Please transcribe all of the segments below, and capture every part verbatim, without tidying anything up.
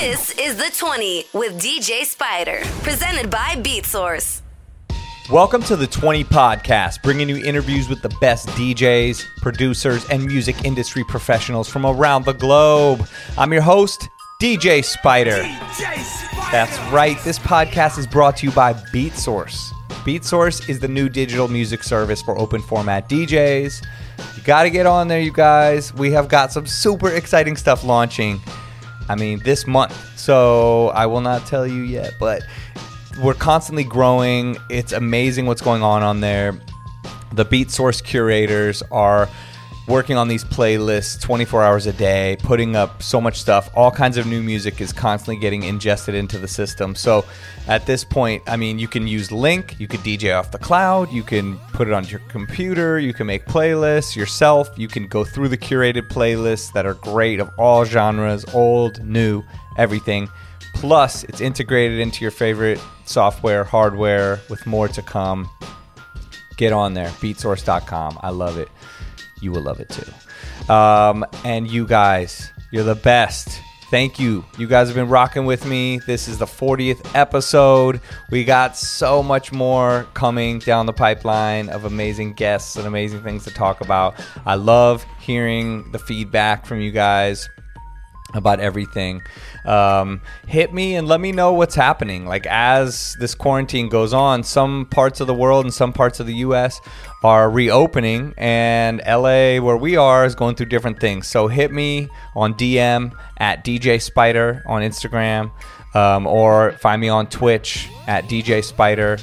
This is The twenty with D J Spider, presented by BeatSource. Welcome to The twenty Podcast, bringing you interviews with the best D Js, producers, and music industry professionals from around the globe. I'm your host, D J Spider. D J Spider. That's right, this podcast is brought to you by BeatSource. BeatSource is the new digital music service for open format D Js. You gotta get on there, you guys. We have got some super exciting stuff launching, I mean, this month. So I will not tell you yet, but we're constantly growing. It's amazing what's going on on there. The BeatSource curators are working on these playlists twenty-four hours a day, putting up so much stuff. All kinds of new music is constantly getting ingested into the system. So at this point, I mean, you can use Link, you could D J off the cloud, you can put it on your computer, you can make playlists yourself, you can go through the curated playlists that are great of all genres, old, new, everything. Plus, it's integrated into your favorite software, hardware, with more to come. Get on there, beatsource dot com. I love it. You will love it too. Um, and you guys, you're the best. Thank you. You guys have been rocking with me. This is the fortieth episode. We got so much more coming down the pipeline of amazing guests and amazing things to talk about. I love hearing the feedback from you guys about everything. Um, hit me and let me know what's happening. Like, as this quarantine goes on, some parts of the world and some parts of the U S are reopening, and L A, where we are, is going through different things. So hit me on D M at D J Spider on Instagram, um, or find me on Twitch at D J Spider,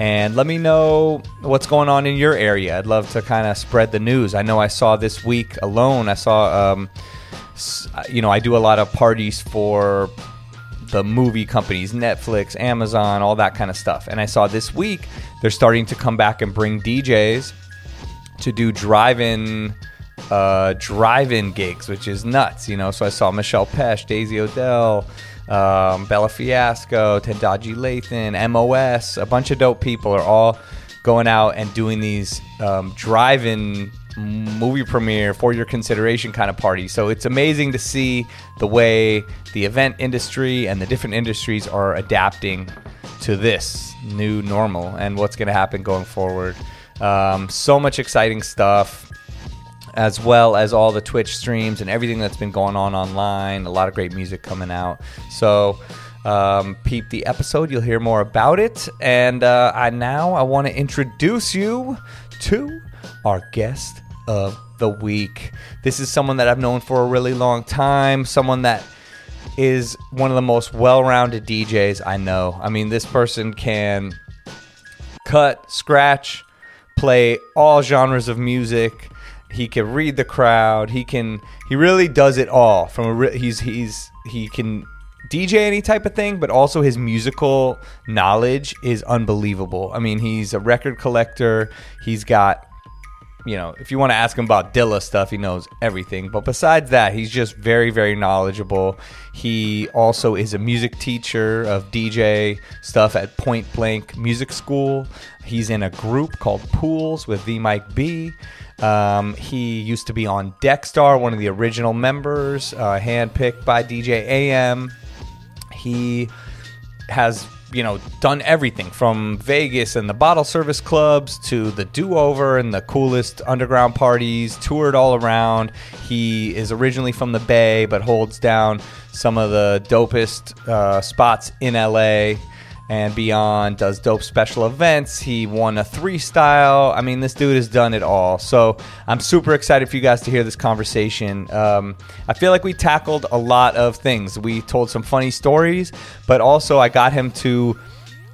and let me know what's going on in your area. I'd love to kind of spread the news. I know I saw this week alone, I saw... Um, You know, I do a lot of parties for the movie companies, Netflix, Amazon, all that kind of stuff. And I saw this week they're starting to come back and bring D Js to do drive-in uh, drive-in gigs, which is nuts, you know. So I saw Michelle Pesh, Daisy O'Dell, um, Bella Fiasco, Tendaji Lathan, M O S, a bunch of dope people are all going out and doing these um, drive-in movie premiere for your consideration kind of party. So it's amazing to see the way the event industry and the different industries are adapting to this new normal and what's going to happen going forward. Um, so much exciting stuff, as well as all the Twitch streams and everything that's been going on online. A lot of great music coming out. So um, peep the episode. You'll hear more about it. And uh, I now I want to introduce you to our guest of the week. This is someone that I've known for a really long time, someone that is one of the most well-rounded D Js I know. I mean, this person can cut, scratch, play all genres of music. He can read the crowd. He can he really does it all. From a re- he's he's he can D J any type of thing, but also his musical knowledge is unbelievable. I mean, he's a record collector. He's got, you know, if you want to ask him about Dilla stuff, he knows everything. But besides that, he's just very, very knowledgeable. He also is a music teacher of D J stuff at Point Blank Music School. He's in a group called Pools with V-Mike B. Um, he used to be on Deckstar, one of the original members, uh, handpicked by D J A M. He has... you know, done everything from Vegas and the bottle service clubs to the Do-Over and the coolest underground parties, toured all around. He is originally from the Bay, but holds down some of the dopest uh, spots in L A and beyond, does dope special events. He won a three-style. I mean, this dude has done it all. So I'm super excited for you guys to hear this conversation. Um, I feel like we tackled a lot of things. We told some funny stories, but also I got him to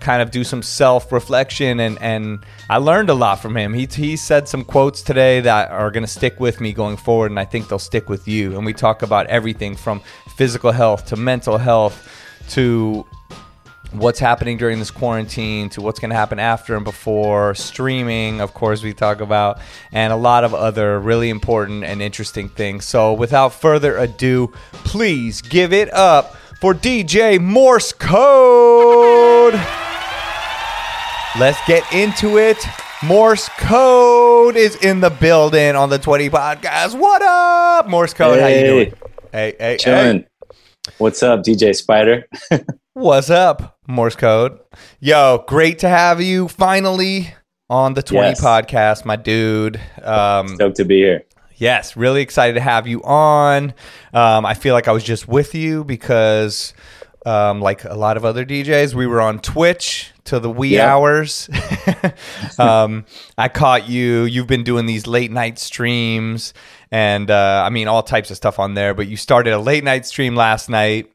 kind of do some self-reflection, and, and I learned a lot from him. He he said some quotes today that are going to stick with me going forward, and I think they'll stick with you. And we talk about everything from physical health to mental health to what's happening during this quarantine, to what's going to happen after and before, streaming, of course, we talk about, and a lot of other really important and interesting things. So without further ado, please give it up for D J Morse Code. Let's get into it. Morse Code is in the building on the twenty Podcast. What up, Morse Code? Hey. How you doing? Hey, hey, Chilling. Hey. What's up, D J Spider? What's up, Morse Code? Yo, great to have you finally on the twenty yes. podcast, my dude. Um, Stoked to be here. Yes, really excited to have you on. Um, I feel like I was just with you because, um, like a lot of other D Js, we were on Twitch till the wee yep. hours. um, I caught you. You've been doing these late night streams and, uh, I mean, all types of stuff on there, but you started a late night stream last night.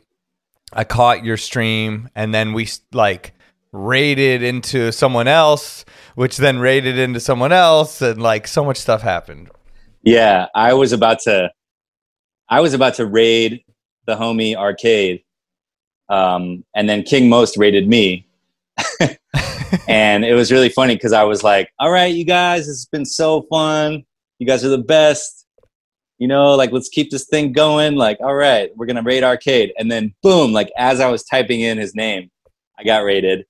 I caught your stream and then we like raided into someone else, which then raided into someone else, and like so much stuff happened. Yeah, I was about to, I was about to raid the homie Arcade, um, and then King Most raided me, and it was really funny because I was like, "All right, you guys, it's been so fun. You guys are the best. You know, like let's keep this thing going. Like, all right, we're gonna raid Arcade," and then boom, like as I was typing in his name, I got raided,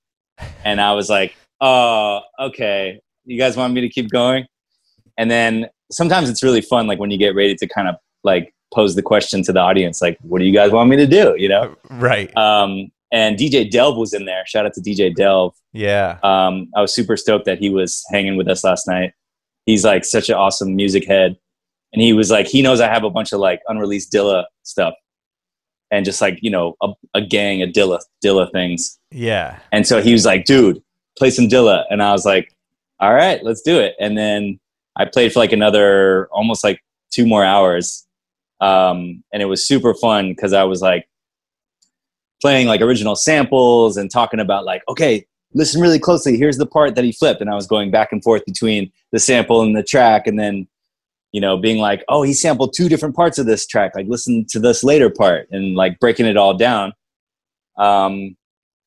and I was like, oh, okay, you guys want me to keep going? And then sometimes it's really fun, like when you get raided, to kind of like pose the question to the audience, like, what do you guys want me to do? You know? Right. Um, and D J Delve was in there. Shout out to D J Delve. Yeah. Um, I was super stoked that he was hanging with us last night. He's like such an awesome music head. And he was like, he knows I have a bunch of like unreleased Dilla stuff and just like, you know, a, a gang of Dilla, Dilla things. Yeah. And so he was like, dude, play some Dilla. And I was like, all right, let's do it. And then I played for like another, almost like two more hours. Um, and it was super fun because I was like playing like original samples and talking about like, okay, listen really closely. Here's the part that he flipped. And I was going back and forth between the sample and the track. And then, you know, being like, oh, he sampled two different parts of this track. Like listen to this later part and like breaking it all down. Um,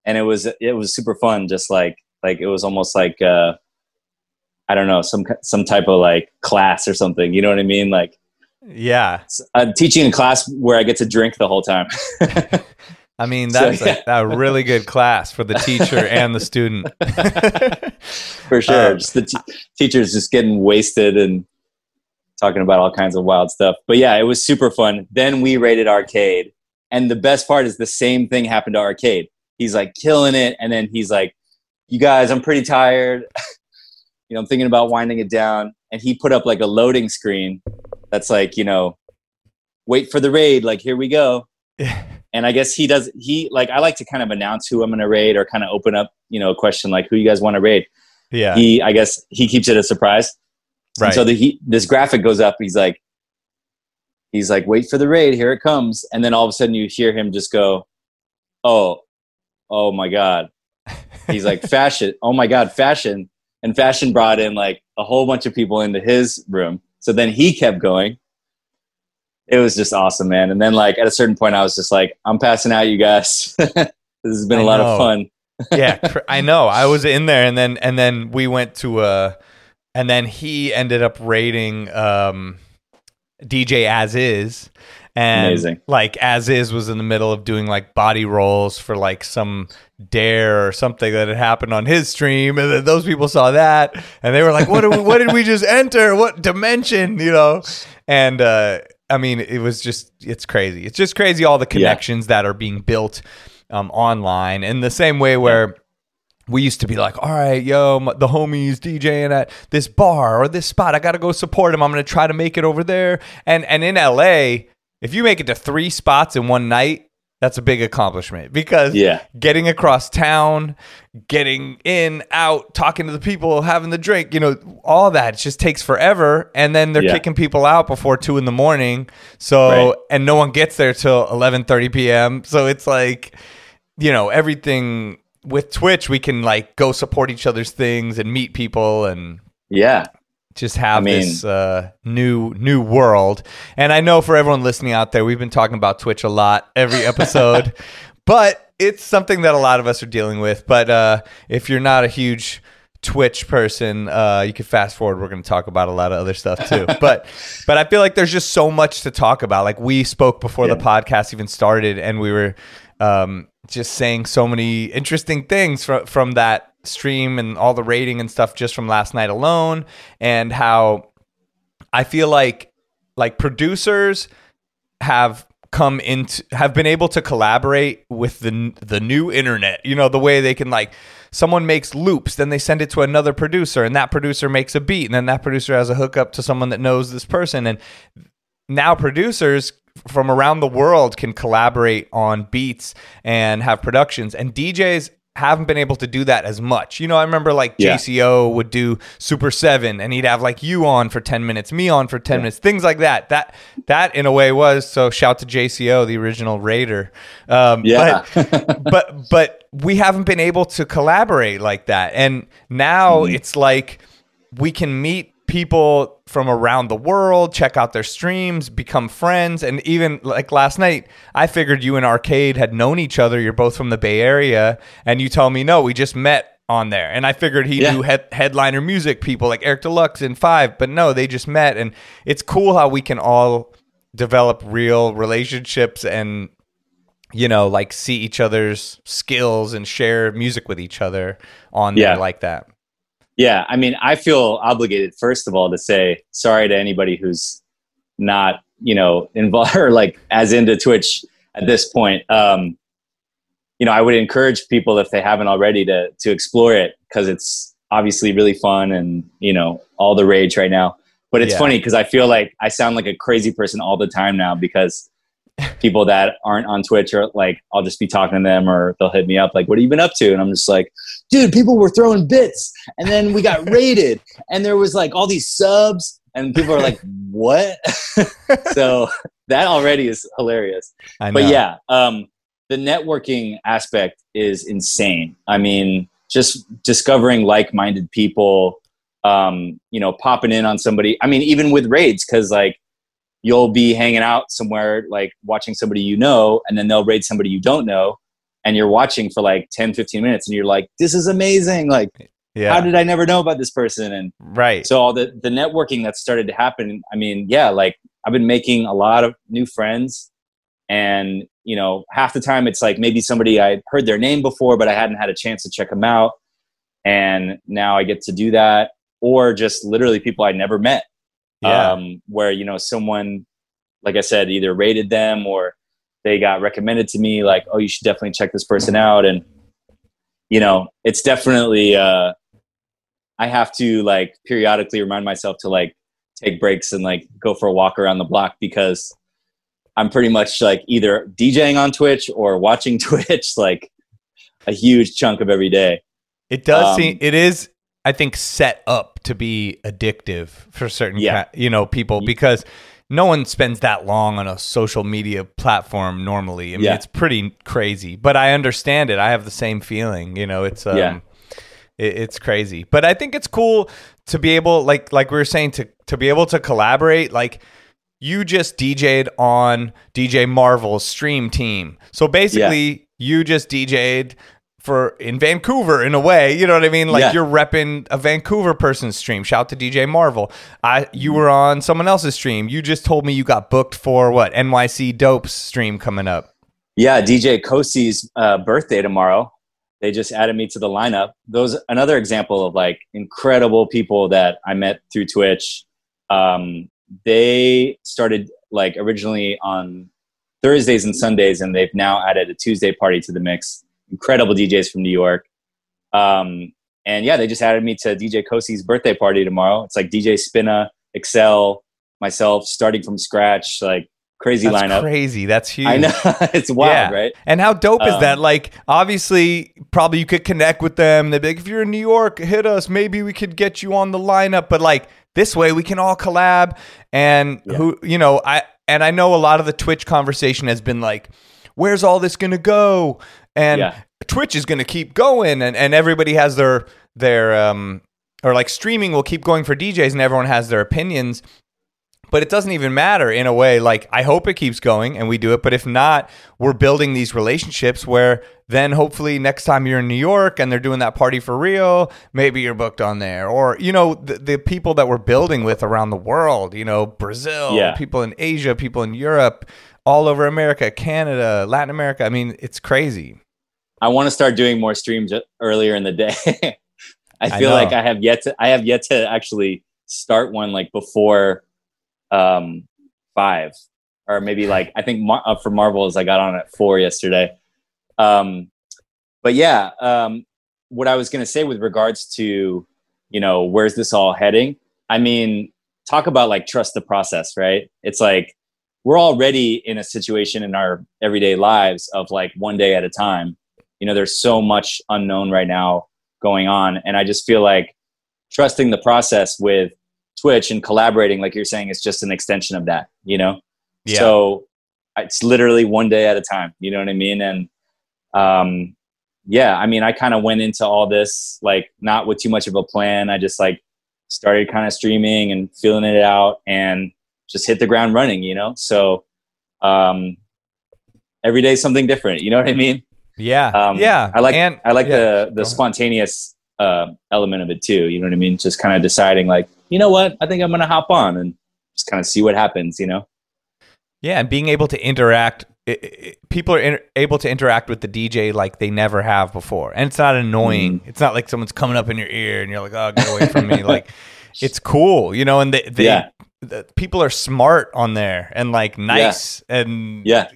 and it was, it was super fun. Just like, like it was almost like, uh, I don't know, some some type of like class or something. You know what I mean? Like, yeah, I'm teaching a class where I get to drink the whole time. I mean, that's so, yeah. a, a really good class for the teacher and the student. For sure. Um, just the t- teacher's just getting wasted and talking about all kinds of wild stuff. But yeah, it was super fun. Then we raided Arcade. And the best part is the same thing happened to Arcade. He's like killing it. And then he's like, you guys, I'm pretty tired. You know, I'm thinking about winding it down. And he put up like a loading screen that's like, you know, wait for the raid. Like, here we go. And I guess he does, he like, I like to kind of announce who I'm going to raid or kind of open up, you know, a question like, who you guys want to raid? Yeah. He, I guess he keeps it a surprise. Right. And so the, he, this graphic goes up. He's like, he's like, wait for the raid. Here it comes. And then all of a sudden you hear him just go, oh, oh my God. He's like, fashion. Oh my God, fashion. And Fashion brought in like a whole bunch of people into his room. So then he kept going. It was just awesome, man. And then like at a certain point, I was just like, I'm passing out, you guys. This has been I a lot know. of fun. Yeah, cr- I know. I was in there, and then and then we went to a, and then he ended up raiding um, D J As Is, and amazing. Like As Is was in the middle of doing like body rolls for like some dare or something that had happened on his stream, and then those people saw that and they were like, what did we, what did we just enter, what dimension, you know? And uh I mean, it was just, it's crazy it's just crazy all the connections yeah. that are being built um online, in the same way where we used to be like, all right, yo, the homie's DJing at this bar or this spot, I gotta go support him, I'm gonna try to make it over there. And and in L A, if you make it to three spots in one night, that's a big accomplishment, because yeah. getting across town, getting in, out, talking to the people, having the drink, you know, all that, it just takes forever. And then they're yeah. kicking people out before two in the morning. So, right. and no one gets there till eleven thirty p.m. So it's like, you know, everything with Twitch, we can like go support each other's things and meet people and yeah. just have I mean, this uh, new new world. And I know for everyone listening out there, we've been talking about Twitch a lot every episode, but it's something that a lot of us are dealing with. But uh, if you're not a huge Twitch person, uh, you can fast forward. We're going to talk about a lot of other stuff too. But but I feel like there's just so much to talk about. Like we spoke before yeah. the podcast even started, and we were um, just saying so many interesting things from from that stream and all the rating and stuff just from last night alone, and how I feel like like producers have come into have been able to collaborate with the the new internet. You know, the way they can, like, someone makes loops, then they send it to another producer, and that producer makes a beat, and then that producer has a hookup to someone that knows this person. And now producers from around the world can collaborate on beats and have productions, and D Js haven't been able to do that as much. You know, I remember, like, yeah. J C O would do Super seven, and he'd have, like, you on for ten minutes, me on for ten yeah. minutes, things like that. That, that in a way was, so shout to J C O, the original Raider. Um, yeah. But, but, but we haven't been able to collaborate like that. And now mm-hmm. it's like we can meet people from around the world, check out their streams, become friends. And even like last night, I figured you and Arcade had known each other. You're both from the Bay Area. And you tell me, no, we just met on there. And I figured he yeah. knew he- headliner music people like Eric Deluxe and Five. But no, they just met. And it's cool how we can all develop real relationships and, you know, like see each other's skills and share music with each other on yeah. there like that. Yeah, I mean, I feel obligated, first of all, to say sorry to anybody who's not, you know, involved or like as into Twitch at this point. Um, you know, I would encourage people, if they haven't already, to to explore it, because it's obviously really fun and, you know, all the rage right now. But it's yeah. funny because I feel like I sound like a crazy person all the time now, because people that aren't on Twitch are like, I'll just be talking to them or they'll hit me up like, what have you been up to? And I'm just like, dude, people were throwing bits and then we got raided and there was like all these subs and people are like, what? So that already is hilarious. I know. But yeah, um, the networking aspect is insane. I mean, just discovering like-minded people, um, you know, popping in on somebody. I mean, even with raids, because like, you'll be hanging out somewhere, like watching somebody you know, and then they'll raid somebody you don't know, and you're watching for like ten, fifteen minutes, and you're like, this is amazing. Like, yeah. how did I never know about this person? And right. so all the, the networking that started to happen, I mean, yeah, like I've been making a lot of new friends, and, you know, half the time it's like maybe somebody I heard their name before, but I hadn't had a chance to check them out. And now I get to do that, or just literally people I never met. Yeah. Um, where, you know, someone, like I said, either rated them or they got recommended to me like, oh, you should definitely check this person out. And, you know, it's definitely, uh, I have to like periodically remind myself to like take breaks and like go for a walk around the block, because I'm pretty much like either DJing on Twitch or watching Twitch like a huge chunk of every day. It does um, seem, it is, I think, set up to be addictive for certain, yeah. ca- you know, people, because no one spends that long on a social media platform normally. I mean, yeah. it's pretty crazy, but I understand it. I have the same feeling, you know, it's, um, yeah. it, it's crazy, but I think it's cool to be able, like, like we were saying, to, to be able to collaborate, like, you just D J'd on D J Marvel's stream team. So basically yeah. you just D J'd for in Vancouver in a way, you know what I mean? Like yeah. you're repping a Vancouver person's stream. Shout to D J Marvel. I, you were on someone else's stream. You just told me you got booked for what? N Y C Dope's stream coming up. Yeah. D J Kosi's uh, birthday tomorrow. They just added me to the lineup. Those, another example of like incredible people that I met through Twitch. Um, they started like originally on Thursdays and Sundays, and they've now added a Tuesday party to the mix. Incredible D Js from New York. Um, and yeah, they just added me to D J Kosi's birthday party tomorrow. It's like D J Spinna, Excel, myself, starting from scratch, like crazy that's lineup. That's crazy. That's huge. I know. It's wild, yeah. right? And how dope um, is that? Like, obviously, probably you could connect with them. They'd be like, if you're in New York, hit us. Maybe we could get you on the lineup. But like, this way we can all collab. And yeah. who, you know, I, and I know a lot of the Twitch conversation has been like, where's all this going to go? And yeah. Twitch is going to keep going, and, and everybody has their, their um or like streaming will keep going for D Js, and everyone has their opinions. But it doesn't even matter in a way. Like, I hope it keeps going and we do it. But if not, we're building these relationships where then hopefully next time you're in New York and they're doing that party for real, maybe you're booked on there. Or, you know, the, the people that we're building with around the world, you know, Brazil, yeah. people in Asia, people in Europe, all over America, Canada, Latin America. I mean, it's crazy. I want to start doing more streams earlier in the day. I feel I like I have yet to, I have yet to actually start one like before um, five or maybe like, I think Mar- for Marvel's, I got on at four yesterday. Um, but yeah, um, what I was going to say with regards to, you know, where's this all heading? I mean, talk about like trust the process, right? It's like, we're already in a situation in our everyday lives of like one day at a time. You know, there's so much unknown right now going on. And I just feel like trusting the process with Twitch and collaborating, like you're saying, is just an extension of that, you know? Yeah. So it's literally one day at a time, you know what I mean? And um, yeah, I mean, I kind of went into all this, like not with too much of a plan. I just like started kind of streaming and feeling it out and just hit the ground running, you know? So um, every day is something different, you know what I mean? Yeah. Um, yeah. I like, and, I like yeah. the, the spontaneous uh, element of it too. You know what I mean? Just kind of deciding like, you know what, I think I'm going to hop on and just kind of see what happens, you know? Yeah. And being able to interact, it, it, people are in, able to interact with the D J like they never have before. And it's not annoying. Mm-hmm. It's not like someone's coming up in your ear and you're like, oh, get away from me. Like it's cool, you know? And they, they yeah. the people are smart on there and like nice yeah. and yeah.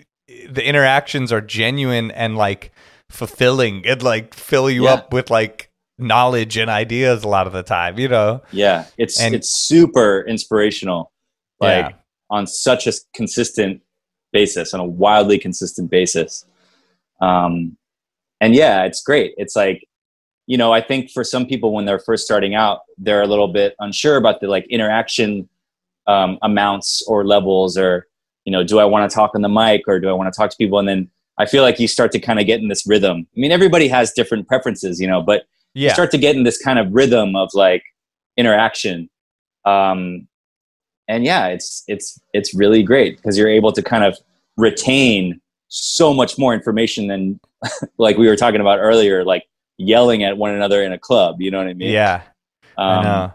the interactions are genuine and like fulfilling. It like fill you yeah. up with like knowledge and ideas a lot of the time, you know? Yeah. It's, and, it's super inspirational, like yeah. on such a consistent basis, on a wildly consistent basis. Um, and yeah, it's great. It's like, you know, I think for some people when they're first starting out, they're a little bit unsure about the like interaction um, amounts or levels, or, you know, do I want to talk on the mic or do I want to talk to people? And then I feel like you start to kind of get in this rhythm. I mean, everybody has different preferences, you know, but yeah. you start to get in this kind of rhythm of like interaction. Um, and yeah, it's, it's, it's really great because you're able to kind of retain so much more information than like we were talking about earlier, like yelling at one another in a club, you know what I mean? Yeah. Um, I know.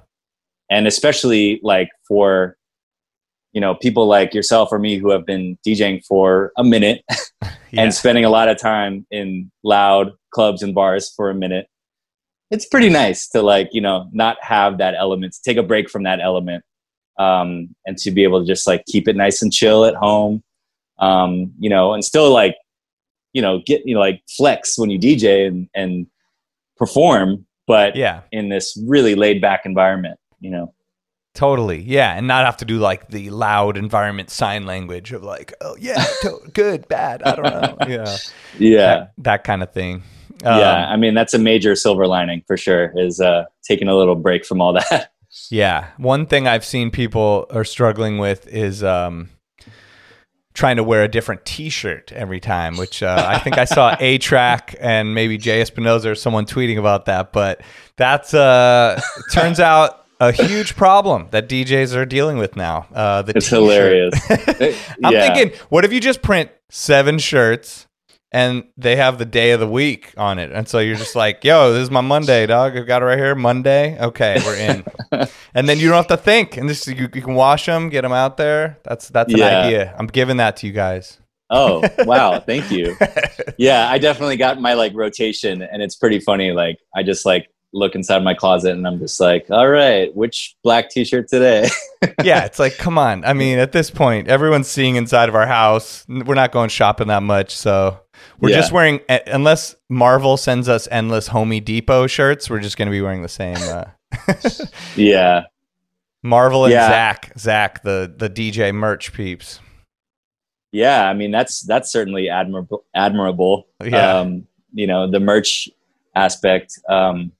And especially like for, you know, people like yourself or me who have been DJing for a minute and yeah. spending a lot of time in loud clubs and bars for a minute. It's pretty nice to like, you know, not have that element, to take a break from that element, um, and to be able to just like keep it nice and chill at home, um, you know, and still like, you know, get, you know, like flex when you D J and, and perform, but yeah. in this really laid back environment, you know. Totally. Yeah. And not have to do like the loud environment sign language of like, oh yeah, to- good, bad. I don't know. Yeah. Yeah. That, that kind of thing. Um, yeah. I mean, that's a major silver lining for sure, is uh, taking a little break from all that. Yeah. One thing I've seen people are struggling with is um, trying to wear a different t-shirt every time, which uh, I think I saw A-Track and maybe Jay Espinoza or someone tweeting about that, but that's uh, turns out a huge problem that D Js are dealing with now. Uh, the it's t-shirt. Hilarious. I'm yeah. thinking, what if you just print seven shirts and they have the day of the week on it? And so you're just like, yo, this is my Monday, dog. I've got it right here. Monday. Okay, we're in. And then you don't have to think. And this, you, you can wash them, get them out there. That's, that's an yeah. idea. I'm giving that to you guys. Oh, wow. Thank you. Yeah, I definitely got my like rotation and it's pretty funny. Like I just like, look inside my closet and I'm just like, all right, which black t-shirt today? Yeah, it's like, come on. I mean, at this point, everyone's seeing inside of our house. We're not going shopping that much. So we're yeah. just wearing, unless Marvel sends us endless Homey Depot shirts, we're just going to be wearing the same. Uh... yeah. Marvel and yeah. Zach, Zach, the, the D J merch peeps. Yeah, I mean, that's that's certainly admirable. admirable. Yeah. Um, you know, the merch aspect. Um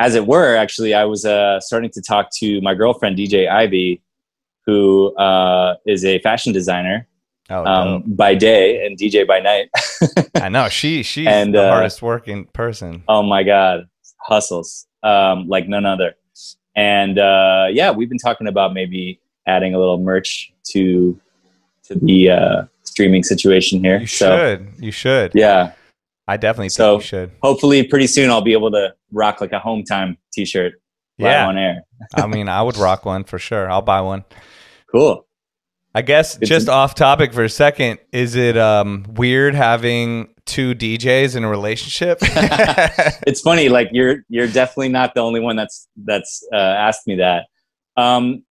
As it were, actually, I was uh, starting to talk to my girlfriend, D J Ivy, who uh, is a fashion designer oh, um, by day and D J by night. I know. She, she's and, the uh, hardest working person. Oh, my God. Hustles um, like none other. And uh, yeah, we've been talking about maybe adding a little merch to to the uh, streaming situation here. You so, should. You should. Yeah. I definitely so think you should. Hopefully pretty soon I'll be able to rock like a home time t-shirt live yeah. on air. I mean, I would rock one for sure. I'll buy one. Cool. I guess it's just a- off topic for a second. Is it um, weird having two D Js in a relationship? It's funny. Like you're, you're definitely not the only one that's, that's uh, asked me that. Um,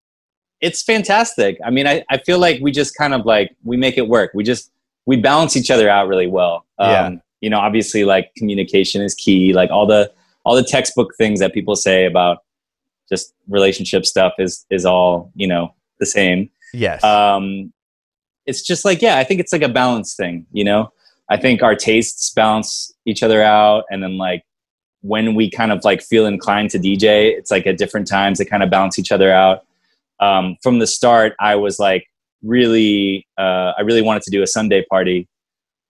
it's fantastic. I mean, I, I feel like we just kind of like, we make it work. We just, we balance each other out really well. Um, yeah. You know, obviously like communication is key. Like all the, all the textbook things that people say about just relationship stuff is, is all, you know, the same. Yes. Um, it's just like, yeah, I think it's like a balance thing, you know? I think our tastes balance each other out. And then like, when we kind of like feel inclined to D J, it's like at different times, they kind of balance each other out. Um, from the start, I was like, really, uh, I really wanted to do a Sunday party,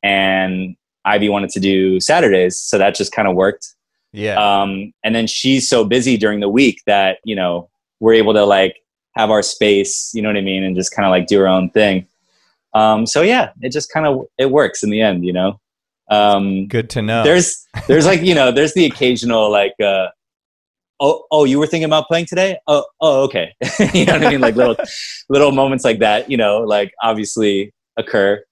and Ivy wanted to do Saturdays. So that just kind of worked. Yeah. Um, and then she's so busy during the week that, you know, we're able to like have our space, you know what I mean? And just kind of like do our own thing. Um, so yeah, it just kind of, it works in the end, you know? Um, good to know. There's, there's like, you know, there's the occasional like, uh, oh, oh, you were thinking about playing today? Oh, oh, okay. You know what I mean? Like little, little moments like that, you know, like obviously occur.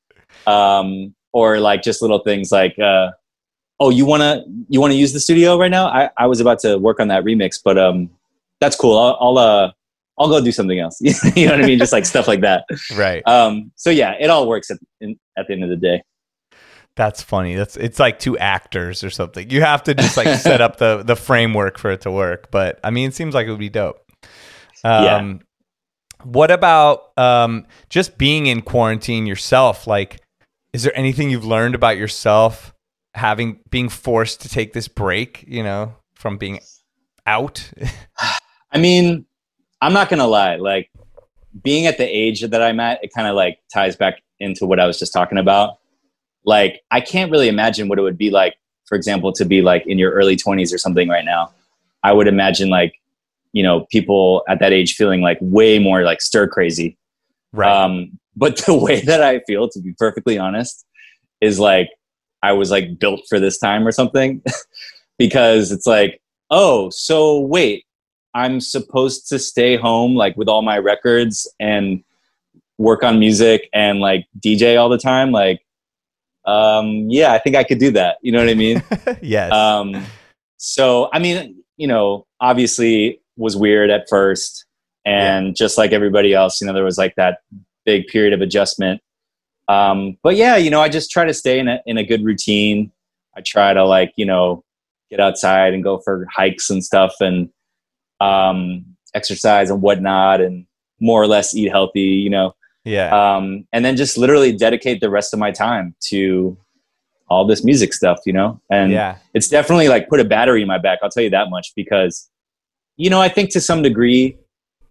Um, or like just little things like, uh, oh, you want to, you want to use the studio right now? I, I was about to work on that remix, but, um, that's cool. I'll, I'll uh, I'll go do something else. You know what I mean? Just like stuff like that. Right. Um, so yeah, it all works at, in, at the end of the day. That's funny. That's, it's like two actors or something. You have to just like set up the, the framework for it to work. But I mean, it seems like it would be dope. Um, yeah. What about, um, just being in quarantine yourself? Like, is there anything you've learned about yourself having, being forced to take this break, you know, from being out? I mean, I'm not going to lie, like being at the age that I'm at, it kind of like ties back into what I was just talking about. Like, I can't really imagine what it would be like, for example, to be like in your early twenties or something right now. I would imagine like, you know, people at that age feeling like way more like stir crazy. Right. Um, but the way that I feel, to be perfectly honest, is like, I was like built for this time or something because it's like, oh, so wait. I'm supposed to stay home, like with all my records and work on music and like D J all the time. Like, um, yeah, I think I could do that. You know what I mean? Yes. Um, so, I mean, you know, obviously was weird at first and yeah. just like everybody else, you know, there was like that big period of adjustment. Um, but yeah, you know, I just try to stay in a, in a good routine. I try to like, you know, get outside and go for hikes and stuff and, um, exercise and whatnot and more or less eat healthy, you know? Yeah. Um, and then just literally dedicate the rest of my time to all this music stuff, you know? And yeah. it's definitely like put a battery in my back. I'll tell you that much because, you know, I think to some degree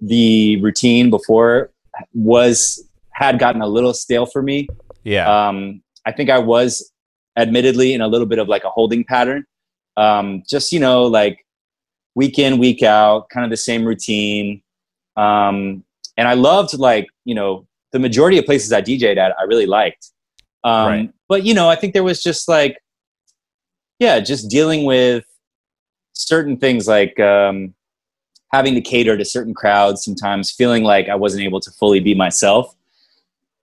the routine before was, had gotten a little stale for me. Yeah. Um, I think I was admittedly in a little bit of like a holding pattern. Um, just, you know, like, week in, week out, kind of the same routine. Um, and I loved like, you know, the majority of places I D J'd at, I really liked. Um, right. But, you know, I think there was just like, yeah, just dealing with certain things like um, having to cater to certain crowds, sometimes feeling like I wasn't able to fully be myself.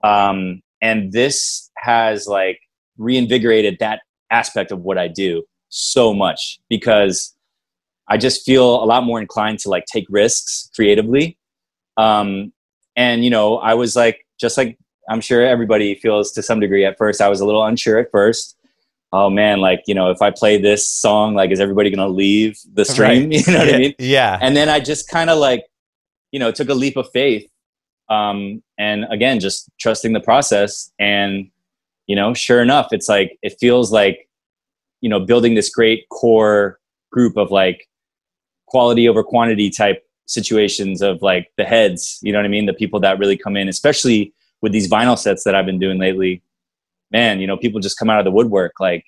Um, and this has like reinvigorated that aspect of what I do so much because I just feel a lot more inclined to like take risks creatively. Um, and, you know, I was like, just like I'm sure everybody feels to some degree at first, I was a little unsure at first. Oh man, like, you know, if I play this song, like, is everybody going to leave the stream? Right. You know what yeah. I mean? Yeah. And then I just kind of like, you know, took a leap of faith. Um, and again, just trusting the process. And, you know, sure enough, it's like, it feels like, you know, building this great core group of like, quality over quantity type situations of like the heads, you know what I mean? The people that really come in, especially with these vinyl sets that I've been doing lately, man, you know, people just come out of the woodwork like,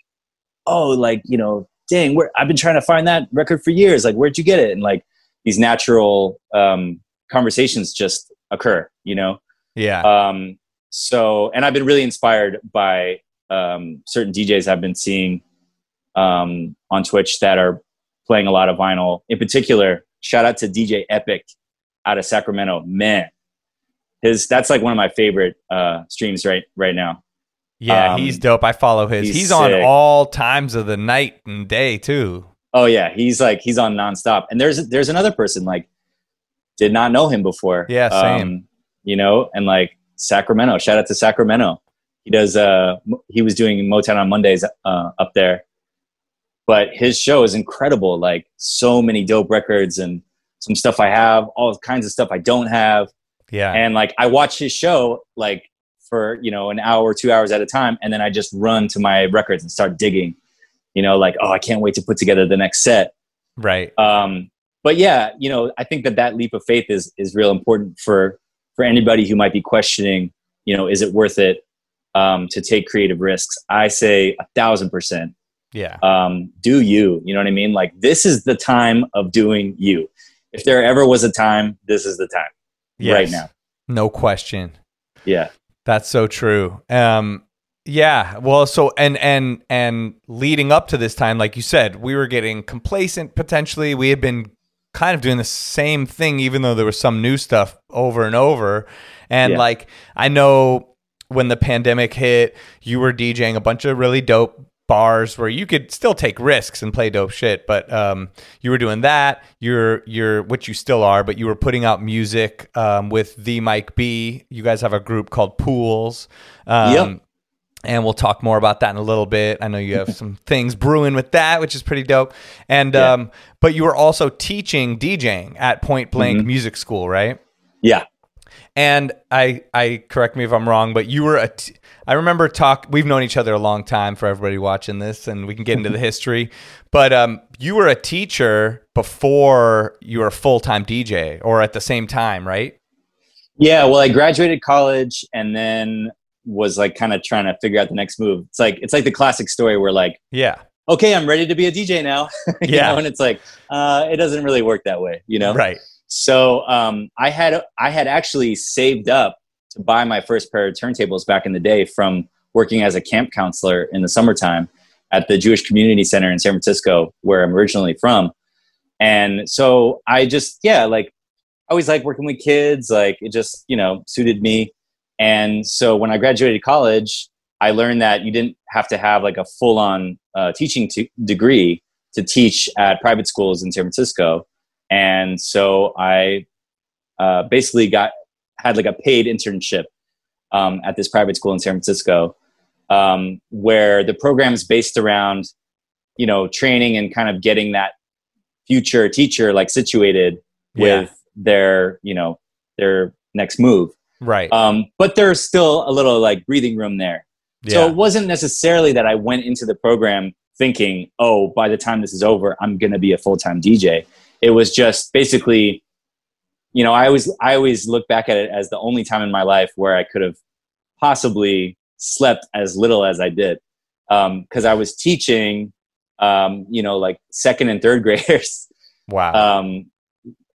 oh, like, you know, dang, where I've been trying to find that record for years. Like, where'd you get it? And like these natural, um, conversations just occur, you know? Yeah. Um, so, and I've been really inspired by, um, certain D Js I've been seeing, um, on Twitch that are playing a lot of vinyl. In particular, shout out to D J Epic out of Sacramento. Man, his that's like one of my favorite uh, streams right right now. Yeah, um, he's dope. I follow his. He's, he's on all times of the night and day too. Oh yeah, he's like he's on nonstop. And there's there's another person like did not know him before. Yeah, same. Um, you know, and like Sacramento, shout out to Sacramento. He does, uh, he was doing Motown on Mondays uh, up there. But his show is incredible. Like so many dope records and some stuff I have, all kinds of stuff I don't have. Yeah. And like, I watch his show like for, you know, an hour or two hours at a time. And then I just run to my records and start digging, you know, like, oh, I can't wait to put together the next set. Right. Um, but yeah, you know, I think that that leap of faith is, is real important for, for anybody who might be questioning, you know, is it worth it? Um, to take creative risks. I say a thousand percent. Yeah. Um, do you, you know what I mean? Like this is the time of doing you. If there ever was a time, this is the time. Yes. Right now. No question. Yeah. That's so true. Um, yeah. Well, so, and, and, and leading up to this time, like you said, we were getting complacent potentially. We had been kind of doing the same thing, even though there was some new stuff over and over. And yeah. like, I know, when the pandemic hit, you were DJing a bunch of really dope bars where you could still take risks and play dope shit. But um, you were doing that. You're you're which you still are, but you were putting out music um, with V-Mike B. You guys have a group called Pools. Um, yep. And we'll talk more about that in a little bit. I know you have some things brewing with that, which is pretty dope. And yeah. um, but you were also teaching DJing at Point Blank mm-hmm. Music School, right? Yeah. And I, I correct me if I'm wrong, but you were a. T- I remember talk. We've known each other a long time. For everybody watching this, and we can get into the history. But um, you were a teacher before you were a full time D J, or at the same time, right? Yeah. Well, I graduated college, and then was like kind of trying to figure out the next move. It's like it's like the classic story where like, yeah, okay, I'm ready to be a D J now. yeah, know? And it's like uh, it doesn't really work that way, you know? Right. So um, I had I had actually saved up to buy my first pair of turntables back in the day from working as a camp counselor in the summertime at the Jewish Community Center in San Francisco, where I'm originally from. And so I just, yeah, like I always like working with kids. Like it just, you know, suited me. And so when I graduated college, I learned that you didn't have to have like a full-on uh, teaching t- degree to teach at private schools in San Francisco. And so I uh, basically got had like a paid internship um, at this private school in San Francisco, um, where the program is based around, you know, training and kind of getting that future teacher like situated yeah. with their, you know, their next move. Right. Um, but there's still a little like breathing room there. Yeah. So it wasn't necessarily that I went into the program thinking, oh, by the time this is over, I'm going to be a full-time D J. It was just basically, you know, I always I always look back at it as the only time in my life where I could have possibly slept as little as I did, because um, I was teaching, um, you know, like second and third graders, wow, um,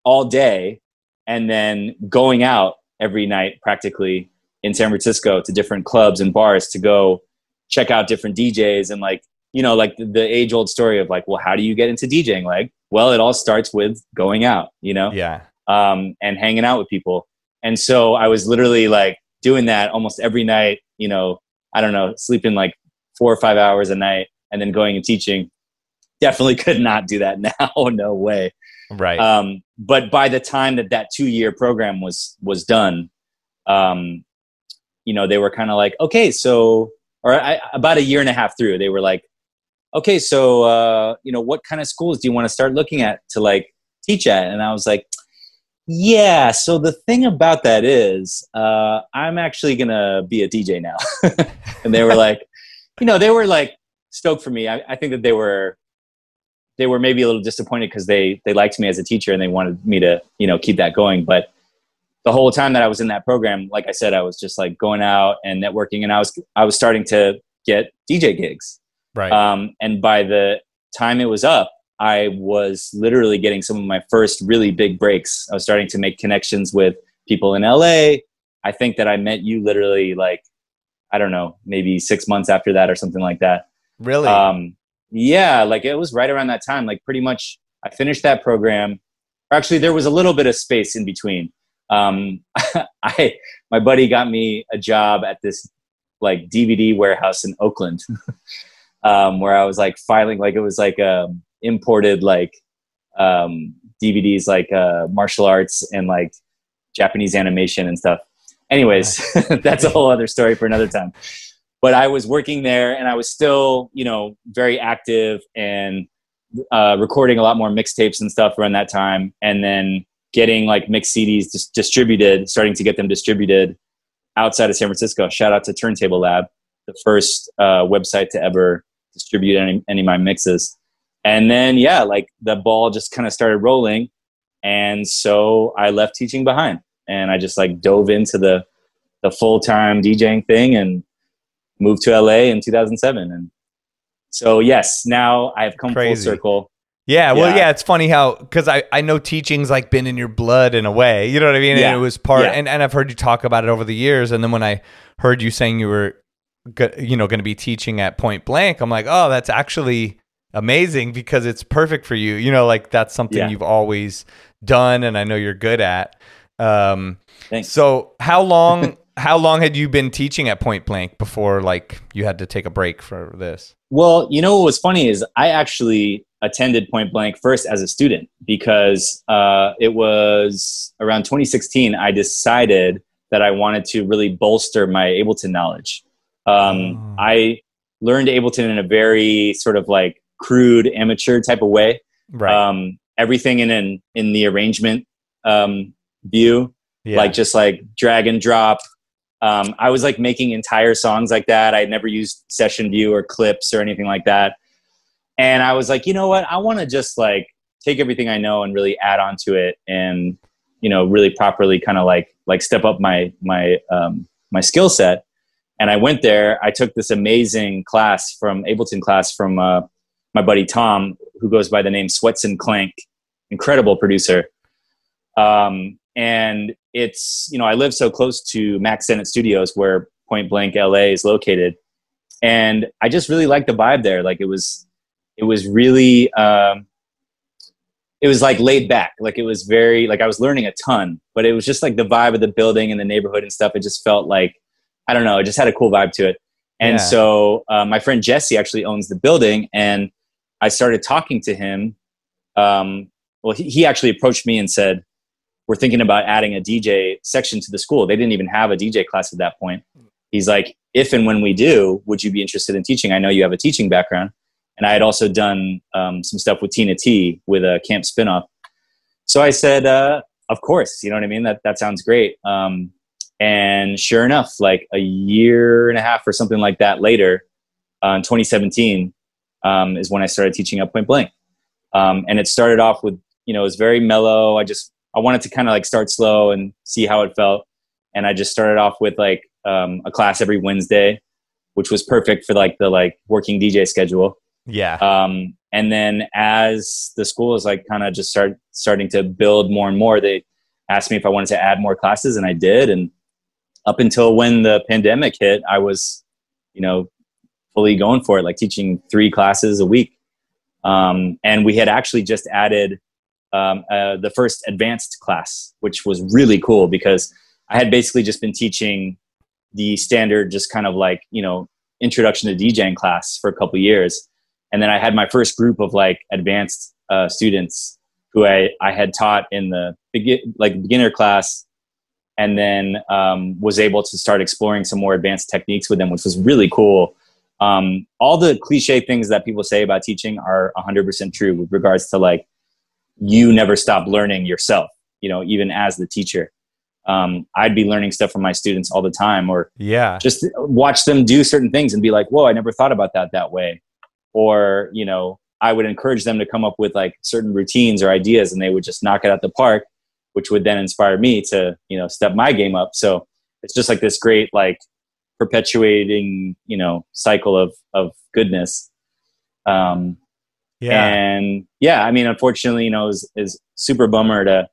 all day, and then going out every night practically in San Francisco to different clubs and bars to go check out different D Js and like. You know, like the age old story of like, well, how do you get into DJing? Like, well, it all starts with going out, you know, yeah, um, and hanging out with people. And so I was literally like doing that almost every night, you know, I don't know, sleeping like four or five hours a night and then going and teaching. Definitely could not do that now. No way. Right. Um, but by the time that that two year program was, was done, um, you know, they were kind of like, okay, so, or I, about a year and a half through, they were like, okay, so, uh, you know, what kind of schools do you want to start looking at to like teach at? And I was like, yeah, so the thing about that is, uh, I'm actually going to be a D J now. And they were like, you know, they were like stoked for me. I, I think that they were, they were maybe a little disappointed because they, they liked me as a teacher and they wanted me to, you know, keep that going. But the whole time that I was in that program, like I said, I was just like going out and networking and I was, I was starting to get D J gigs. Right. Um, and by the time it was up, I was literally getting some of my first really big breaks. I was starting to make connections with people in L A. I think that I met you literally like, I don't know, maybe six months after that or something like that. Really? Um, yeah. Like it was right around that time. Like pretty much I finished that program. Actually, there was a little bit of space in between. Um, I, my buddy got me a job at this like D V D warehouse in Oakland. Um, where I was like filing, like it was like um, imported like um, D V Ds like uh, martial arts and like Japanese animation and stuff. Anyways, that's a whole other story for another time. But I was working there and I was still, you know, very active and uh, recording a lot more mixtapes and stuff around that time. And then getting like mixed C Ds dis- distributed, starting to get them distributed outside of San Francisco. Shout out to Turntable Lab, the first uh, website to ever distribute any, any of my mixes. And then, yeah, like the ball just kind of started rolling. And so I left teaching behind and I just like dove into the, the full-time DJing thing and moved to L A in two thousand seven. And so, yes, now I've come Crazy. full circle. Yeah, well, yeah, yeah it's funny how, because I, I know teaching's like been in your blood in a way, you know what I mean? Yeah. And it was part, yeah. and, and I've heard you talk about it over the years. And then when I heard you saying you were, go, you know, going to be teaching at Point Blank, I'm like, oh, that's actually amazing because it's perfect for you. You know, like that's something yeah. you've always done and I know you're good at. Um, Thanks. So how long... How long had you been teaching at Point Blank before like you had to take a break for this? Well, you know what was funny is I actually attended Point Blank first as a student because uh, it was around twenty sixteen I decided that I wanted to really bolster my Ableton knowledge. Um, oh. I learned Ableton in a very sort of like crude, amateur type of way. Right. Um, everything in an, in the arrangement um, view, yeah. like just like drag and drop. Um, I was like making entire songs like that. I never used session view or clips or anything like that. And I was like, you know what? I want to just like take everything I know and really add on to it and, you know, really properly kind of like, like step up my, my, um, my skill set. And I went there, I took this amazing class from Ableton class from, uh, my buddy, Tom, who goes by the name Sweats and Clank, incredible producer. Um, And it's, you know, I live so close to Max Sennett Studios where Point Blank L A is located. And I just really liked the vibe there. Like it was, it was really, um, it was like laid back. Like it was very, like I was learning a ton, but it was just like the vibe of the building and the neighborhood and stuff. It just felt like, I don't know, it just had a cool vibe to it. And yeah. so uh, my friend Jesse actually owns the building and I started talking to him. Um, well, he, he actually approached me and said, we're thinking about adding a D J section to the school. They didn't even have a D J class at that point. He's like, if and when we do, would you be interested in teaching? I know you have a teaching background. And I had also done um, some stuff with Tina T with a camp spinoff. So I said, uh, of course, you know what I mean? That that sounds great. Um, and sure enough, like a year and a half or something like that later, uh, in twenty seventeen um, is when I started teaching at Point Blank. Um, and it started off with, you know, it was very mellow. I just, I wanted to kind of like start slow and see how it felt. And I just started off with like um, a class every Wednesday, which was perfect for like the like working D J schedule. Yeah. Um, and then as the school is like kind of just start starting to build more and more, they asked me if I wanted to add more classes and I did. And up until when the pandemic hit, I was, you know, fully going for it, like teaching three classes a week. Um, and we had actually just added Um, uh, the first advanced class, which was really cool because I had basically just been teaching the standard, just kind of like, you know, introduction to DJing class for a couple of years. And then I had my first group of like advanced uh, students who I, I had taught in the begi- like beginner class and then um, was able to start exploring some more advanced techniques with them, which was really cool. Um, all the cliche things that people say about teaching are one hundred percent true with regards to like, you never stop learning yourself, you know, even as the teacher. Um, I'd be learning stuff from my students all the time or yeah, just watch them do certain things and be like, whoa, I never thought about that that way. Or, you know, I would encourage them to come up with like certain routines or ideas and they would just knock it out the park, which would then inspire me to, you know, step my game up. So it's just like this great, like perpetuating, you know, cycle of, of goodness. Um, Yeah. And yeah, I mean, unfortunately, you know, it's is super bummer to,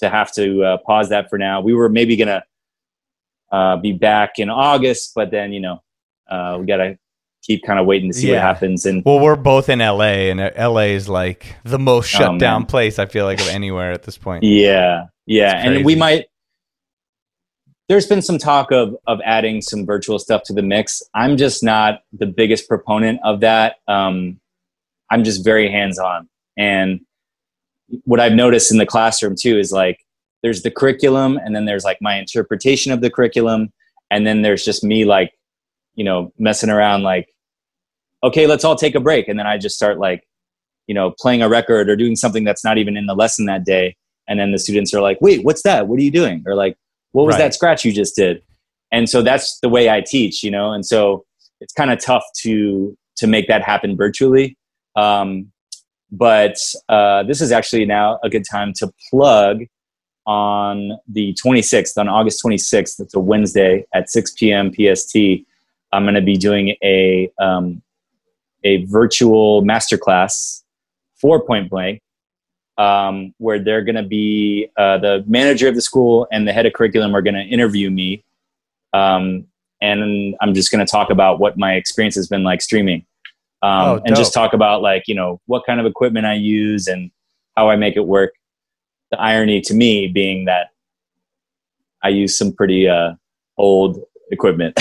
to have to uh, pause that for now. We were maybe going to uh, be back in August, but then, you know, uh, we got to keep kind of waiting to see yeah. what happens. And well, we're both in L A and L A is like the most shut oh, down man. place I feel like of anywhere at this point. Yeah. Yeah. And we might, there's been some talk of, of adding some virtual stuff to the mix. I'm just not the biggest proponent of that. Um, I'm just very hands-on and what I've noticed in the classroom too is like there's the curriculum, and then there's like my interpretation of the curriculum, and then there's just me like, you know, messing around like, okay, let's all take a break. And then I just start like, you know, playing a record or doing something that's not even in the lesson that day. And then the students are like, wait, what's that? What are you doing? Or like, what was right. that scratch you just did? And so that's the way I teach, you know? And so it's kind of tough to, to make that happen virtually. Um, but uh, this is actually now a good time to plug on the twenty-sixth, on August twenty-sixth, it's a Wednesday at six p.m. P S T. I'm going to be doing a, um, a virtual masterclass for Point Blank, um, where they're going to be, uh, the manager of the school and the head of curriculum are going to interview me. Um, and I'm just going to talk about what my experience has been like streaming, um, oh, and just talk about like, you know, what kind of equipment I use and how I make it work. The irony to me being that I use some pretty, uh, old equipment,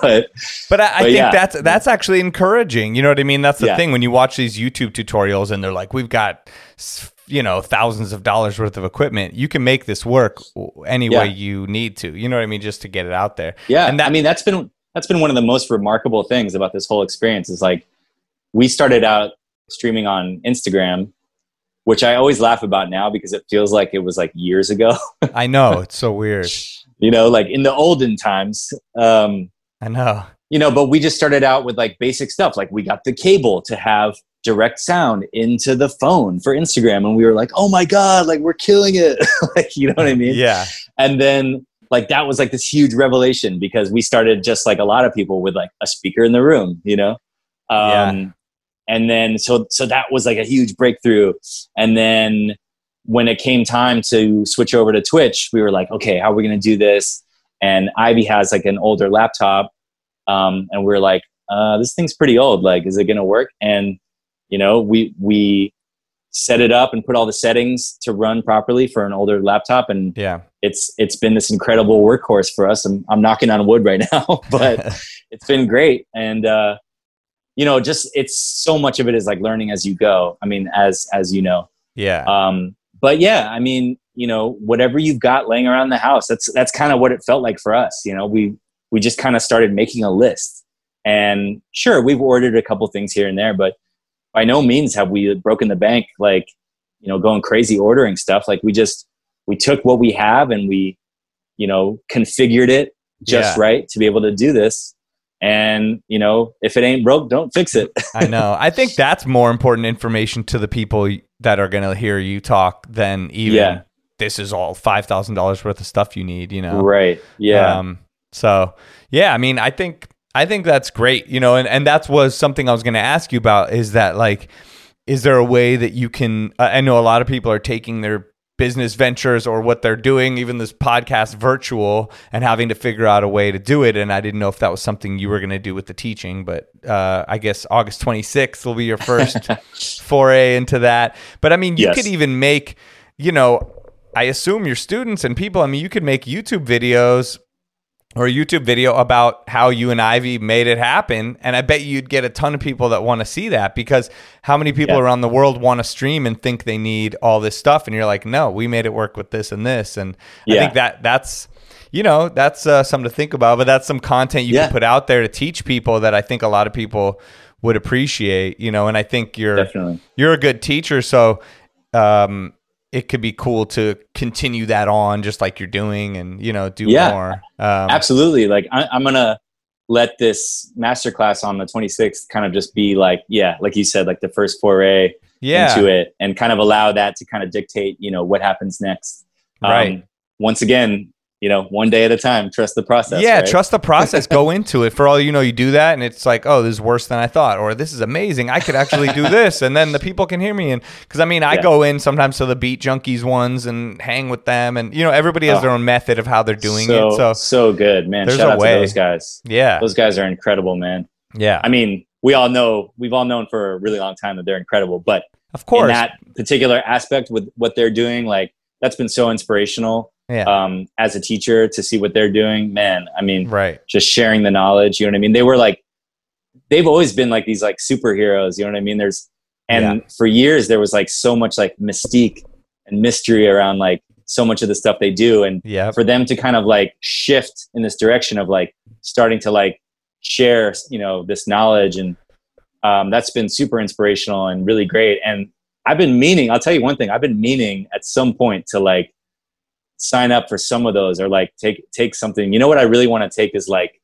but but I, I but think yeah. that's that's actually encouraging. You know what I mean? That's the yeah. thing when you watch these YouTube tutorials and they're like, we've got, you know, thousands of dollars worth of equipment. You can make this work any yeah. way you need to. You know what I mean? Just to get it out there. Yeah, and that, I mean that's been that's been one of the most remarkable things about this whole experience is like we started out streaming on Instagram, which I always laugh about now because it feels like it was like years ago. I know, it's so weird. You know, like in the olden times, um, I know, you know, but we just started out with like basic stuff. Like we got the cable to have direct sound into the phone for Instagram. And we were like, oh my God, like we're killing it. Like, you know what I mean? Yeah. And then like, that was like this huge revelation because we started just like a lot of people with like a speaker in the room, you know? Um, yeah. And then, so, so that was like a huge breakthrough. And then, when it came time to switch over to Twitch, we were like, okay, how are we going to do this? And Ivy has like an older laptop. Um, and we we're like, uh, this thing's pretty old. Like, is it going to work? And, you know, we, we set it up and put all the settings to run properly for an older laptop. And yeah, it's, it's been this incredible workhorse for us. I'm, I'm knocking on wood right now, but it's been great. And, uh, you know, just, it's so much of it is like learning as you go. I mean, as, as you know, yeah. Um, But yeah, I mean, you know, whatever you've got laying around the house, that's that's kind of what it felt like for us. You know, we we just kind of started making a list. And sure, we've ordered a couple things here and there, but by no means have we broken the bank, like, you know, going crazy ordering stuff. Like we just, we took what we have and we, you know, configured it just yeah. right to be able to do this. And, you know, if it ain't broke, don't fix it. I know. I think that's more important information to the people that are going to hear you talk than even yeah. this is all five thousand dollars worth of stuff you need, you know? Right. Yeah. Um, so, yeah, I mean, I think I think that's great, you know, and, and that was something I was going to ask you about is that, like, is there a way that you can, uh, I know a lot of people are taking their business ventures or what they're doing, even this podcast virtual and having to figure out a way to do it. And I didn't know if that was something you were going to do with the teaching, but uh, I guess August twenty-sixth will be your first foray into that. But I mean, you yes. could even make, you know, I assume your students and people, I mean, you could make YouTube videos or a YouTube video about how you and Ivy made it happen. And I bet you'd get a ton of people that want to see that because how many people yeah. around the world want to stream and think they need all this stuff. And you're like, no, we made it work with this and this. And yeah. I think that that's, you know, that's uh, something to think about, but that's some content you yeah. can put out there to teach people that I think a lot of people would appreciate, you know, and I think you're, Definitely. you're a good teacher. So, um, it could be cool to continue that on just like you're doing and, you know, do yeah, more. Um, absolutely. Like I, I'm going to let this masterclass on the twenty-sixth kind of just be like, yeah, like you said, like the first foray yeah. into it and kind of allow that to kind of dictate, you know, what happens next. Um, right. Once again, you know, one day at a time, trust the process. Yeah. Right? Trust the process. Go into it. For all you know, you do that and it's like, oh, this is worse than I thought, or this is amazing. I could actually do this. And then the people can hear me. And cause I mean, I yeah. go in sometimes to the Beat Junkies ones and hang with them. And you know, everybody has oh, their own method of how they're doing so, it. So, so good, man. Shout out way. to those guys. Yeah. Those guys are incredible, man. Yeah. I mean, we all know, we've all known for a really long time that they're incredible, but of course in that particular aspect with what they're doing, like that's been so inspirational. Yeah. Um, as a teacher to see what they're doing, man, I mean, right. just sharing the knowledge, you know what I mean? They were like, they've always been like these like superheroes, you know what I mean? There's And yeah. for years there was like so much like mystique and mystery around like so much of the stuff they do. And yep. for them to kind of like shift in this direction of like starting to like share, you know, this knowledge, and um, that's been super inspirational and really great. And I've been meaning, I'll tell you one thing, I've been meaning at some point to like sign up for some of those, or like take, take something, you know, what I really want to take is like,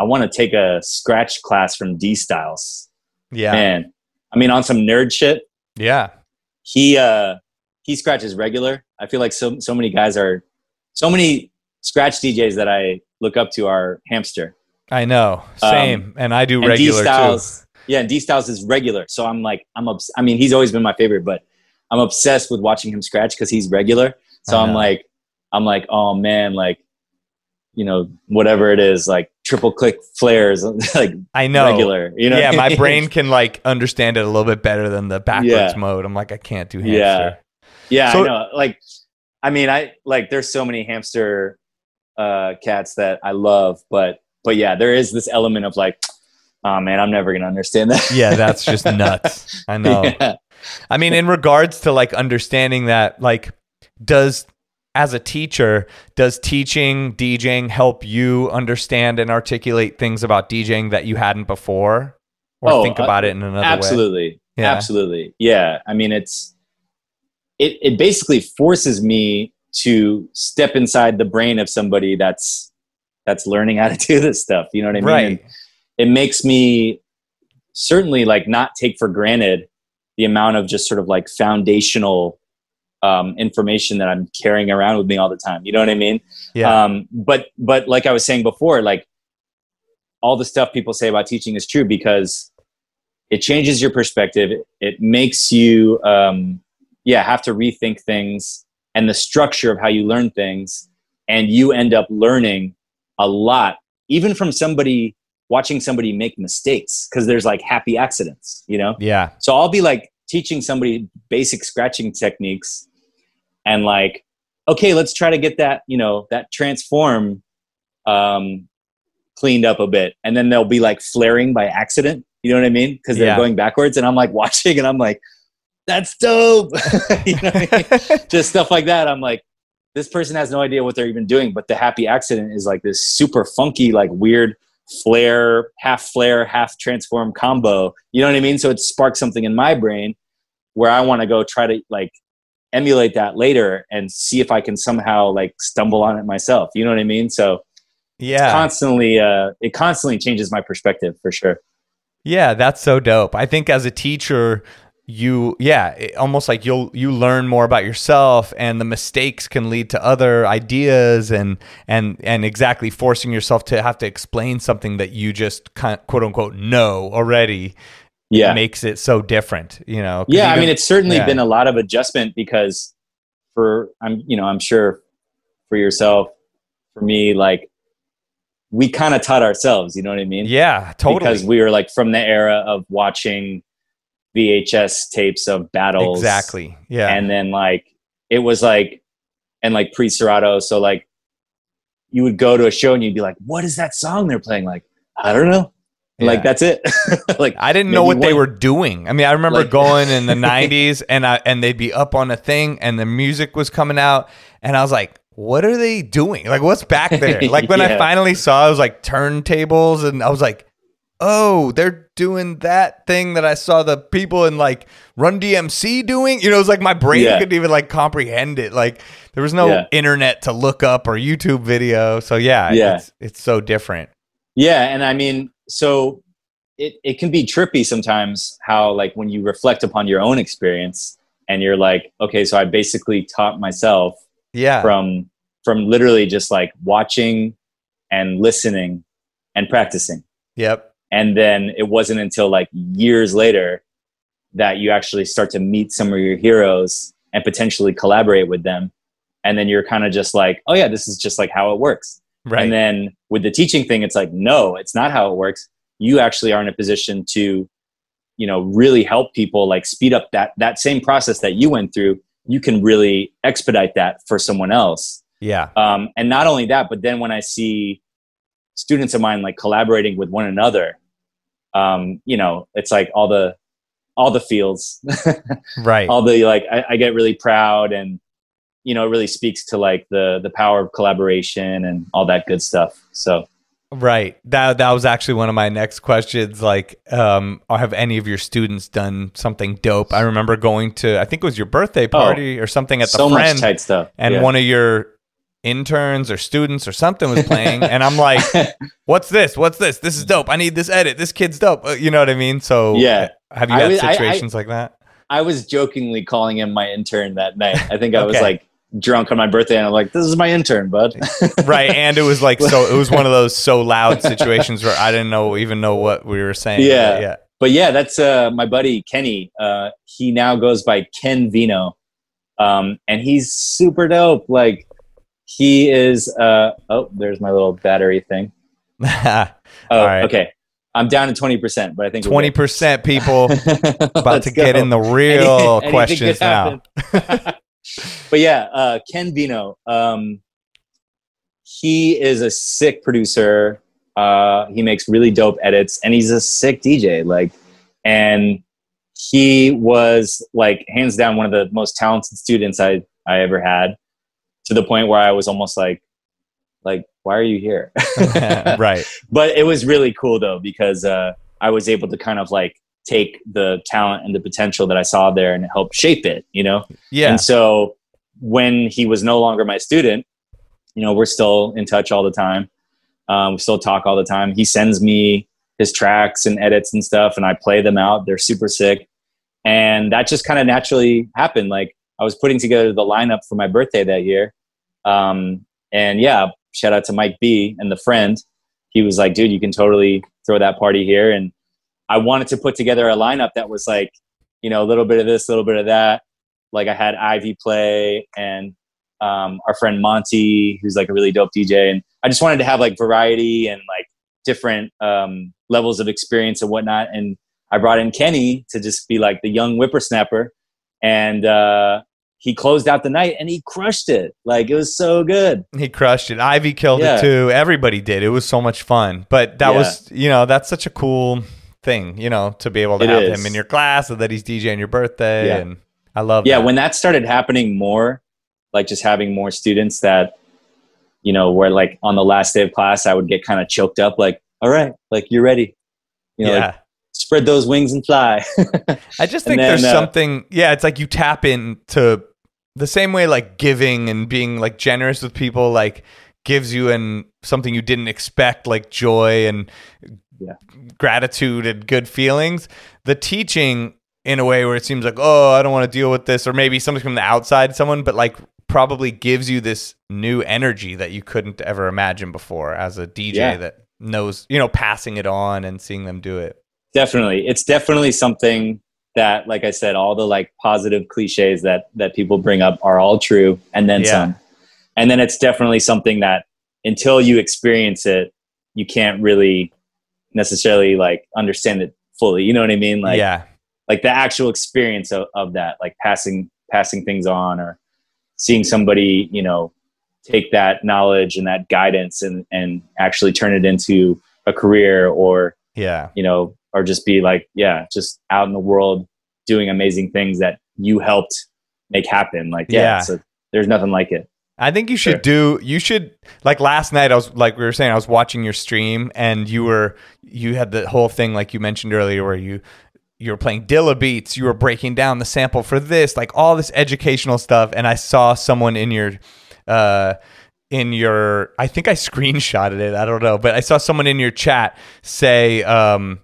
I want to take a scratch class from D Styles. Yeah. Man, I mean, on some nerd shit. Yeah. He, uh, he scratches regular. I feel like so so many guys are, so many scratch D Js that I look up to are Hamster. I know, same, um, and I do and regular D Styles, too. Yeah, and D Styles is regular, so I'm like, I'm obs- I mean, he's always been my favorite, but I'm obsessed with watching him scratch because he's regular. So I'm like, I'm like, oh man, like, you know, whatever it is, like triple click flares, like I know regular. You know, yeah, my brain can like understand it a little bit better than the backwards yeah. mode. I'm like, I can't do Hamster. Yeah. Yeah, so, I know. Like, I mean, I like. There's so many Hamster uh, cats that I love, but but yeah, there is this element of like, oh man, I'm never gonna understand that. Yeah, that's just nuts. I know. Yeah. I mean, in regards to like understanding that, like, does as a teacher, does teaching DJing help you understand and articulate things about DJing that you hadn't before, or oh, think about uh, it in another absolutely. way? Absolutely. Yeah. Absolutely. Yeah. I mean, it's. It, it basically forces me to step inside the brain of somebody that's that's learning how to do this stuff. You know what I mean? Right. It makes me certainly like not take for granted the amount of just sort of like foundational um, information that I'm carrying around with me all the time. You know what I mean? Yeah. Um, but but like I was saying before, like all the stuff people say about teaching is true because it changes your perspective. It, it makes you. Um, Yeah, have to rethink things and the structure of how you learn things, and you end up learning a lot, even from somebody watching somebody make mistakes, because there's like happy accidents, you know? Yeah. So I'll be like teaching somebody basic scratching techniques, and like, okay, let's try to get that, you know, that transform um, cleaned up a bit, and then they'll be like flaring by accident, you know what I mean? Because they're yeah. going backwards, and I'm like watching, and I'm like, that's dope. You know what I mean? Just stuff like that. I'm like, this person has no idea what they're even doing, but the happy accident is like this super funky, like weird flare, half flare, half transform combo. You know what I mean? So it sparks something in my brain where I want to go try to like emulate that later and see if I can somehow like stumble on it myself. You know what I mean? So yeah, it's constantly, uh, it constantly changes my perspective for sure. Yeah. That's so dope. I think as a teacher, you yeah it, almost like you'll you learn more about yourself, and the mistakes can lead to other ideas, and and and exactly forcing yourself to have to explain something that you just quote unquote know already yeah makes it so different, you know. Yeah, you I mean it's certainly yeah. been a lot of adjustment, because for I'm you know I'm sure for yourself, for me, like we kind of taught ourselves, you know what I mean? Yeah, totally. Because we were like from the era of watching V H S tapes of battles. Exactly. Yeah. And then like, it was like, and like pre Serato. So like you would go to a show and you'd be like, what is that song they're playing? Like, I don't know. Yeah. Like, that's it. Like, I didn't know what one. they were doing. I mean, I remember like, going in the nineties and I, and they'd be up on a thing and the music was coming out and I was like, what are they doing? Like, what's back there? Like when yeah. I finally saw, it was like turntables and I was like, oh, they're doing that thing that I saw the people in like Run D M C doing, you know. It's like my brain yeah. couldn't even like comprehend it. Like there was no yeah. internet to look up or YouTube video. So yeah, yeah. It's, it's so different. Yeah. And I mean, so it, it can be trippy sometimes how like when you reflect upon your own experience and you're like, okay, so I basically taught myself yeah. from, from literally just like watching and listening and practicing. Yep. And then it wasn't until like years later that you actually start to meet some of your heroes and potentially collaborate with them. And then you're kind of just like, oh yeah, this is just like how it works. Right. And then with the teaching thing, it's like, no, it's not how it works. You actually are in a position to, you know, really help people like speed up that, that same process that you went through. You can really expedite that for someone else. Yeah. Um, and not only that, but then when I see students of mine like collaborating with one another, um, you know, it's like all the all the feels, right? All the, like, I, I get really proud, and, you know, it really speaks to like the, the power of collaboration and all that good stuff. So, right. That, that was actually one of my next questions. Like, um, have any of your students done something dope? I remember going to, I think it was your birthday party oh, or something at the so friend much tight stuff. And yeah. one of your interns or students or something was playing and I'm like, what's this? What's this? This is dope. I need this edit. This kid's dope. You know what I mean? So yeah. Have you had I, situations I, I, like that? I was jokingly calling him my intern that night. I think I okay. was like, drunk on my birthday, and I'm like, this is my intern, bud. Right. And it was like, so it was one of those so loud situations where I didn't know even know what we were saying. Yeah. But yeah, but yeah that's uh, my buddy Kenny. Uh, he now goes by Ken Vino. Um, and he's super dope. Like, he is, uh, oh, there's my little battery thing. oh, right. Okay. I'm down to twenty percent, but I think twenty percent people about to go. Get in the real Any, questions now. But yeah, uh, Ken Vino, um, he is a sick producer. Uh, he makes really dope edits, and he's a sick D J. Like, and he was like hands down one of the most talented students I, I ever had, to the point where I was almost like, like, why are you here? Right. But it was really cool though, because uh, I was able to kind of like take the talent and the potential that I saw there and help shape it, you know? Yeah. And so when he was no longer my student, you know, we're still in touch all the time. Um, we still talk all the time. He sends me his tracks and edits and stuff, and I play them out. They're super sick. And that just kind of naturally happened. Like, I was putting together the lineup for my birthday that year. Um, and yeah, shout out to Mike B and the friend. He was like, dude, you can totally throw that party here. And I wanted to put together a lineup that was like, you know, a little bit of this, a little bit of that. Like, I had Ivy play, and um, our friend Monty, who's like a really dope D J. And I just wanted to have like variety and like different um, levels of experience and whatnot. And I brought in Kenny to just be like the young whippersnapper. And uh, he closed out the night and he crushed it. Like, it was so good. He crushed it. Ivy killed yeah. it too. Everybody did. It was so much fun. But that yeah. was, you know, that's such a cool thing, you know, to be able to it have is. him in your class, and that he's DJing your birthday. Yeah. And I love yeah, that. Yeah, when that started happening more, like just having more students that, you know, where like on the last day of class, I would get kind of choked up, like, all right, like, you're ready. You know, yeah. like, spread those wings and fly. I just think then, there's uh, something, yeah, it's like you tap into the same way, like giving and being like generous with people, like gives you an something you didn't expect, like joy and yeah. gratitude and good feelings. The teaching, in a way where it seems like, oh, I don't want to deal with this, or maybe something from the outside, someone, but like probably gives you this new energy that you couldn't ever imagine before as a D J yeah. that knows, you know, passing it on and seeing them do it. Definitely. It's definitely something that, like I said, all the like positive cliches that that people bring up are all true, and then yeah. some. And then it's definitely something that until you experience it, you can't really necessarily like understand it fully, you know what I mean? Like, yeah. like the actual experience of, of that, like passing, passing things on, or seeing somebody, you know, take that knowledge and that guidance and, and actually turn it into a career, or, yeah, you know, or just be like, yeah, just out in the world doing amazing things that you helped make happen. Like, yeah, yeah. So there's nothing like it. I think you should sure. do, you should, like last night, I was, like we were saying, I was watching your stream, and you were, you had the whole thing, like you mentioned earlier, where you, you were playing Dilla beats, you were breaking down the sample for this, like all this educational stuff. And I saw someone in your, uh, in your, I think I screenshotted it, I don't know, but I saw someone in your chat say, um,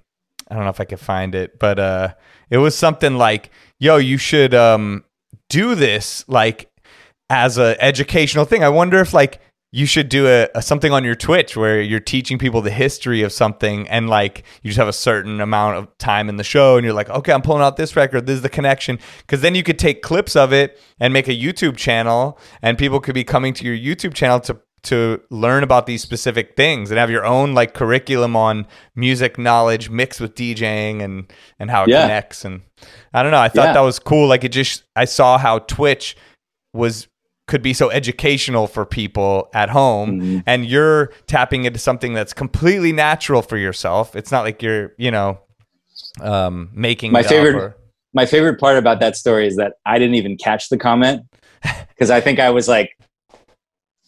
I don't know if I could find it, but uh, it was something like, yo, you should um, do this, like, as a educational thing. I wonder if like you should do a, a something on your Twitch where you're teaching people the history of something, and like you just have a certain amount of time in the show, and you're like, okay, I'm pulling out this record, this is the connection, because then you could take clips of it and make a YouTube channel, and people could be coming to your YouTube channel to to learn about these specific things, and have your own like curriculum on music knowledge mixed with DJing and and how it yeah. connects. And I don't know, I thought yeah. that was cool. Like, it just, I saw how Twitch was could be so educational for people at home, mm-hmm. and you're tapping into something that's completely natural for yourself. It's not like you're, you know, um, making my favorite, or, my favorite part about that story is that I didn't even catch the comment, because I think I was like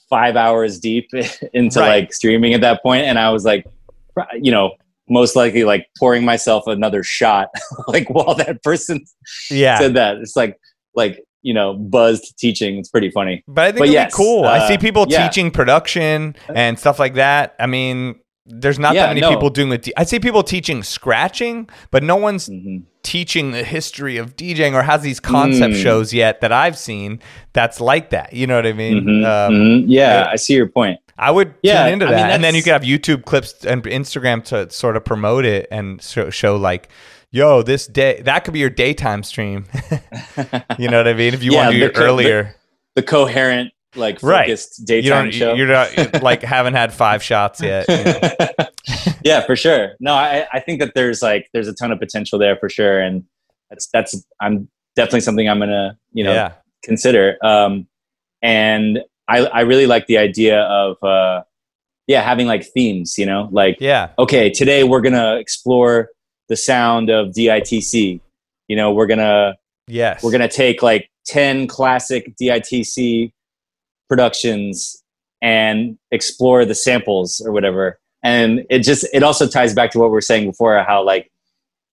five hours deep into right. like streaming at that point, and I was like, you know, most likely like pouring myself another shot like while that person yeah. said that. It's like like you know, buzzed teaching. It's pretty funny. But I think it's yes, cool. Uh, I see people yeah. teaching production and stuff like that. I mean, there's not yeah, that many no. people doing the. De- I see people teaching scratching, but no one's mm-hmm. teaching the history of DJing or has these concept mm. shows yet that I've seen that's like that. You know what I mean? Mm-hmm. Um, mm-hmm. Yeah, I, I see your point. I would yeah, tune into that. I mean, and then you could have YouTube clips and Instagram to sort of promote it and show like, yo, this day, that could be your daytime stream. You know what I mean? If you yeah, want to do it earlier. The, the coherent, like, focused right. daytime you show. You're not, like, haven't had five shots yet. You know? Yeah, for sure. No, I, I think that there's, like, there's a ton of potential there for sure. And that's, that's, I'm definitely something I'm going to, you know, yeah. consider. Um, and I, I really like the idea of, uh, yeah, having, like, themes, you know? Like, yeah. okay, today we're going to explore the sound of D I T C, you know, we're gonna yes, we're gonna take like ten classic D I T C productions and explore the samples or whatever. And it just it also ties back to what we were saying before, how like,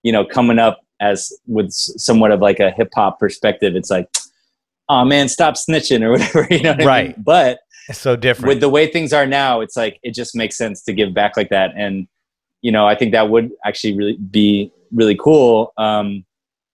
you know, coming up as with somewhat of like a hip hop perspective, it's like, oh man, stop snitching or whatever, you know what right? I mean? But it's so different with the way things are now. It's like it just makes sense to give back like that. And you know, I think that would actually really be really cool, um,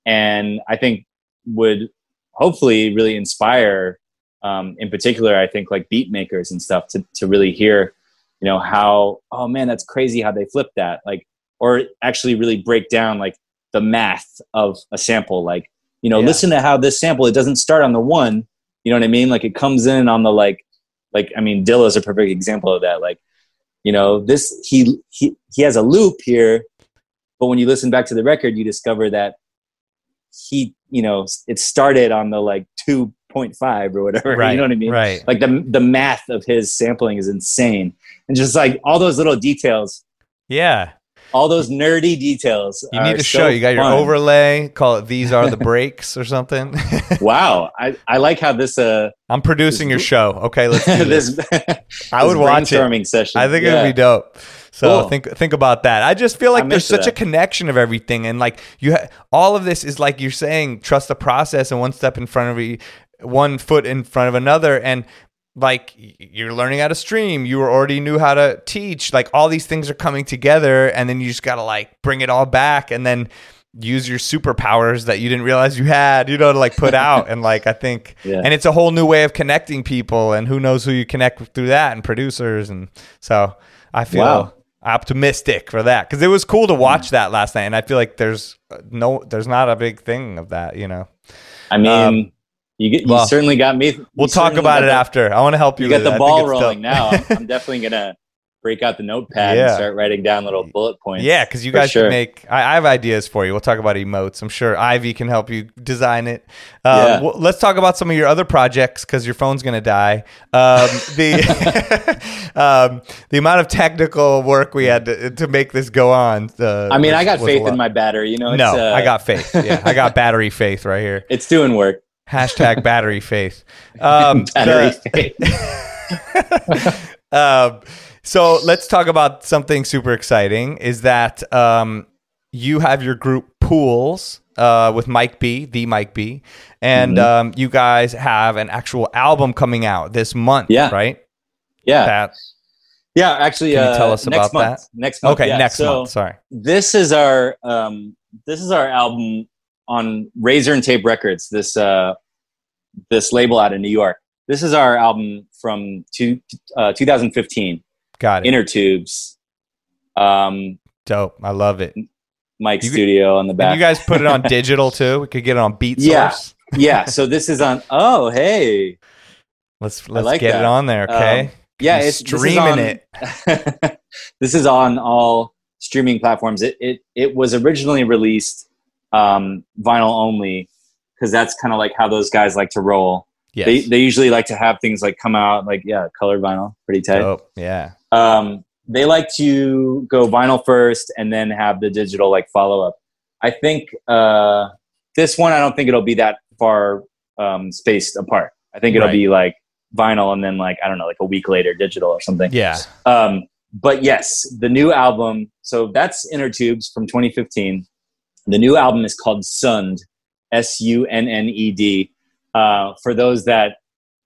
and I think would hopefully really inspire, um, in particular, I think like beat makers and stuff to to really hear, you know, how oh man, that's crazy how they flipped that, like, or actually really break down like the math of a sample, like you know, yeah. listen to how this sample it doesn't start on the one, you know what I mean? Like it comes in on the like, like I mean, Dilla is a perfect example of that, like. You know, this he, he he has a loop here, but when you listen back to the record, you discover that he, you know, it started on the like two point five or whatever. Right, you know what I mean? Right. Like the the math of his sampling is insane, and just like all those little details. Yeah. All those nerdy details. You need to show. So you got your fun. Overlay. Call it "These Are the Breaks" or something. Wow, I, I like how this. Uh, I'm producing this, your show. Okay, let's do this. this I would this watch it. Session. I think yeah. it would be dope. So cool. think think about that. I just feel like I'm there's such that. a connection of everything, and like you, ha- all of this is like you're saying, trust the process and one step in front of you, one foot in front of another, and. Like you're learning how to stream, you already knew how to teach, like all these things are coming together, and then you just gotta like bring it all back and then use your superpowers that you didn't realize you had, you know, to like put out. And like I think yeah. and it's a whole new way of connecting people, and who knows who you connect with through that, and producers. And so I feel wow. optimistic for that, because it was cool to watch mm-hmm. that last night, and I feel like there's no there's not a big thing of that, you know. I mean um, You, get, well, you certainly got me. We'll talk about it the, after. I want to help you. You got the ball rolling now. I'm, I'm definitely going to break out the notepad yeah. and start writing down little bullet points. Yeah, because you guys sure. can make – I have ideas for you. We'll talk about emotes. I'm sure Ivy can help you design it. Um, yeah. well, let's talk about some of your other projects, because your phone's going to die. Um, the um, the amount of technical work we had to, to make this go on. Uh, I mean, was, I got faith in my battery. You know, it's, No, uh, I got faith. Yeah, I got battery faith right here. It's doing work. Hashtag battery faith. Um, battery faith. um, so let's talk about something super exciting, is that um, you have your group Pools uh, with Mike B, the Mike B, and mm-hmm. um, you guys have an actual album coming out this month, yeah. right? Yeah. That, yeah, actually, can you tell us uh, about next month, that? Next month. Okay, yeah. next so month, sorry. This is our um, this is our album on Razor and Tape Records, this uh, this label out of New York. This is our album from two, uh, twenty fifteen. Got it. Inner Tubes. Um, Dope. I love it. Mike's you, studio on the back. And you guys put it on digital too? We could get it on BeatSource. Yeah. yeah. So this is on. Oh, hey. Let's let's like get that. It on there. Okay. Um, yeah, I'm it's streaming this on, it. This is on all streaming platforms. It it it was originally released. Um, vinyl only, because that's kind of like how those guys like to roll. Yes. They they usually like to have things like come out like yeah, colored vinyl, pretty tight. Oh yeah. Um, they like to go vinyl first and then have the digital like follow up. I think uh, this one, I don't think it'll be that far um, spaced apart. I think it'll right. be like vinyl and then like, I don't know, like a week later, digital or something. Yeah. Um, but yes, the new album. So that's Inner Tubes from twenty fifteen. The new album is called Sunned, S U N N E D. Uh, for those that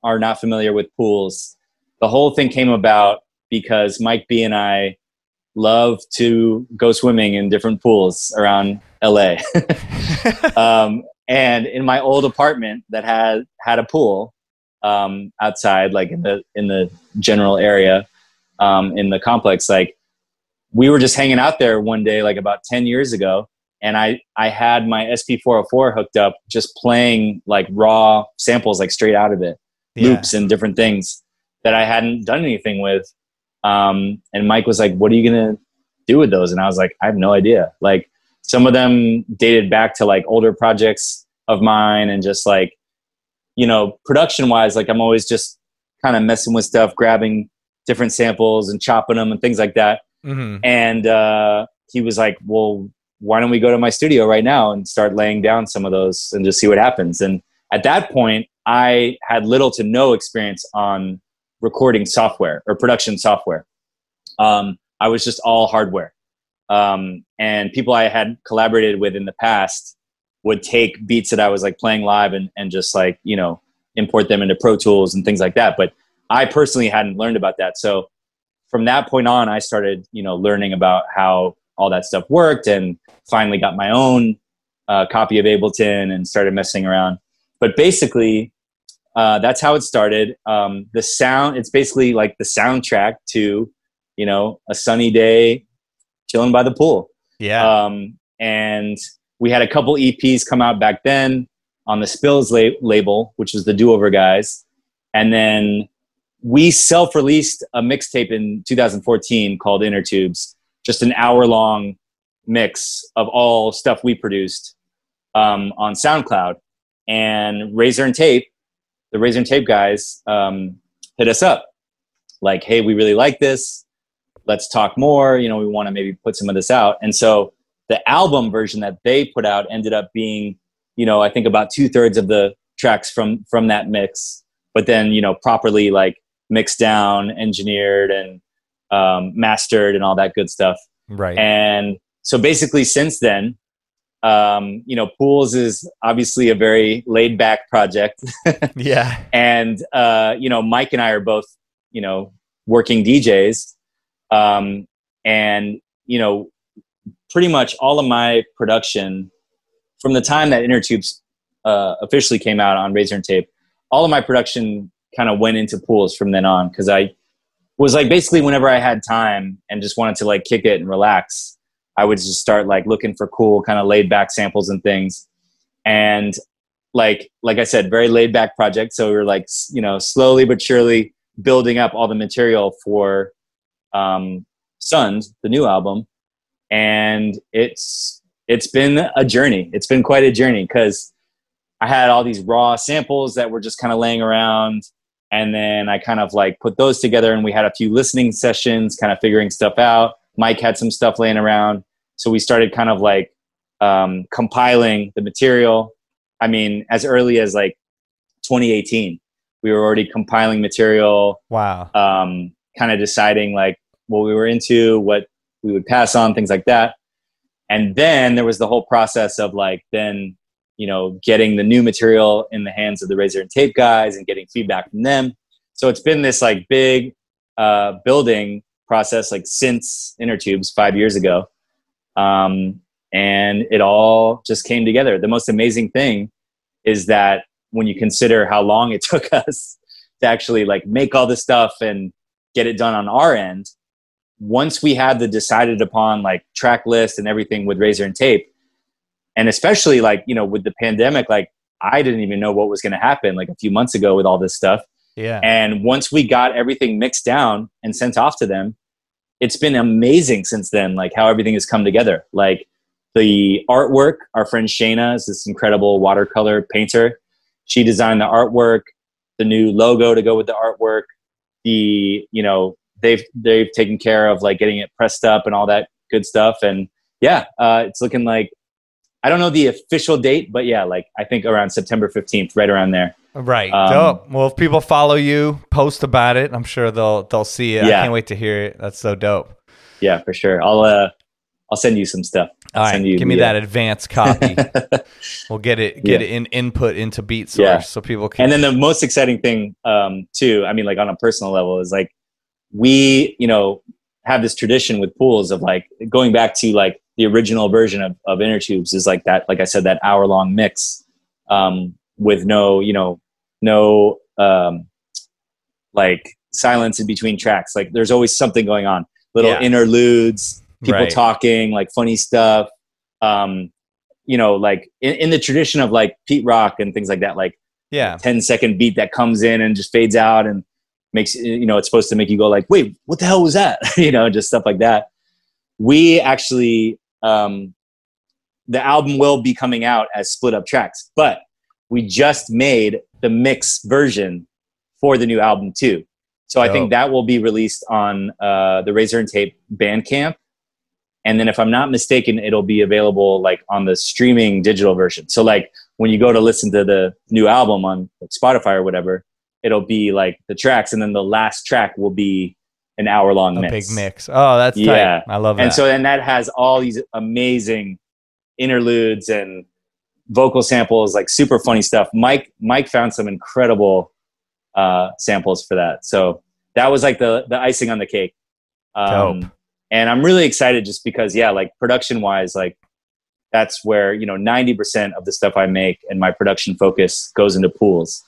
are not familiar with Pools, the whole thing came about because Mike B and I love to go swimming in different pools around L A. um, and in my old apartment that had had a pool um, outside, like in the in the general area um, in the complex, like we were just hanging out there one day, like about ten years ago. And I, I had my S P four oh four hooked up, just playing like raw samples, like straight out of it, yeah. loops and different things that I hadn't done anything with. Um, and Mike was like, what are you going to do with those? And I was like, I have no idea. Like some of them dated back to like older projects of mine and just like, you know, production wise, like I'm always just kind of messing with stuff, grabbing different samples and chopping them and things like that. Mm-hmm. And uh, he was like, well, why don't we go to my studio right now and start laying down some of those and just see what happens? And at that point, I had little to no experience on recording software or production software. Um, I was just all hardware. Um, and people I had collaborated with in the past would take beats that I was like playing live and, and just like, you know, import them into Pro Tools and things like that. But I personally hadn't learned about that. So from that point on, I started, you know, learning about how all that stuff worked and finally got my own uh, copy of Ableton and started messing around. But basically, uh, that's how it started. Um, the sound, it's basically like the soundtrack to, you know, a sunny day, chilling by the pool. Yeah. Um, and we had a couple E Ps come out back then on the Spills la- label, which was the Do-Over guys. And then we self-released a mixtape in two thousand fourteen called Inner Tubes, just an hour-long mix of all stuff we produced um, on SoundCloud. And Razor and Tape, the Razor and Tape guys, um, hit us up. Like, hey, we really like this. Let's talk more. You know, we want to maybe put some of this out. And so the album version that they put out ended up being, you know, I think about two-thirds of the tracks from from that mix. But then, you know, properly, like, mixed down, engineered, and um, mastered and all that good stuff. Right. And so basically since then, um, you know, Pools is obviously a very laid back project. Yeah. And, uh, you know, Mike and I are both, you know, working D Js. Um, and, you know, pretty much all of my production from the time that Inner Tubes, uh, officially came out on Razor and Tape, all of my production kind of went into Pools from then on. Cause I, was like basically whenever I had time and just wanted to like kick it and relax, I would just start like looking for cool kind of laid back samples and things. And like, like I said, very laid back project. So we were like, you know, slowly but surely building up all the material for um, Sunned, the new album. And it's, it's been a journey. It's been quite a journey because I had all these raw samples that were just kind of laying around. And then I kind of like put those together and we had a few listening sessions, kind of figuring stuff out. Mike had some stuff laying around. So we started kind of like um, compiling the material. I mean, as early as like twenty eighteen, we were already compiling material. Wow. Um, kind of deciding like what we were into, what we would pass on, things like that. And then there was the whole process of like then, you know, getting the new material in the hands of the Razor and Tape guys and getting feedback from them. So it's been this like big uh, building process like since Inner Tubes five years ago. Um, and it all just came together. The most amazing thing is that when you consider how long it took us to actually like make all this stuff and get it done on our end, once we had the decided upon like track list and everything with Razor and Tape, and especially like, you know, with the pandemic, like I didn't even know what was going to happen like a few months ago with all this stuff. Yeah. And once we got everything mixed down and sent off to them, it's been amazing since then, like how everything has come together. Like the artwork, our friend Shayna is this incredible watercolor painter. She designed the artwork, the new logo to go with the artwork. The, you know, they've, they've taken care of like getting it pressed up and all that good stuff. And yeah, uh, it's looking like, I don't know the official date, but yeah, like I think around September fifteenth, right around there. Right. Um, dope. Well, if people follow you, post about it, I'm sure they'll they'll see it. Yeah. I can't wait to hear it. That's so dope. Yeah, for sure. I'll uh, I'll send you some stuff. All I'll right, send you, give me yeah. that advance copy. We'll get it get yeah. it in input into BeatSource yeah. so people can. And then the most exciting thing um, too, I mean, like on a personal level, is like we, you know, have this tradition with Pools of like going back to like the original version of, of Inner Tubes is like that, like I said, that hour long mix um, with no, you know, no um, like silence in between tracks. Like there's always something going on, little yeah. interludes, people right. talking, like funny stuff. Um, you know, like in, in the tradition of like Pete Rock and things like that, like yeah, ten second beat that comes in and just fades out and makes, you know, it's supposed to make you go like, wait, what the hell was that? You know, just stuff like that. We actually, um, the album will be coming out as split up tracks, but we just made the mix version for the new album too. So dope. I think that will be released on uh, the Razor and Tape Bandcamp. And then if I'm not mistaken, it'll be available like on the streaming digital version. So like when you go to listen to the new album on Spotify or whatever, it'll be like the tracks, and then the last track will be an hour long mix. A big mix. Oh, that's tight. Yeah. I love that. And so, and that has all these amazing interludes and vocal samples, like super funny stuff. Mike, Mike found some incredible uh, samples for that. So that was like the, the icing on the cake. Um, Dope. And I'm really excited just because, yeah, like production wise, like that's where, you know, ninety percent of the stuff I make and my production focus goes into Pools.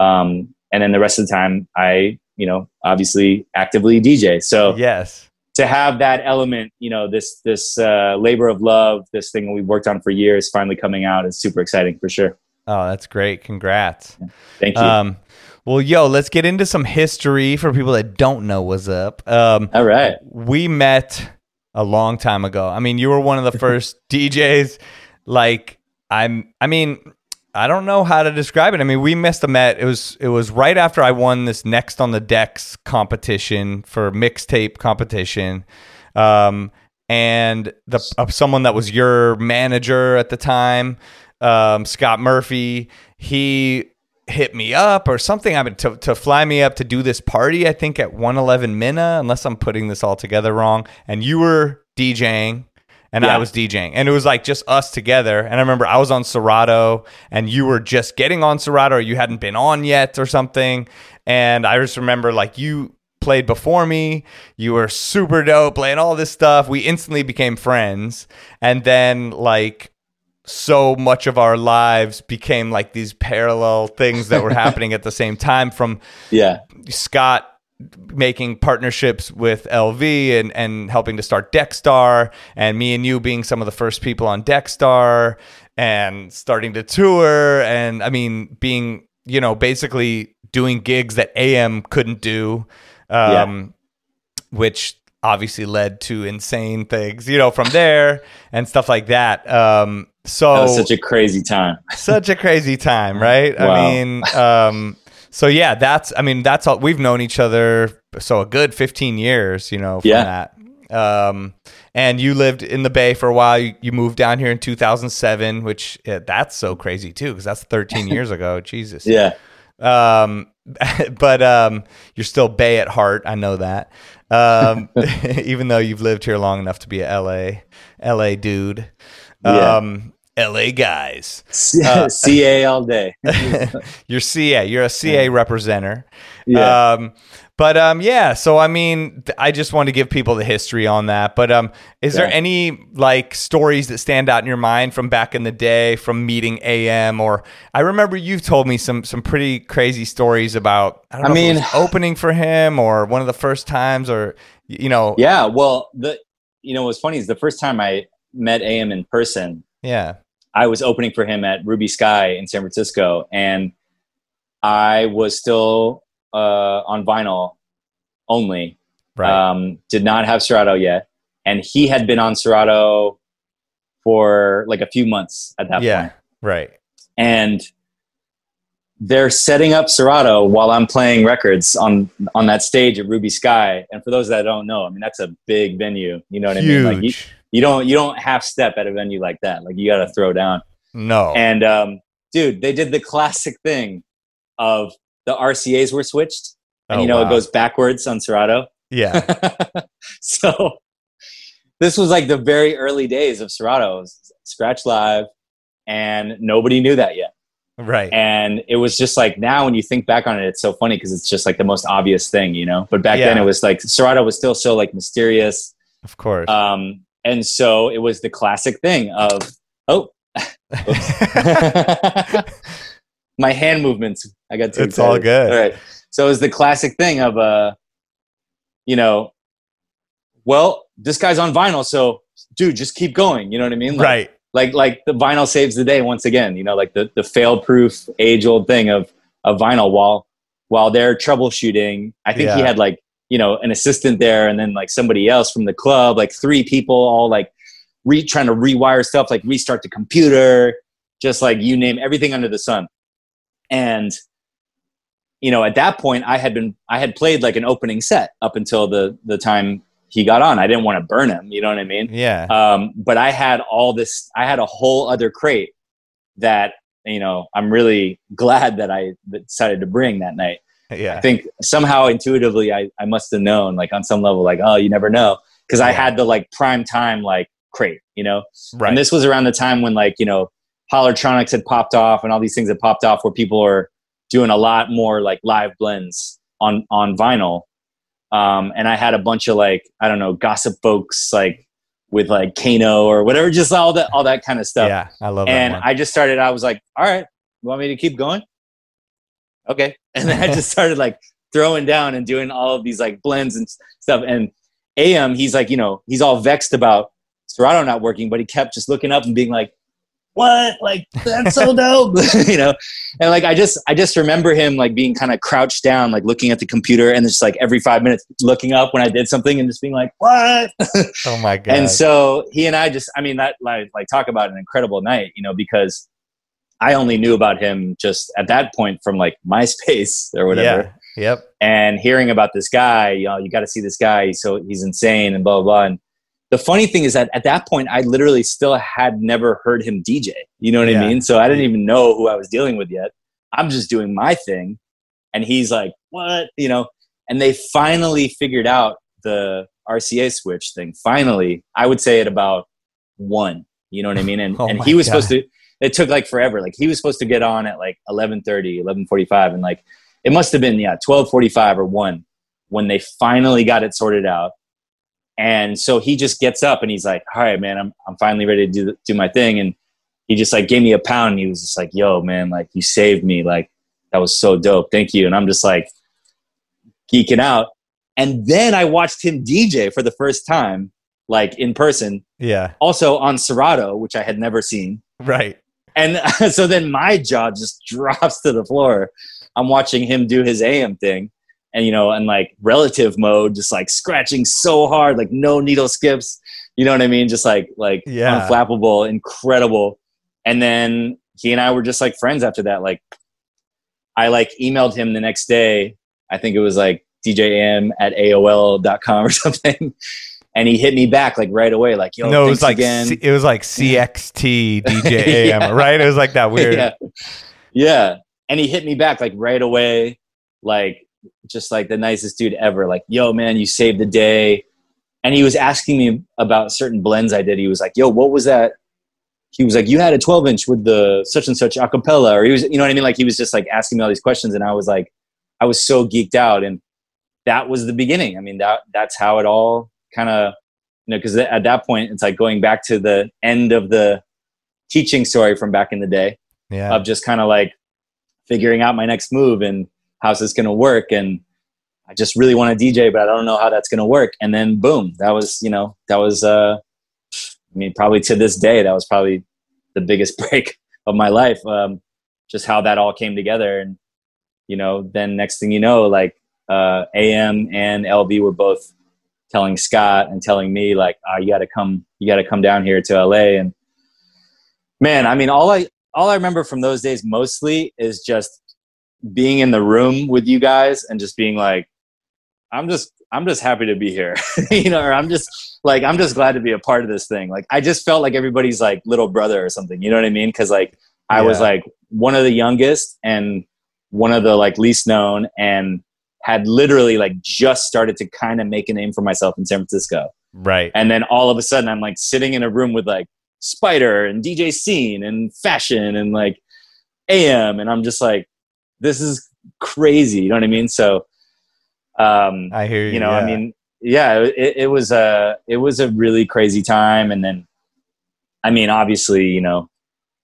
Um, and then the rest of the time I, you know, obviously actively D J. So yes, to have that element, you know, this, this uh, labor of love, this thing we've worked on for years, finally coming out is super exciting for sure. Oh, that's great. Congrats. Yeah. Thank you. Um, well, yo, let's get into some history for people that don't know what's up. Um, All right. We met a long time ago. I mean, you were one of the first D Js. Like I'm, I mean, I don't know how to describe it. I mean, we must have met. It was it was right after I won this Next on the Decks competition for mixtape competition, um, and the uh, someone that was your manager at the time, um, Scott Murphy. He hit me up or something. I mean, to to fly me up to do this party. I think at one eleven Minna, unless I'm putting this all together wrong. And you were DJing. And yeah. I was DJing, and it was like just us together. And I remember I was on Serato, and you were just getting on Serato, or you hadn't been on yet, or something. And I just remember like you played before me. You were super dope, playing all this stuff. We instantly became friends, and then like so much of our lives became like these parallel things that were happening at the same time. From yeah, Scott making partnerships with L V and, and helping to start Deckstar, and me and you being some of the first people on Deckstar and starting to tour. And I mean, being, you know, basically doing gigs that A M couldn't do, um, yeah. which obviously led to insane things, you know, from there and stuff like that. Um, so that was such a crazy time, such a crazy time. Right. Wow. I mean, um, So yeah, that's, I mean, that's all, we've known each other. So a good fifteen years, you know, from yeah. that. Um, and you lived in the Bay for a while. You, you moved down here in two thousand seven, which yeah, that's so crazy too. Cause that's thirteen years ago. Jesus. Yeah. Um, but, um, you're still Bay at heart. I know that. Um, even though you've lived here long enough to be a L A, L A dude. Um, yeah. L A guys. Uh, C A all day. You're C A. You're a C A representer. Yeah. Um, but um, yeah, so I mean, I just want to give people the history on that. But um, is yeah. there any like stories that stand out in your mind from back in the day from meeting A M? Or I remember you've told me some some pretty crazy stories about, I don't know, I mean, if it was opening for him or one of the first times or, you know. Yeah, well, the you know, what's funny is the first time I met A M in person. Yeah. I was opening for him at Ruby Sky in San Francisco, and I was still uh, on vinyl only. Right. Um, did not have Serato yet, and he had been on Serato for like a few months at that yeah, point. Yeah, right. And they're setting up Serato while I'm playing records on on that stage at Ruby Sky. And for those that don't know, I mean that's a big venue. You know what Huge. I mean? Like, you don't you don't half step at a venue like that. Like, you got to throw down. No. And um, dude, they did the classic thing of the R C As were switched, and oh, you know wow. it goes backwards on Serato. Yeah. So this was like the very early days of Serato, Scratch Live, and nobody knew that yet. Right. And it was just like, now when you think back on it, it's so funny because it's just like the most obvious thing, you know? But back yeah. then it was like, Serato was still so like mysterious. Of course. Um, and so it was the classic thing of, oh, my hand movements. I got too excited. It's all good. All right. So it was the classic thing of, uh, you know, well, this guy's on vinyl. So, dude, just keep going. You know what I mean? Like, right. Like like the vinyl saves the day once again, you know, like the, the fail-proof age-old thing of, of vinyl while while they're troubleshooting. I think yeah. he had like, you know, an assistant there and then like somebody else from the club, like three people all like re- trying to rewire stuff, like restart the computer, just like you name everything under the sun. And, you know, at that point I had been, I had played like an opening set up until the the time he got on. I didn't want to burn him. You know what I mean? Yeah. Um, but I had all this, I had a whole other crate that, you know, I'm really glad that I decided to bring that night. Yeah. I think somehow intuitively I, I must've known, like on some level, like, oh, you never know. Cause yeah. I had the like prime time, like crate, you know? Right. And this was around the time when like, you know, Holotronics had popped off and all these things had popped off where people are doing a lot more like live blends on, on vinyl. Um, and I had a bunch of like, I don't know, Gossip Folks, like with like Kano or whatever, just all that, all that kind of stuff. Yeah. I love that. And one. I just started, I was like, all right, you want me to keep going? Okay. And then I just started like throwing down and doing all of these like blends and stuff. And A M, he's like, you know, he's all vexed about Serato not working, but he kept just looking up and being like, what? Like, that's so dope. You know? And like, I just, I just remember him like being kind of crouched down, like looking at the computer and just like every five minutes looking up when I did something and just being like, what? Oh my God. And so he and I just, I mean, that like, like talk about an incredible night, you know, because I only knew about him just at that point from like MySpace or whatever. Yeah. Yep. And hearing about this guy, you know, you got to see this guy. So he's insane and blah, blah, blah. And the funny thing is that at that point, I literally still had never heard him D J. You know what yeah. I mean? So I didn't even know who I was dealing with yet. I'm just doing my thing. And he's like, what? You know, and they finally figured out the R C A switch thing. Finally, I would say at about one, you know what I mean? And, oh and he was God. supposed to, it took like forever. Like he was supposed to get on at like eleven thirty, eleven forty-five. And like, it must've been, yeah, twelve forty-five or one when they finally got it sorted out. And so he just gets up and he's like, all right, man, I'm I'm finally ready to do do my thing. And he just like gave me a pound and he was just like, yo, man, like you saved me. Like that was so dope. Thank you. And I'm just like geeking out. And then I watched him D J for the first time, like in person. Yeah. Also on Serato, which I had never seen. Right. And so then my jaw just drops to the floor. I'm watching him do his A M thing. And, you know, and like relative mode, just like scratching so hard, like no needle skips, you know what I mean? Just like, like yeah. unflappable, incredible. And then he and I were just like friends after that. Like I like emailed him the next day. I think it was like D J A M at A O L dot com or something. And he hit me back like right away. Like, yo, no, it was like, again. C- it was like C X T D J A M, yeah. right? It was like that weird. Yeah. yeah. And he hit me back like right away. Like, just like the nicest dude ever. Like, yo, man, you saved the day. And he was asking me about certain blends I did. He was like, yo, what was that? He was like, you had a twelve inch with the such and such acapella, or he was, you know what I mean? Like he was just like asking me all these questions. And I was like, I was so geeked out. And that was the beginning. I mean, that that's how it all kind of, you know, cause at that point it's like going back to the end of the teaching story from back in the day yeah. of just kind of like figuring out my next move and how's this going to work? And I just really want to D J, but I don't know how that's going to work. And then boom, that was, you know, that was, uh, I mean, probably to this day, that was probably the biggest break of my life. Um, just how that all came together. And, you know, then next thing you know, like, uh, A M and L B were both telling Scott and telling me like, oh, you gotta come, you gotta come down here to L A. And man, I mean, all I, all I remember from those days mostly is just being in the room with you guys and just being like, I'm just I'm just happy to be here, you know, or I'm just like, I'm just glad to be a part of this thing. Like, I just felt like everybody's like little brother or something, you know what I mean? Cause like, I yeah. was like one of the youngest and one of the like least known, and had literally like just started to kind of make a name for myself in San Francisco. Right. And then all of a sudden I'm like sitting in a room with like Spider and D J Scene and Fashion and like A M. And I'm just like, this is crazy. You know what I mean? So, um, I hear you, you know, yeah. I mean, yeah, it, it was a, it was a really crazy time. And then, I mean, obviously, you know,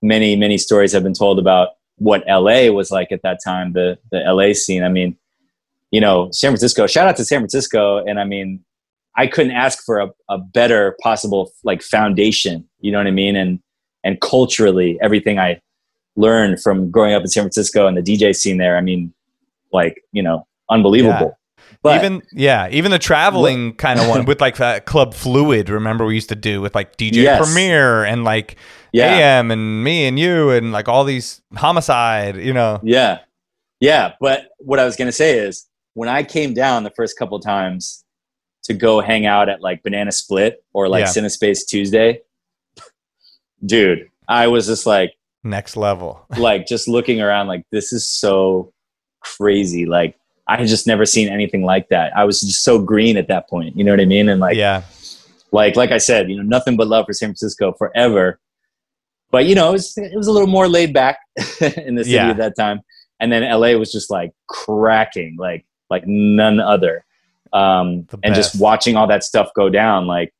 many, many stories have been told about what L A was like at that time, the, the L A scene. I mean, you know, San Francisco, shout out to San Francisco. And I mean, I couldn't ask for a, a better possible like foundation, you know what I mean? And, and culturally, everything I learned from growing up in San Francisco and the D J scene there, I mean, like, you know, unbelievable. Yeah. But even, yeah, even the traveling kind of one with like that Club Fluid, remember we used to do with like D J yes. Premier and like yeah. A M and me and you and like all these Homicide, you know? Yeah. Yeah. But what I was going to say is, when I came down the first couple of times to go hang out at like Banana Split or like yeah. CineSpace Tuesday, dude, I was just like next level, like just looking around like, this is so crazy. Like I had just never seen anything like that. I was just so green at that point. You know what I mean? And like, yeah, like, like I said, you know, nothing but love for San Francisco forever, but you know, it was, it was a little more laid back in the city yeah. at that time. And then L A was just like cracking, like, like none other. Um, and just watching all that stuff go down, like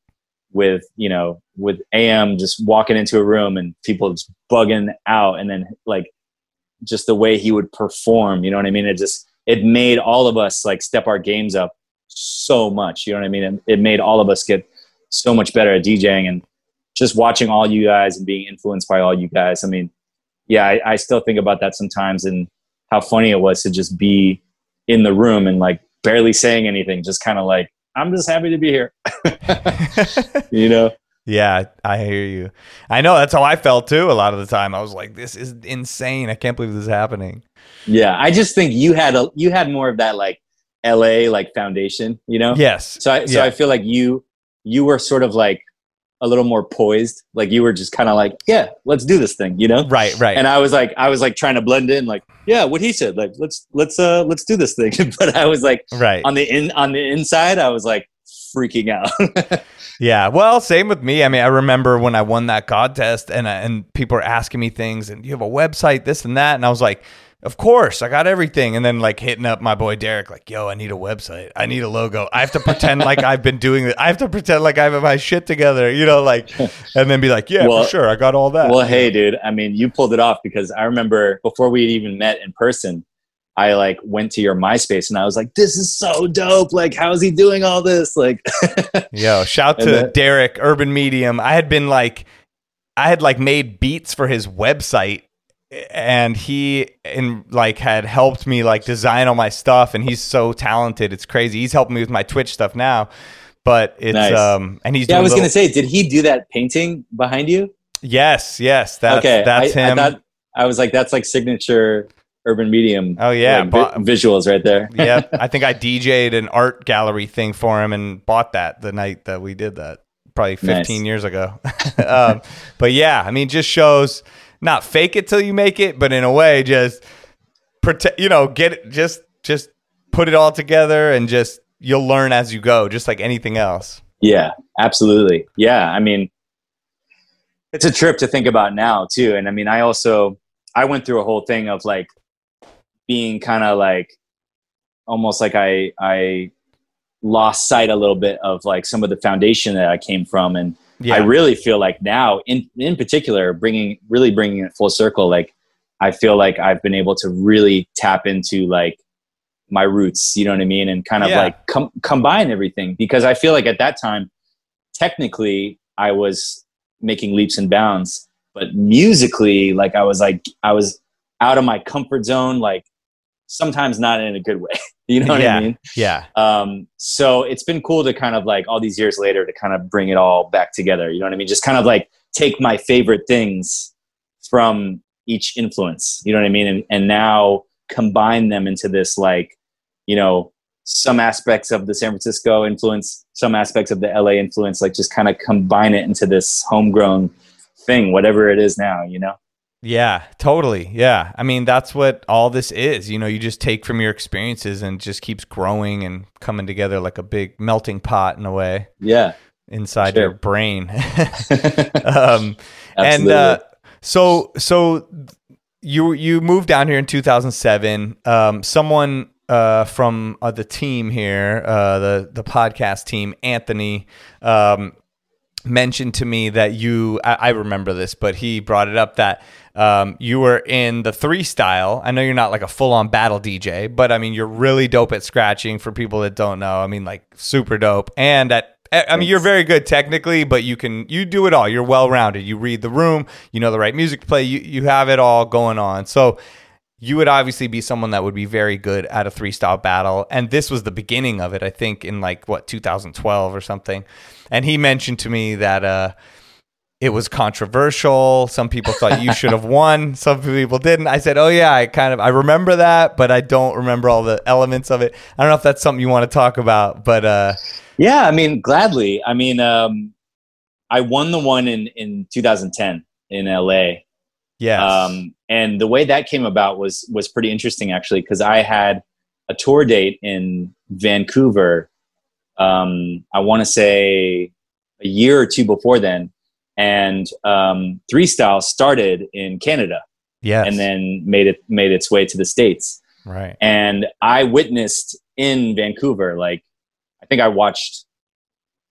with, you know, with A M just walking into a room and people just bugging out. And then like, just the way he would perform, you know what I mean? It just, it made all of us like step our games up so much. You know what I mean? It, it made all of us get so much better at DJing, and just watching all you guys and being influenced by all you guys. I mean, yeah, I, I still think about that sometimes, and how funny it was to just be in the room and like barely saying anything, just kind of like, I'm just happy to be here. You know? Yeah, I hear you. I know, that's how I felt too a lot of the time. I was like, this is insane. I can't believe this is happening. Yeah, I just think you had a you had more of that like L A like foundation, you know? Yes. So I so yeah. I feel like you you were sort of like a little more poised. Like you were just kind of like, yeah, let's do this thing, you know? Right, right. And I was like, I was like trying to blend in, like, yeah, what he said, like, let's, let's, uh, let's do this thing. But I was like, right on the in, on the inside, I was like freaking out. Yeah. Well, same with me. I mean, I remember when I won that contest, and, I, and people are asking me things, and you have a website, this and that. And I was like, of course, I got everything. And then like hitting up my boy Derek, like, yo, I need a website. I need a logo. I have to pretend like I've been doing this. I have to pretend like I have my shit together, you know, like, and then be like, yeah, well, for sure, I got all that. Well, hey, dude, I mean, you pulled it off, because I remember before we even met in person, I like went to your MySpace and I was like, this is so dope. Like, how's he doing all this? Like, yo, shout to that- Derek Urban Medium. I had been like, I had like made beats for his website, and he in like had helped me like design all my stuff, and he's so talented, it's crazy. He's helping me with my Twitch stuff now, but it's nice. um and he's yeah, doing I was little... gonna say, did he do that painting behind you? Yes yes that's okay. That's I, him. I, thought, I was like, that's like signature Urban Medium. Oh yeah, like, bought, vi- visuals right there. Yeah, I think I D J'd an art gallery thing for him and bought that the night that we did that, probably fifteen nice. Years ago. Um but yeah, I mean, just shows, not fake it till you make it, but in a way, just protect, you know, get it, just, just put it all together, and just, you'll learn as you go, just like anything else. Yeah, absolutely. Yeah. I mean, it's a trip to think about now too. And I mean, I also, I went through a whole thing of like being kind of like, almost like I, I lost sight a little bit of like some of the foundation that I came from. And yeah. I really feel like now, in in particular, bringing really bringing it full circle, like I feel like I've been able to really tap into like my roots, you know what I mean, and kind of yeah. like com- combine everything, because I feel like at that time, technically, I was making leaps and bounds, but musically, like I was like I was out of my comfort zone, like sometimes not in a good way, you know what yeah. I mean? Yeah. Um, so it's been cool to kind of like all these years later to kind of bring it all back together. You know what I mean? Just kind of like take my favorite things from each influence, you know what I mean? And, and now combine them into this, like, you know, some aspects of the San Francisco influence, some aspects of the L A influence, like just kind of combine it into this homegrown thing, whatever it is now, you know? Yeah, totally. Yeah. I mean, that's what all this is, you know, you just take from your experiences and just keeps growing and coming together like a big melting pot in a way. Yeah. Inside sure. your brain. um, and uh, so, so you, you moved down here in two thousand seven. Um, someone uh, from uh, the team here, uh, the, the podcast team, Anthony, um, mentioned to me that you, I, I remember this, but he brought it up that um, you were in the three style. I know you're not like a full on battle D J, but I mean, you're really dope at scratching for people that don't know. I mean, like super dope. And at, I mean, you're very good technically, but you can, you do it all. You're well-rounded. You read the room, you know the right music to play. You, you have it all going on. So you would obviously be someone that would be very good at a three-style battle. And this was the beginning of it, I think, in like, what, two thousand twelve or something. And he mentioned to me that uh, it was controversial. Some people thought you should have won. Some people didn't. I said, oh, yeah, I kind of, I remember that, but I don't remember all the elements of it. I don't know if that's something you want to talk about, but... Uh, Yeah, I mean, gladly. I mean, um, I won the one in, in two thousand ten in L A. Yes. Um, and the way that came about was was pretty interesting, actually, because I had a tour date in Vancouver, um, I want to say a year or two before then. And um, Three Style started in Canada. Yes. And then made it made its way to the States. Right. And I witnessed in Vancouver, like, I think I watched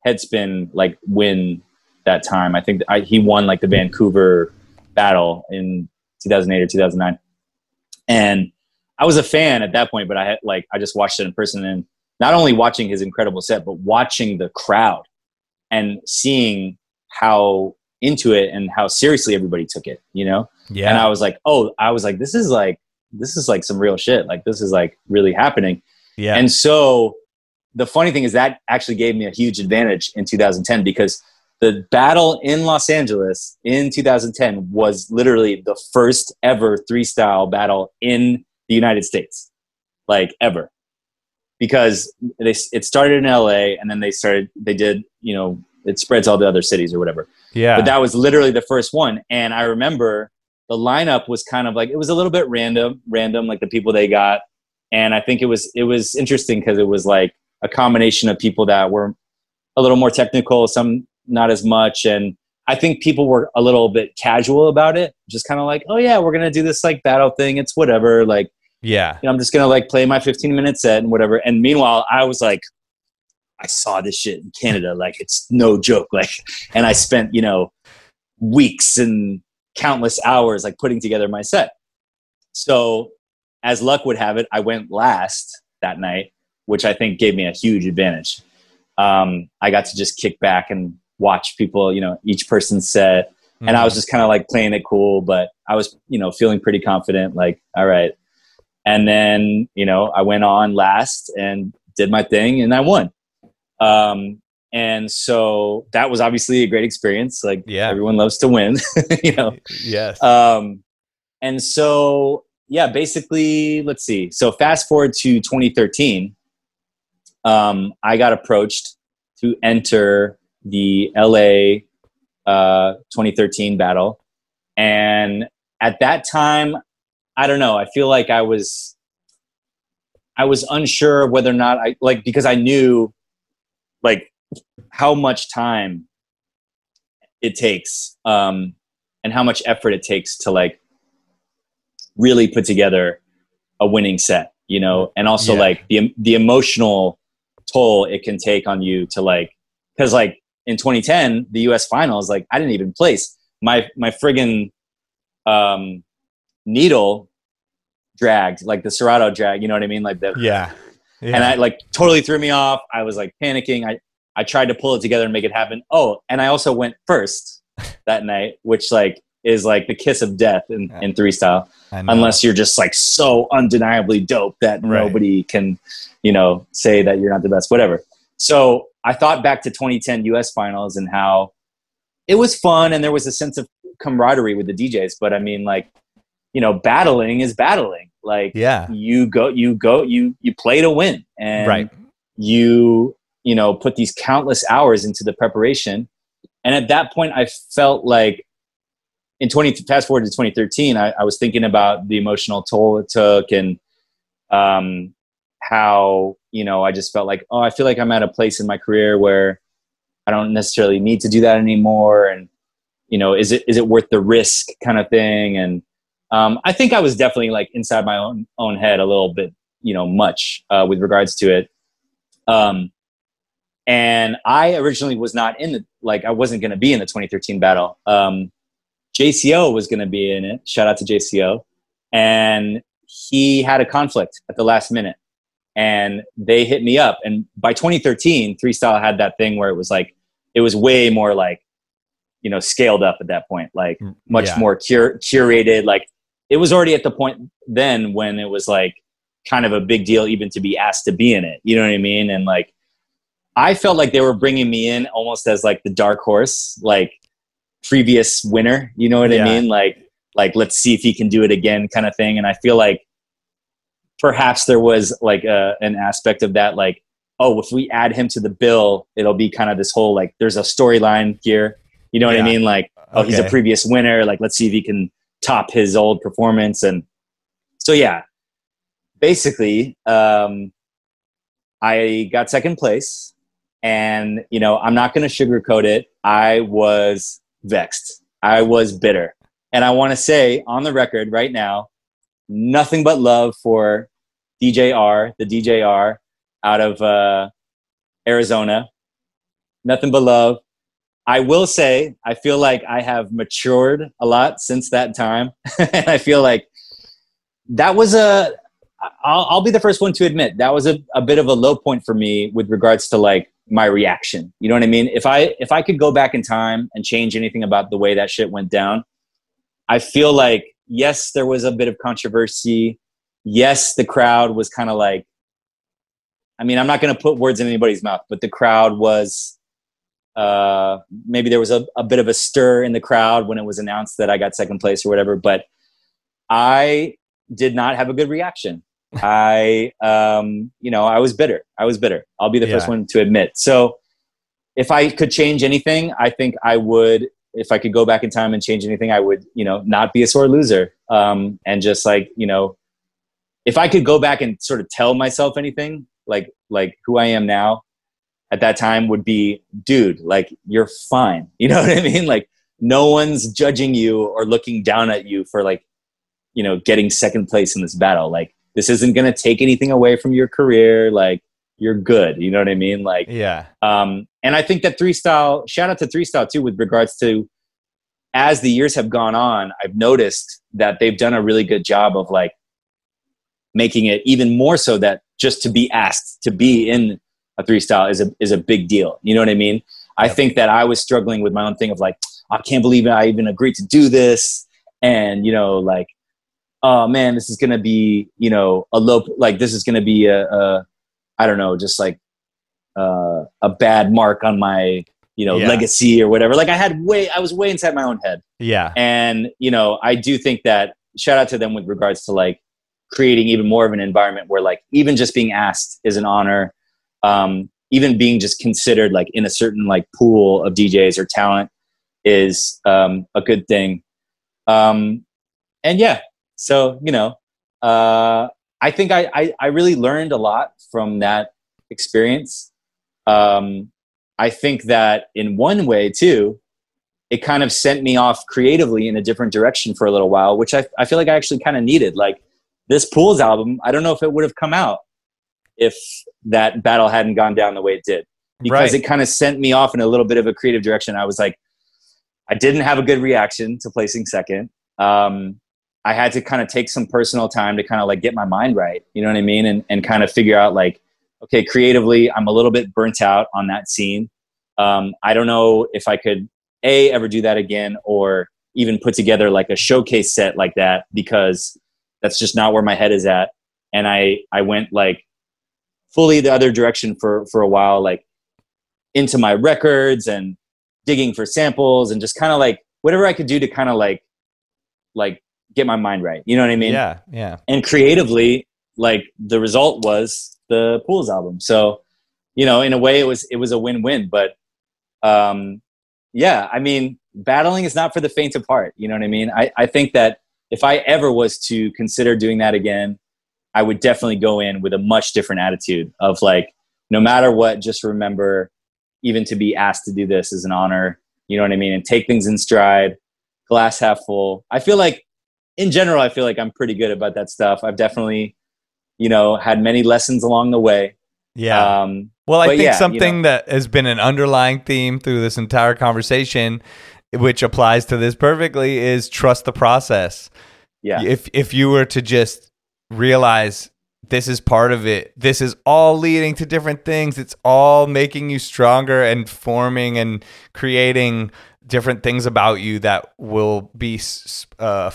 Headspin like win that time. I think I, he won like the Vancouver battle in two thousand eight or two thousand nine, and I was a fan at that point. But I had like I just watched it in person, and not only watching his incredible set, but watching the crowd and seeing how into it and how seriously everybody took it. You know, yeah. And I was like, oh, I was like, this is like this is like some real shit. Like this is like really happening. Yeah, and so. The funny thing is that actually gave me a huge advantage in two thousand ten because the battle in Los Angeles in two thousand ten was literally the first ever three-style battle in the United States, like ever, because they, it started in L A and then they started, they did, you know, it spreads all the other cities or whatever. Yeah. But that was literally the first one. And I remember the lineup was kind of like, it was a little bit random, random, like the people they got. And I think it was, it was interesting because it was like, a combination of people that were a little more technical, some not as much. And I think people were a little bit casual about it. Just kind of like, oh yeah, we're going to do this like battle thing. It's whatever. Like, yeah, you know, I'm just going to like play my fifteen minute set and whatever. And meanwhile, I was like, I saw this shit in Canada. Like it's no joke. Like, and I spent, you know, weeks and countless hours like putting together my set. So as luck would have it, I went last that night, which I think gave me a huge advantage. Um, I got to just kick back and watch people, you know, each person set. And mm-hmm. I was just kind of like playing it cool, but I was, you know, feeling pretty confident, like, all right. And then, you know, I went on last and did my thing and I won. Um, and so that was obviously a great experience. Like yeah. Everyone loves to win, you know? Yes. Um, and so, yeah, basically, let's see. So fast forward to twenty thirteen. Um, I got approached to enter the L A uh, twenty thirteen battle. And at that time, I don't know, I feel like I was, I was unsure whether or not I, like, because I knew like how much time it takes um, and how much effort it takes to like really put together a winning set, you know? And also yeah. like the, the emotional toll it can take on you to like, because like in twenty ten the U S finals, like I didn't even place my my friggin um needle dragged, like the Serato drag, you know what I mean, like the yeah. yeah and I like totally threw me off. I was like panicking. I I tried to pull it together and make it happen. Oh, and I also went first that night, which like is like the kiss of death in, yeah. in three style, unless you're just like so undeniably dope that right. nobody can, you know, say that you're not the best, whatever. So I thought back to twenty ten U S finals and how it was fun. And there was a sense of camaraderie with the D Js, but I mean like, you know, battling is battling. Like, yeah. you go, you go, you, you play to win, and right. you, you know, put these countless hours into the preparation. And at that point, I felt like in twenty fast forward to twenty thirteen, I, I was thinking about the emotional toll it took, and um, how, you know, I just felt like, oh, I feel like I'm at a place in my career where I don't necessarily need to do that anymore. And, you know, is it, is it worth the risk kind of thing? And um, I think I was definitely like inside my own, own head a little bit, you know, much uh, with regards to it. Um, And I originally was not in the, like, I wasn't going to be in the twenty thirteen battle. Um, J C O was going to be in it. Shout out to J C O. And he had a conflict at the last minute, and they hit me up. And by twenty thirteen, Three Style had that thing where it was like, it was way more like, you know, scaled up at that point, like much yeah. more cur- curated. Like, it was already at the point then when it was like kind of a big deal even to be asked to be in it. You know what I mean? And like, I felt like they were bringing me in almost as like the dark horse, like previous winner, you know what yeah. I mean? Like, like, let's see if he can do it again kind of thing. And I feel like perhaps there was like a, an aspect of that, like, oh, if we add him to the bill, it'll be kind of this whole, like, there's a storyline here. You know what yeah. I mean? Like, oh, okay. he's a previous winner. Like, let's see if he can top his old performance. And so, yeah, basically um, I got second place. And, you know, I'm not going to sugarcoat it. I was vexed. I was bitter. And I want to say on the record right now, nothing but love for D J R, the D J R out of uh, Arizona. Nothing but love. I will say, I feel like I have matured a lot since that time. And I feel like that was a, I'll, I'll be the first one to admit, that was a, a bit of a low point for me with regards to like, my reaction. You know what I mean? If I, if I could go back in time and change anything about the way that shit went down, I feel like, yes, there was a bit of controversy. Yes, the crowd was kind of like, I mean, I'm not going to put words in anybody's mouth, but the crowd was, uh, maybe there was a, a bit of a stir in the crowd when it was announced that I got second place or whatever, but I did not have a good reaction. I, um, you know, I was bitter. I was bitter. I'll be the yeah. first one to admit. So if I could change anything, I think I would, if I could go back in time and change anything, I would, you know, not be a sore loser. Um, and just like, you know, if I could go back and sort of tell myself anything, like, like who I am now at that time would be, dude, like, you're fine. You know what I mean? Like, no one's judging you or looking down at you for like, you know, getting second place in this battle. Like, this isn't going to take anything away from your career. Like, you're good. You know what I mean? Like, yeah. Um, and I think that Three Style, shout out to Three Style too, with regards to, as the years have gone on, I've noticed that they've done a really good job of like making it even more so that just to be asked to be in a Three Style is a, is a big deal. You know what I mean? Yep. I think that I was struggling with my own thing of like, I can't believe I even agreed to do this. And, you know, like, oh man, this is going to be, you know, a low, like this is going to be a, a, I don't know, just like uh, a bad mark on my, you know, yeah. legacy or whatever. Like I had way, I was way inside my own head. Yeah. And, you know, I do think that shout out to them with regards to like creating even more of an environment where like, even just being asked is an honor. Um, even being just considered like in a certain like pool of D Js or talent is um, a good thing. Um, and yeah. So, you know, uh, I think I, I, I really learned a lot from that experience. Um, I think that in one way, too, it kind of sent me off creatively in a different direction for a little while, which I, I feel like I actually kind of needed. Like this Pools album, I don't know if it would have come out if that battle hadn't gone down the way it did. Because right. it kind of sent me off in a little bit of a creative direction. I was like, I didn't have a good reaction to placing second. Um I had to kind of take some personal time to kind of like get my mind right, you know what I mean? And and kind of figure out like, okay, creatively, I'm a little bit burnt out on that scene. Um, I don't know if I could A, ever do that again, or even put together like a showcase set like that, because that's just not where my head is at. And I, I went like fully the other direction for, for a while, like into my records and digging for samples and just kind of like whatever I could do to kind of like, like, get my mind right. You know what I mean? Yeah, yeah. And creatively, like, the result was the Pools album. So, you know, in a way, it was it was a win-win. But, um, yeah, I mean, battling is not for the faint of heart. You know what I mean? I, I think that if I ever was to consider doing that again, I would definitely go in with a much different attitude of, like, no matter what, just remember even to be asked to do this is an honor. You know what I mean? And take things in stride, glass half full. I feel like, in general, I feel like I'm pretty good about that stuff. I've definitely, you know, had many lessons along the way. Yeah. Um, well, I think yeah, something you know. that has been an underlying theme through this entire conversation, which applies to this perfectly, is trust the process. Yeah. If if you were to just realize this is part of it, this is all leading to different things, it's all making you stronger and forming and creating different things about you that will be uh,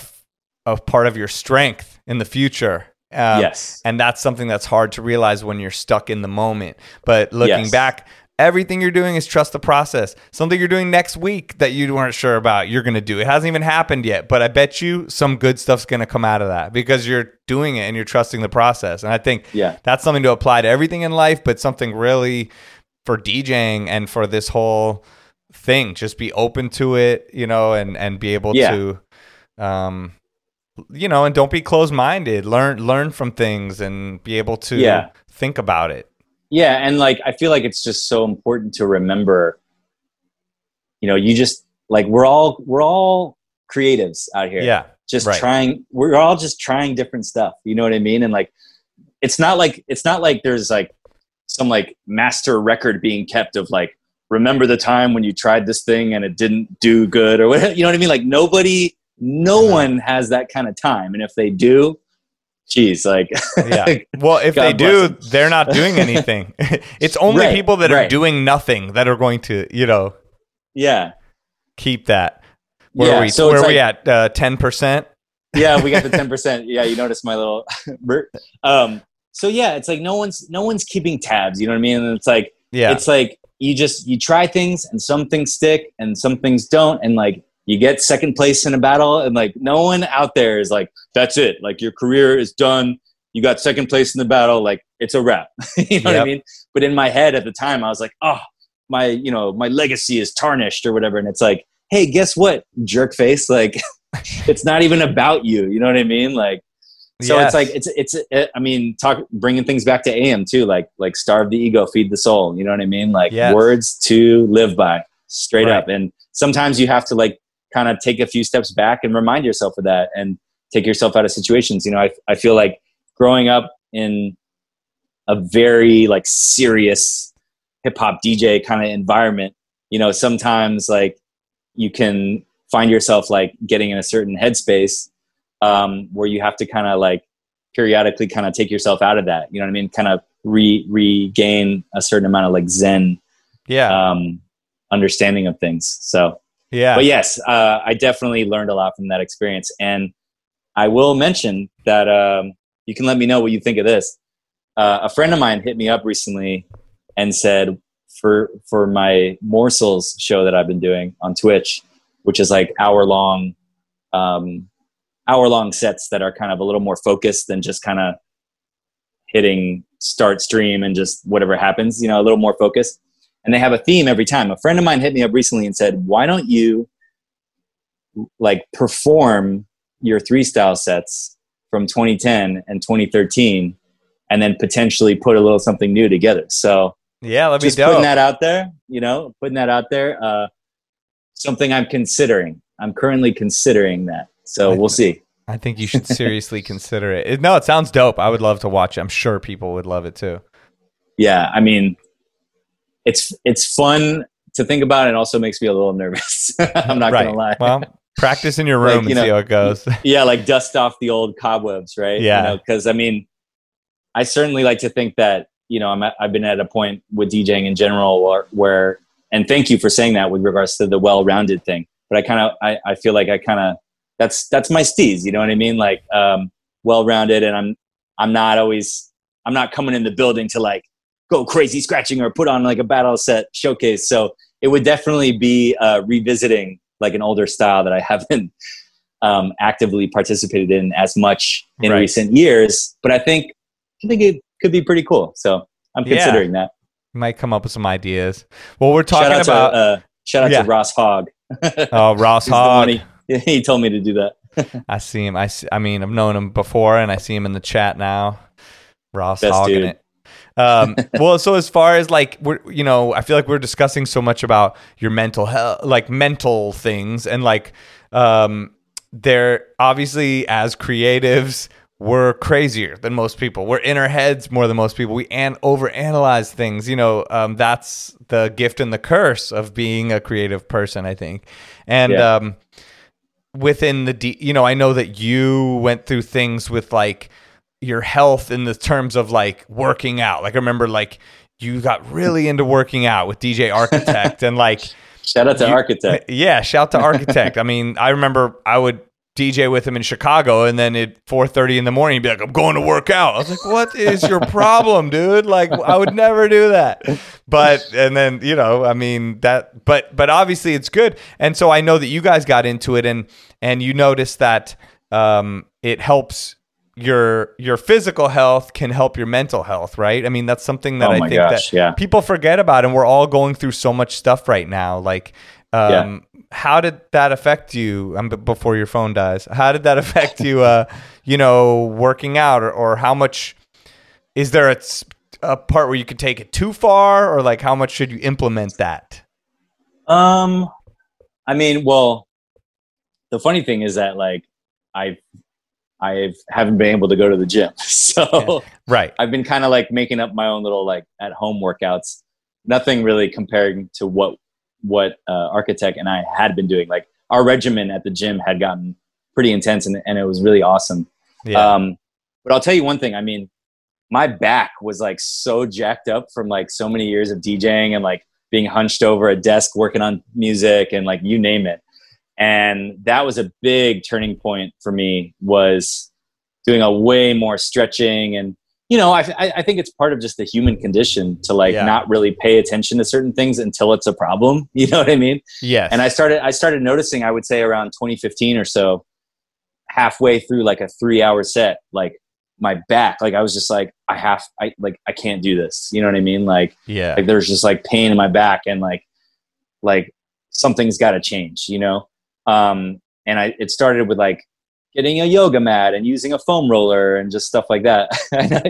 a part of your strength in the future. Um, yes. And that's something that's hard to realize when you're stuck in the moment. But looking yes. back, everything you're doing is trust the process. Something you're doing next week that you weren't sure about, you're going to do. It hasn't even happened yet, but I bet you some good stuff's going to come out of that because you're doing it and you're trusting the process. And I think yeah. that's something to apply to everything in life, but something really for DJing and for this whole thing. Just be open to it, you know, and, and be able yeah. to... Um, you know, and don't be closed-minded. Learn, learn from things and be able to yeah. think about it. Yeah. And like, I feel like it's just so important to remember, you know, you just like, we're all, we're all creatives out here. Yeah. Just right. trying, we're all just trying different stuff. You know what I mean? And like, it's not like, it's not like there's like some like master record being kept of like, remember the time when you tried this thing and it didn't do good or whatever. You know what I mean? Like nobody, No uh-huh. one has that kind of time. And if they do, geez, like... yeah. Well, if God they do, them. They're not doing anything. It's only right, people that right. are doing nothing that are going to, you know... Yeah. Keep that. Where yeah, are we, so where are like, we at? Uh, ten percent? Yeah, we got the ten percent. Yeah, you noticed my little... um, so yeah, it's like no one's no one's keeping tabs. You know what I mean? And it's like... Yeah. It's like you just... You try things and some things stick and some things don't. And like... You get second place in a battle and like no one out there is like, that's it. Like your career is done. You got second place in the battle. Like it's a wrap. You know yep. what I mean? But in my head at the time, I was like, oh, my, you know, my legacy is tarnished or whatever. And it's like, hey, guess what? Jerk face. Like it's not even about you. You know what I mean? Like, so yes. it's like, it's, it's, it, I mean, talk, bringing things back to A M too. Like, like starve the ego, feed the soul. You know what I mean? Like yes. words to live by straight right. up. And sometimes you have to like, kind of take a few steps back and remind yourself of that and take yourself out of situations. You know, I I feel like growing up in a very like serious hip hop D J kind of environment, you know, sometimes like you can find yourself like getting in a certain headspace um, where you have to kind of like periodically kind of take yourself out of that. You know what I mean? Kind of re regain a certain amount of like Zen yeah. um, understanding of things. So, yeah. But yes, uh, I definitely learned a lot from that experience. And I will mention that um, you can let me know what you think of this. Uh, a friend of mine hit me up recently and said for for my Morsels show that I've been doing on Twitch, which is like hour long, um, hour long sets that are kind of a little more focused than just kind of hitting start stream and just whatever happens, you know, a little more focused. And they have a theme every time. A friend of mine hit me up recently and said, why don't you like perform your three style sets from twenty ten and twenty thirteen and then potentially put a little something new together. So yeah, let me just dope. putting that out there, you know, putting that out there. Uh, something I'm considering. I'm currently considering that. So I we'll th- see. I think you should seriously consider it. it. No, it sounds dope. I would love to watch it. I'm sure people would love it too. Yeah. I mean, It's it's fun to think about and also makes me a little nervous. I'm not right. going to lie. Well, practice in your room like, you and know, see how it goes. Yeah, like dust off the old cobwebs, right? Yeah. Because, you know, I mean, I certainly like to think that, you know, I'm at, I've been at a point with DJing in general where, where, and thank you for saying that with regards to the well-rounded thing. But I kind of, I, I feel like I kind of, that's that's my steez, you know what I mean? Like um, well-rounded and I'm I'm not always, I'm not coming in the building to like, go crazy scratching or put on like a battle set showcase. So it would definitely be uh, revisiting like an older style that I haven't um, actively participated in as much in right. recent years. But I think I think it could be pretty cool. So I'm considering yeah. that. You might come up with some ideas. Well, we're talking shout about... To, uh, shout out yeah. to Ross Hogg. Oh, Ross Hogg. He, he told me to do that. I see him. I, see, I mean, I've known him before, and I see him in the chat now. Ross Hogg in it. um, well, so as far as like, we're, you know, I feel like we're discussing so much about your mental health, like mental things. And like, um, they're obviously as creatives, we're crazier than most people. We're in our heads more than most people. We an- overanalyze things, you know, um, that's the gift and the curse of being a creative person, I think. And, yeah. um, within the, D- you know, I know that you went through things with like, your health in the terms of like working out. Like I remember like you got really into working out with D J Architect and like shout out to you, Architect. Yeah, shout to Architect. I mean, I remember I would D J with him in Chicago and then at four thirty in the morning he'd be like, I'm going to work out. I was like, what is your problem, dude? Like I would never do that. But and then, you know, I mean that but but obviously it's good. And so I know that you guys got into it and and you noticed that um it helps your your physical health can help your mental health, right? I mean, that's something that oh I think gosh, that yeah. people forget about, and we're all going through so much stuff right now. Like, um, yeah. how did that affect you um, before your phone dies? How did that affect you, uh, you know, working out or, or how much, is there a, a part where you could take it too far or like how much should you implement that? Um, I mean, well, the funny thing is that like I've, I haven't been able to go to the gym. So yeah, right. I've been kind of like making up my own little like at home workouts, nothing really comparing to what, what uh, Architect and I had been doing. Like our regimen at the gym had gotten pretty intense and, and it was really awesome. Yeah. Um, but I'll tell you one thing. I mean, my back was like so jacked up from like so many years of DJing and like being hunched over a desk, working on music and like, you name it. And that was a big turning point for me, was doing a way more stretching. And, you know, I I think it's part of just the human condition to like yeah. not really pay attention to certain things until it's a problem. You know what I mean? Yes. And I started, I started noticing, I would say around twenty fifteen or so, halfway through like a three hour set, like my back, like I was just like, I have, I like, I can't do this. You know what I mean? Like, yeah. like there's just like pain in my back and like, like something's got to change, you know? Um, and I, it started with like getting a yoga mat and using a foam roller and just stuff like that.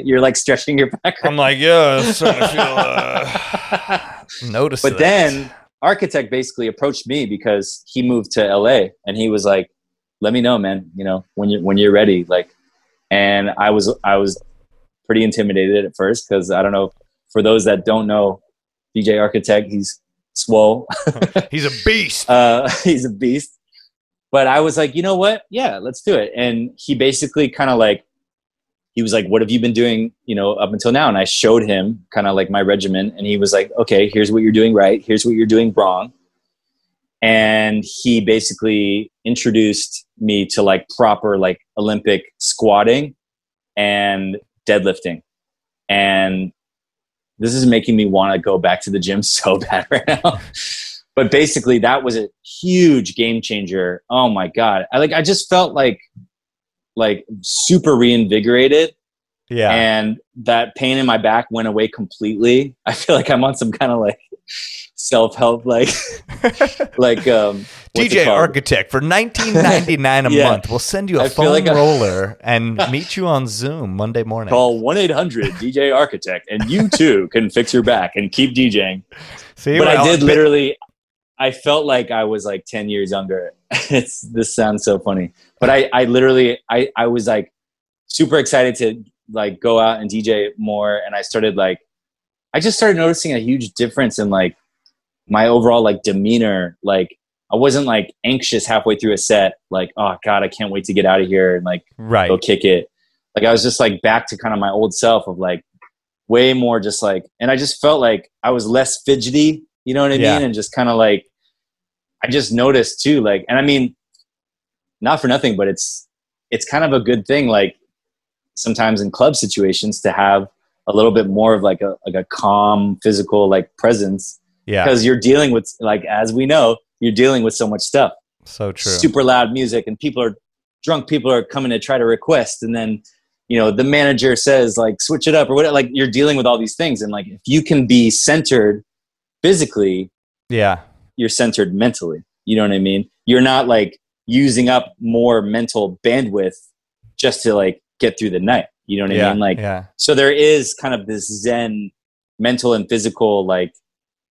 You're like stretching your back. I'm like, yeah, I'm starting to feel, uh, notice But this. Then Architect basically approached me because he moved to L A and he was like, let me know, man, you know, when you're, when you're ready. Like, and I was, I was pretty intimidated at first. Cause I don't know, for those that don't know D J Architect, he's swole. He's a beast. Uh, he's a beast. But I was like, you know what? Yeah, let's do it. And he basically kind of like, he was like, what have you been doing, you know, up until now? And I showed him kind of like my regimen. And he was like, okay, here's what you're doing right. Here's what you're doing wrong. And he basically introduced me to like proper like Olympic squatting and deadlifting. And this is making me want to go back to the gym so bad right now. But basically, that was a huge game changer. Oh my god! I like I just felt like, like super reinvigorated. Yeah. And that pain in my back went away completely. I feel like I'm on some kind of like self help, like, like um, D J Architect for nineteen ninety-nine a yeah. month. We'll send you a I foam like roller I- and meet you on Zoom Monday morning. Call one eight hundred D J Architect, and you too can fix your back and keep DJing. See, but well, I did literally. I felt like I was like ten years younger. It's, this sounds so funny, but I, I literally, I, I was like super excited to like go out and D J more. And I started like, I just started noticing a huge difference in like my overall like demeanor. Like I wasn't like anxious halfway through a set, like, oh God, I can't wait to get out of here and like right. go kick it. Like I was just like back to kind of my old self of like way more just like, and I just felt like I was less fidgety, you know what I yeah. mean? And just kind of like, I just noticed too, like, and I mean, not for nothing, but it's, it's kind of a good thing. Like sometimes in club situations to have a little bit more of like a, like a calm physical, like presence yeah. because you're dealing with like, as we know, you're dealing with so much stuff. So true. Super loud music, and people are drunk. People are coming to try to request, and then, you know, the manager says like, switch it up or whatever. Like, you're dealing with all these things, and like, if you can be centered physically, yeah, you're centered mentally. You know what I mean? You're not like using up more mental bandwidth just to like get through the night. You know what I yeah, mean? Like, yeah. So there is kind of this Zen mental and physical, like,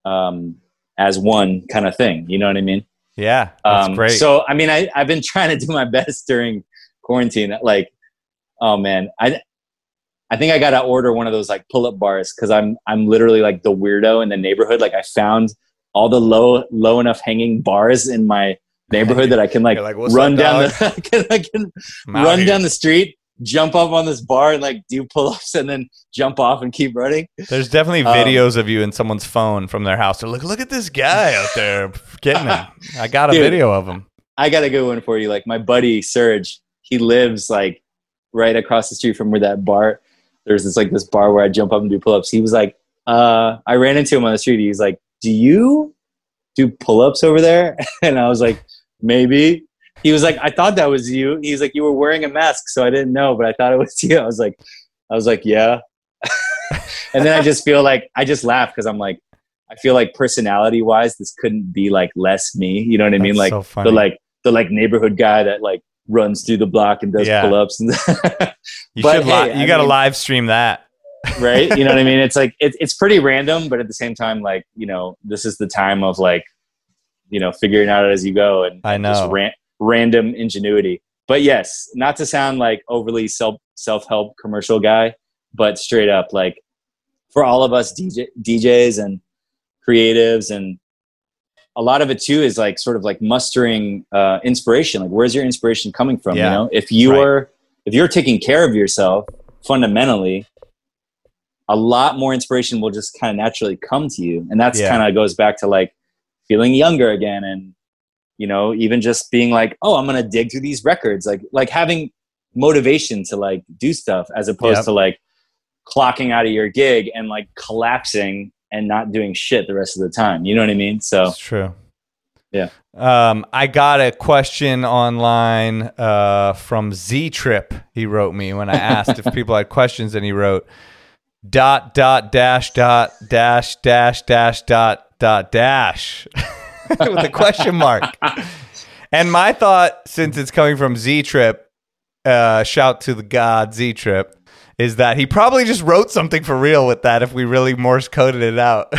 um, as one kind of thing. You know what I mean? Yeah. That's um, great. So, I mean, I, I've been trying to do my best during quarantine. Like, oh man, I, I think I got to order one of those like pull-up bars. Cause I'm, I'm literally like the weirdo in the neighborhood. Like, I found all the low, low enough hanging bars in my neighborhood that I can like, like run up, down the, I can, I can run here. down the street, jump up on this bar and like do pull-ups and then jump off and keep running. There's definitely videos um, of you in someone's phone from their house. They're like, look at this guy out there getting it. I got a Dude, video of him. I got a good one for you. Like, my buddy Serge, he lives like right across the street from where that bar, there's this like this bar where I jump up and do pull-ups. He was like, uh, I ran into him on the street. He's like, do you do pull-ups over there? And I was like, maybe. He was like, I thought that was you. He's like, you were wearing a mask, so I didn't know, but I thought it was you. I was like, I was like, yeah. And then I just feel like, I just laugh because I'm like, I feel like personality wise, this couldn't be like less me. You know what I mean? That's like so the like the like neighborhood guy that like runs through the block and does yeah. pull ups. And you but should li- hey, you I gotta mean, live stream that, right? You know what I mean? It's like it, it's pretty random, but at the same time, like, you know, this is the time of like, you know, figuring out as you go and I know. Just rant. Random ingenuity. But yes, not to sound like overly self self-help commercial guy, but straight up, like, for all of us D J, D Js and creatives, and a lot of it too is like sort of like mustering uh inspiration. Like, where's your inspiration coming from? Yeah. You know, if you are right. if you're taking care of yourself fundamentally, a lot more inspiration will just kind of naturally come to you. And that's yeah. kind of goes back to like feeling younger again, and you know, even just being like, oh, I'm going to dig through these records. Like, like having motivation to like do stuff as opposed yep. to like clocking out of your gig and like collapsing and not doing shit the rest of the time. You know what I mean? So it's true. Yeah. Um, I got a question online uh, from Z Trip. He wrote me when I asked if people had questions, and he wrote dot, dot, dash, dot, dash, dash, dash, dot, dot, dash. With a question mark. And my thought, since it's coming from Z Trip, uh, shout to the god Z Trip, is that he probably just wrote something for real with that if we really Morse coded it out.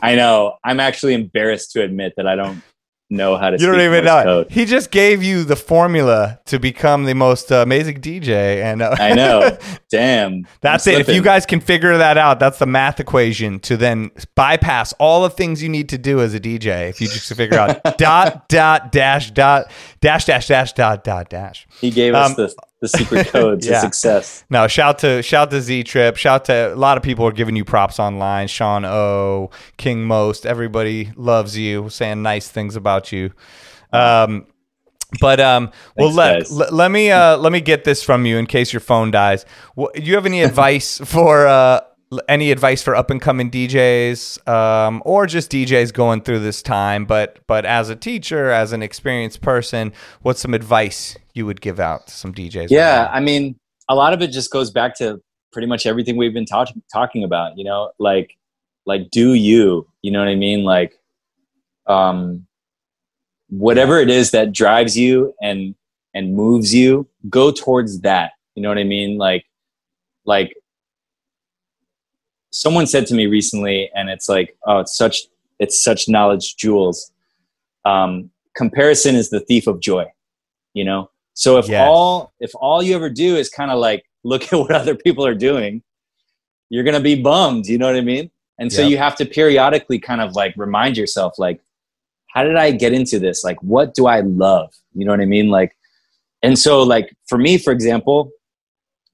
I know. I'm actually embarrassed to admit that I don't know how to you don't even Morse know code. He just gave you the formula to become the most uh, amazing D J. And uh, I know. Damn. That's I'm it. Slipping. If you guys can figure that out, that's the math equation to then bypass all the things you need to do as a D J. If you just figure out dot, dot, dash, dot, dash, dash, dash, dot, dot, dash. He gave um, us the, the secret code to yeah. success. No, shout to shout to Z Trip. Shout to a lot of people are giving you props online. Sean O, King Most, everybody loves you, saying nice things about you. Um, but um, well, Thanks, let, l- let me uh, let me get this from you in case your phone dies. Well, do you have any advice for uh, any advice for up and coming D Js um, or just D Js going through this time? But but as a teacher, as an experienced person, what's some advice you would give out to some D Js? Yeah, I mean, a lot of it just goes back to pretty much everything we've been talk- talking about. You know, like like do you? You know what I mean? Like, um. whatever it is that drives you and and moves you, go towards that. You know what I mean? Like, like someone said to me recently, and it's like, oh, it's such it's such knowledge jewels. Um, comparison is the thief of joy. You know, so if yes. all if all you ever do is kind of like look at what other people are doing, you're gonna be bummed. You know what I mean? And so yep. you have to periodically kind of like remind yourself, like, how did I get into this? Like, what do I love? You know what I mean? Like, and so like for me, for example,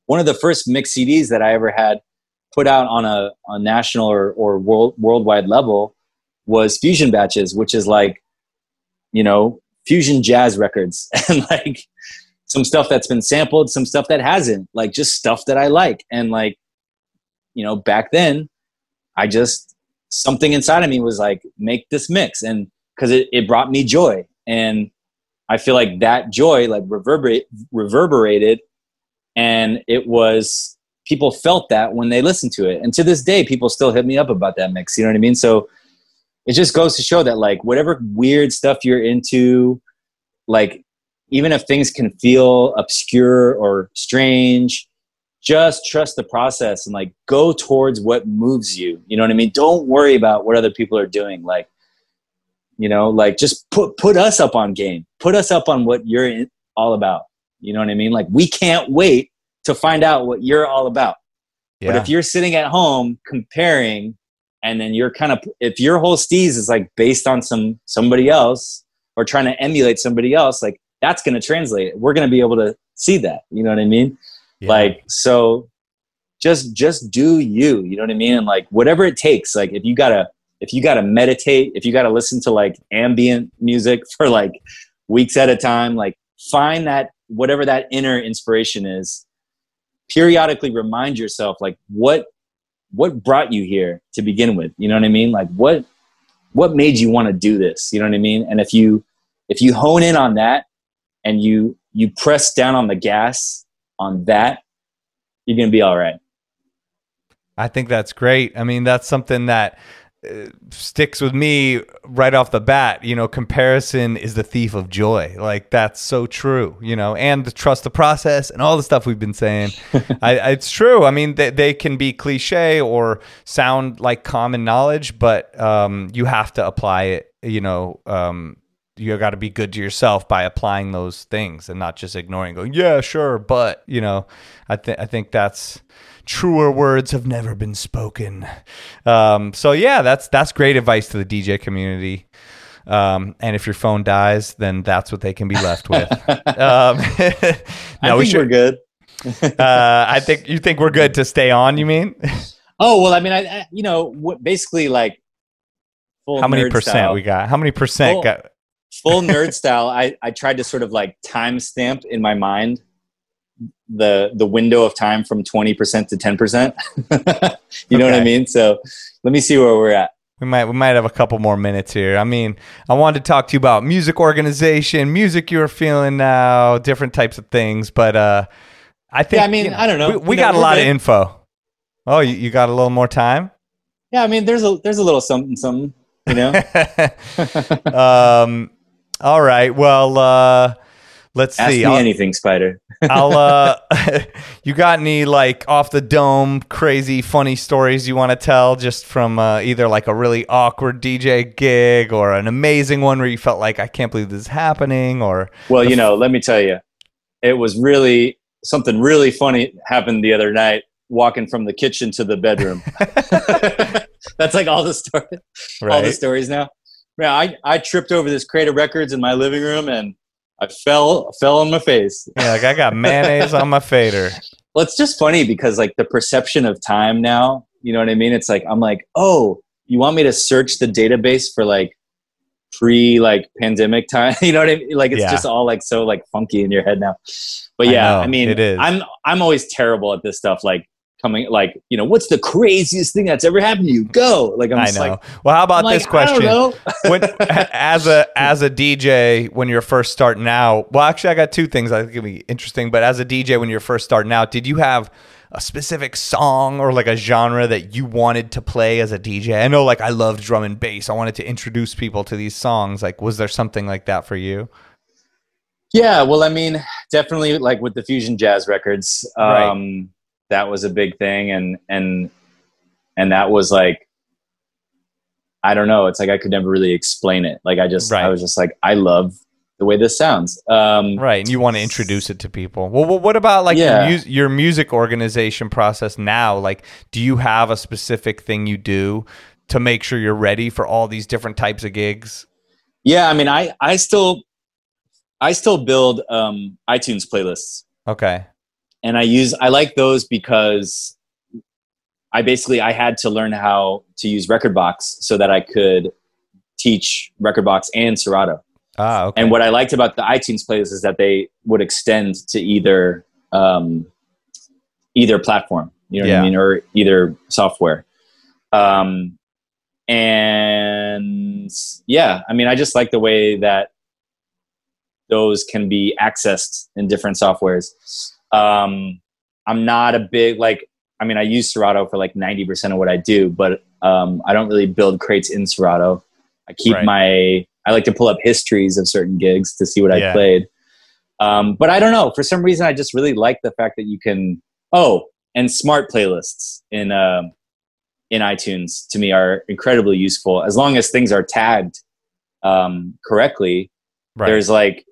one of the first mix C Ds that I ever had put out on a, a national or, or world, worldwide level was Fusion Batches, which is like, you know, fusion jazz records and like some stuff that's been sampled, some stuff that hasn't, like just stuff that I like. And like, you know, back then I just, something inside of me was like, make this mix. And because it, it brought me joy, and I feel like that joy like reverberate, reverberated, and it was, people felt that when they listened to it. And to this day, people still hit me up about that mix. You know what I mean? So it just goes to show that like whatever weird stuff you're into, like even if things can feel obscure or strange, just trust the process and like go towards what moves you. You know what I mean? Don't worry about what other people are doing. Like, you know, like just put, put us up on game, put us up on what you're in, all about. You know what I mean? Like we can't wait to find out what you're all about. Yeah. But if you're sitting at home comparing and then you're kind of, if your whole steez is like based on some, somebody else or trying to emulate somebody else, like that's going to translate. We're going to be able to see that. You know what I mean? Yeah. Like, so just, just do you, you know what I mean? And like, whatever it takes, like if you gotta, if you got to meditate, if you got to listen to like ambient music for like weeks at a time, like find that, whatever that inner inspiration is, periodically remind yourself like what, what brought you here to begin with? You know what I mean? Like what, what made you want to do this? You know what I mean? And if you, if you hone in on that and you, you press down on the gas on that, you're going to be all right. I think that's great. I mean, that's something that, It sticks with me right off the bat. You know, comparison is the thief of joy. Like that's so true, you know, and to trust the process and all the stuff we've been saying. I, it's true. I mean, they, they can be cliche or sound like common knowledge, but um, you have to apply it, you know, um, you got to be good to yourself by applying those things and not just ignoring going, yeah, sure. But you know, I think, I think that's, truer words have never been spoken. Um, so yeah, that's that's great advice to the D J community. Um, and if your phone dies, then that's what they can be left with. um, no, I we think should, we're good. uh, I think you think we're good to stay on. You mean? Oh well, I mean, I, I you know what, basically like full how many nerd percent style. We got? How many percent full, got? Full nerd style. I I tried to sort of like timestamp in my mind the the window of time from twenty percent to ten percent. You know okay. what I mean? So let me see where we're at. We might we might have a couple more minutes here. I mean, I wanted to talk to you about music organization, music you're feeling now, different types of things. But uh, I think... Yeah, I mean, you know, I don't know. We, we no, got a lot good. Of info. Oh, you, you got a little more time? Yeah, I mean, there's a there's a little something, something, you know? um. All right. Well... Uh, Let's Ask see. Ask me I'll, anything, Spider. I'll. Uh, you got any like off the dome, crazy, funny stories you want to tell, just from uh, either like a really awkward D J gig or an amazing one where you felt like I can't believe this is happening? Or well, you know, f- let me tell you, it was really something really funny happened the other night. Walking from the kitchen to the bedroom. That's like all the story, right. all the stories now. Yeah, I I tripped over this crate of records in my living room and. I fell fell on my face. Yeah, like I got mayonnaise on my fader. Well, it's just funny because like the perception of time now, you know what I mean? It's like, I'm like, oh, you want me to search the database for like pre like pandemic time? You know what I mean? Like it's yeah. just all like so like funky in your head now. But yeah, I, I mean, it is. I'm I'm always terrible at this stuff. Like coming, like, you know, what's the craziest thing that's ever happened to you? Go. Like, I'm just I know. Like, well, how about I'm this like, question? I don't know. When, as a, as a D J, when you're first starting out, well, actually I got two things I think it'd be interesting, but as a D J, when you're first starting out, did you have a specific song or like a genre that you wanted to play as a D J? I know like I loved drum and bass. I wanted to introduce people to these songs. Like, was there something like that for you? Yeah. Well, I mean, definitely like with the Fusion Jazz records, um, right. that was a big thing. And, and, and that was like, I don't know. It's like, I could never really explain it. Like I just, right. I was just like, I love the way this sounds. Um, right. And you want to introduce it to people. Well, what about like yeah. your, mu- your music organization process now? Like, do you have a specific thing you do to make sure you're ready for all these different types of gigs? Yeah. I mean, I, I still, I still build um, iTunes playlists. Okay. And I use, I like those because I basically, I had to learn how to use Rekordbox so that I could teach Rekordbox and Serato. Ah, okay. And what I liked about the iTunes playlist is that they would extend to either, um, either platform, you know yeah. what I mean? Or either software. Um, and yeah, I mean, I just like the way that those can be accessed in different softwares. Um, I'm not a big, like, I mean, I use Serato for like ninety percent of what I do, but um, I don't really build crates in Serato. I keep right. my, I like to pull up histories of certain gigs to see what yeah. I played. Um, but I don't know, for some reason, I just really like the fact that you can, oh, and smart playlists in uh, in iTunes to me are incredibly useful. As long as things are tagged um, correctly, right. there's like,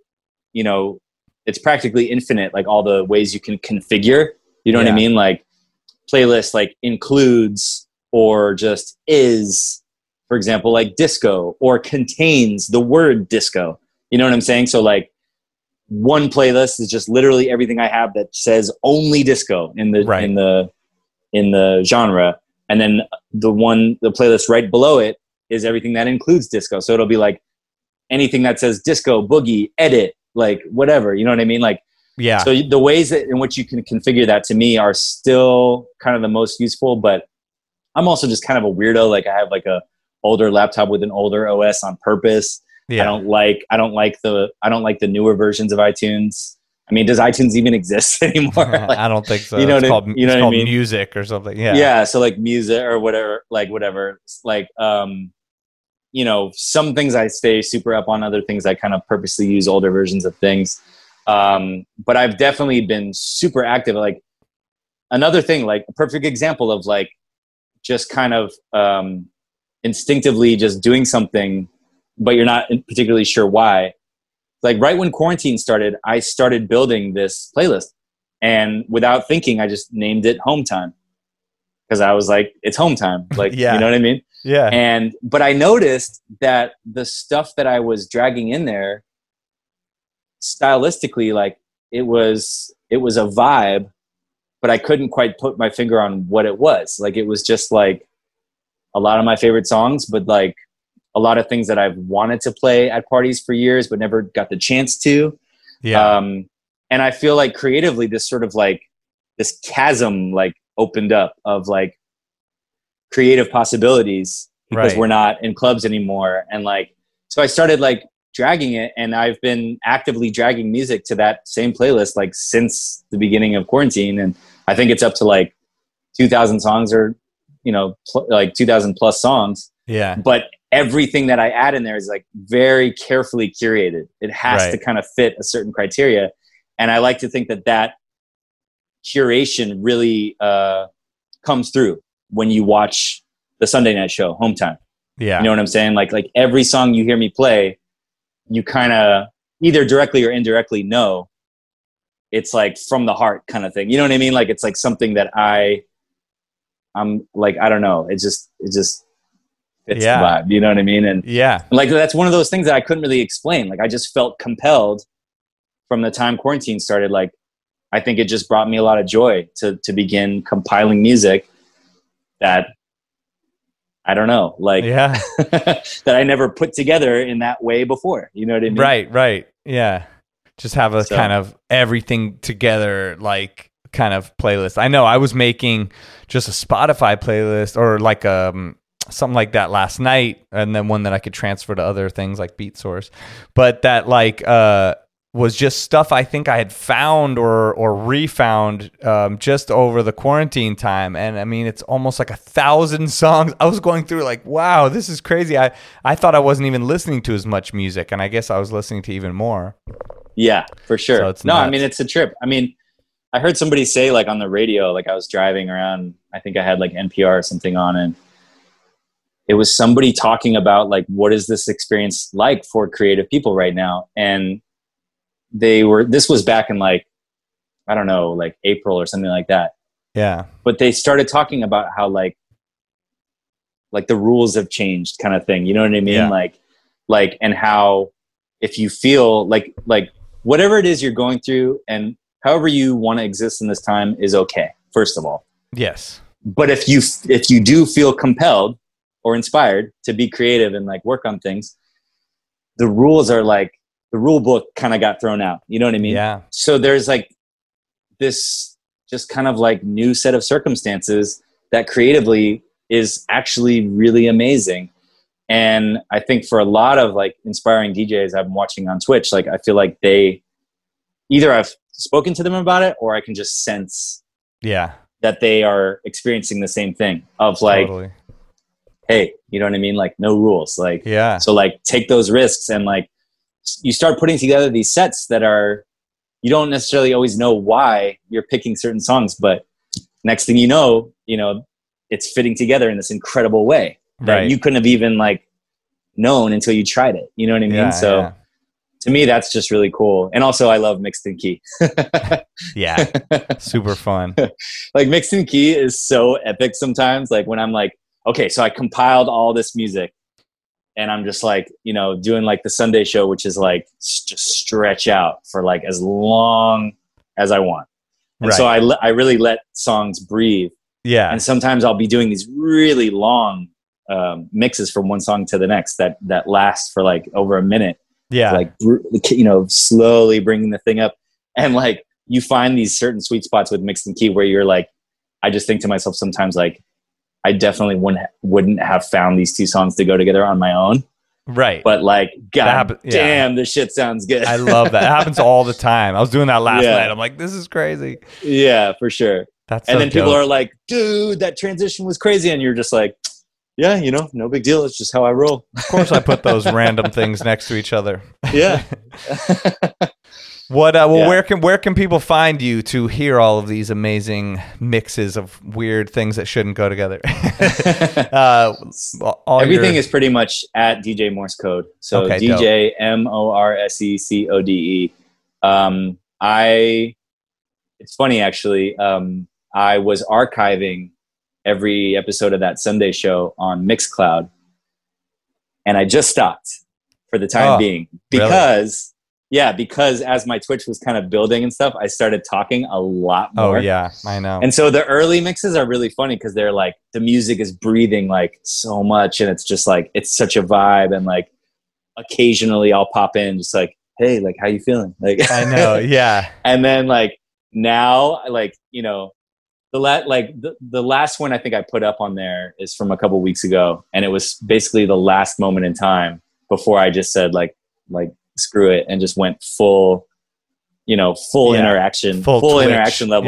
you know, it's practically infinite, like all the ways you can configure, you know yeah. what I mean? Like playlist, like includes or just is, for example, like disco or contains the word disco, you know what I'm saying? So like, one playlist is just literally everything I have that says only disco in the right. in the in the genre, and then the one the playlist right below it is everything that includes disco. So it'll be like anything that says disco, boogie, edit, like whatever. You know what I mean? Like yeah. So the ways that in which you can configure that to me are still kind of the most useful. But I'm also just kind of a weirdo. Like I have like a older laptop with an older O S on purpose. Yeah. I don't like I don't like the I don't like the newer versions of iTunes. I mean, does iTunes even exist anymore? Like, I don't think so. You know, it's what called, you know it's what called I mean? Music or something. Yeah. Yeah. So like music or whatever, like whatever. Like um, you know, some things I stay super up on, other things I kind of purposely use older versions of things. Um, but I've definitely been super active. Like another thing, like a perfect example of like just kind of um, instinctively just doing something, but you're not particularly sure why. Like right when quarantine started, I started building this playlist, and without thinking, I just named it Home Time. Cause I was like, it's home time. Like, yeah. you know what I mean? Yeah. And, but I noticed that the stuff that I was dragging in there stylistically, like it was, it was a vibe, but I couldn't quite put my finger on what it was. Like, it was just like a lot of my favorite songs, but like, a lot of things that I've wanted to play at parties for years, but never got the chance to. Yeah. Um, and I feel like creatively this sort of like this chasm like opened up of like creative possibilities because right. we're not in clubs anymore. And like, so I started like dragging it, and I've been actively dragging music to that same playlist, like since the beginning of quarantine. And I think it's up to like two thousand songs or, you know, pl- like two thousand plus songs. Yeah. But everything that I add in there is like very carefully curated. It has right. to kind of fit a certain criteria. And I like to think that that curation really uh, comes through when you watch the Sunday night show, Home Time. Yeah. You know what I'm saying? Like, like every song you hear me play, you kind of either directly or indirectly know it's like from the heart kind of thing. You know what I mean? Like, it's like something that I, I'm like, I don't know. It just, it just, It's yeah. vibe, you know what I mean? And yeah, like that's one of those things that I couldn't really explain. Like I just felt compelled from the time quarantine started. Like I think it just brought me a lot of joy to to begin compiling music that I don't know, like yeah. that I never put together in that way before. You know what I mean? Right, right. Yeah. Just have a so. kind of everything together, like kind of playlist. I know I was making just a Spotify playlist or like um something like that last night, and then one that I could transfer to other things like BeatSource, but that like uh was just stuff I think I had found or or refound um just over the quarantine time. And I mean, it's almost like a thousand songs. I was going through like, wow, this is crazy. I I thought I wasn't even listening to as much music, and I guess I was listening to even more. Yeah, for sure. So it's no nuts. I mean, it's a trip. I mean, I heard somebody say like on the radio, like I was driving around, I think I had like N P R or something on, and it was somebody talking about like, what is this experience like for creative people right now? And they were, this was back in like, I don't know, like April or something like that. Yeah. But they started talking about how like, like the rules have changed kind of thing. You know what I mean? Yeah. Like, like, and how, if you feel like, like whatever it is you're going through and however you want to exist in this time is okay. First of all. Yes. But if you, if you do feel compelled or inspired to be creative and like work on things, the rules are like, the rule book kind of got thrown out. You know what I mean? Yeah. So there's like this just kind of like new set of circumstances that creatively is actually really amazing. And I think for a lot of like inspiring D Js I've been watching on Twitch, like I feel like they either I've spoken to them about it or I can just sense yeah that they are experiencing the same thing of like, totally. Hey, you know what I mean? Like no rules. Like, yeah. So like take those risks and like you start putting together these sets that are, you don't necessarily always know why you're picking certain songs, but next thing you know, you know, it's fitting together in this incredible way that right. you couldn't have even like known until you tried it. You know what I mean? Yeah, so yeah. to me, that's just really cool. And also I love mixed and key. Yeah. Super fun. Like mixed and key is so epic sometimes. Like when I'm like, okay, so I compiled all this music and I'm just like, you know, doing like the Sunday show, which is like just stretch out for like as long as I want. And right. so I, le- I really let songs breathe. Yeah. And sometimes I'll be doing these really long um, mixes from one song to the next that, that lasts for like over a minute. Yeah. Like, you know, slowly bringing the thing up. And like, you find these certain sweet spots with mixed and key where you're like, I just think to myself sometimes like, I definitely wouldn't wouldn't have found these two songs to go together on my own. Right. But like, God happen- damn, yeah. this shit sounds good. I love that. It happens all the time. I was doing that last yeah. night. I'm like, this is crazy. Yeah, for sure. That's and so then dope. People are like, dude, that transition was crazy. And you're just like, yeah, you know, no big deal. It's just how I roll. Of course I put those random things next to each other. Yeah. What? Uh, well, yeah. where can where can people find you to hear all of these amazing mixes of weird things that shouldn't go together? uh, all Everything your... is pretty much at D J Morse Code. So okay, D J M O R S E C O D E. Um, I. It's funny actually. Um, I was archiving every episode of that Sunday show on Mixcloud, and I just stopped for the time oh, being because. Really? Yeah, because as my Twitch was kind of building and stuff, I started talking a lot more. Oh, yeah, I know. And so the early mixes are really funny because they're like, the music is breathing like so much and it's just like, it's such a vibe. And like, occasionally I'll pop in just like, hey, like, how you feeling? Like, I know, yeah. And then like, now, like, you know, the la- like the, the last one I think I put up on there is from a couple weeks ago. And it was basically the last moment in time before I just said like, like, screw it and just went full you know full yeah. interaction full, full interaction levels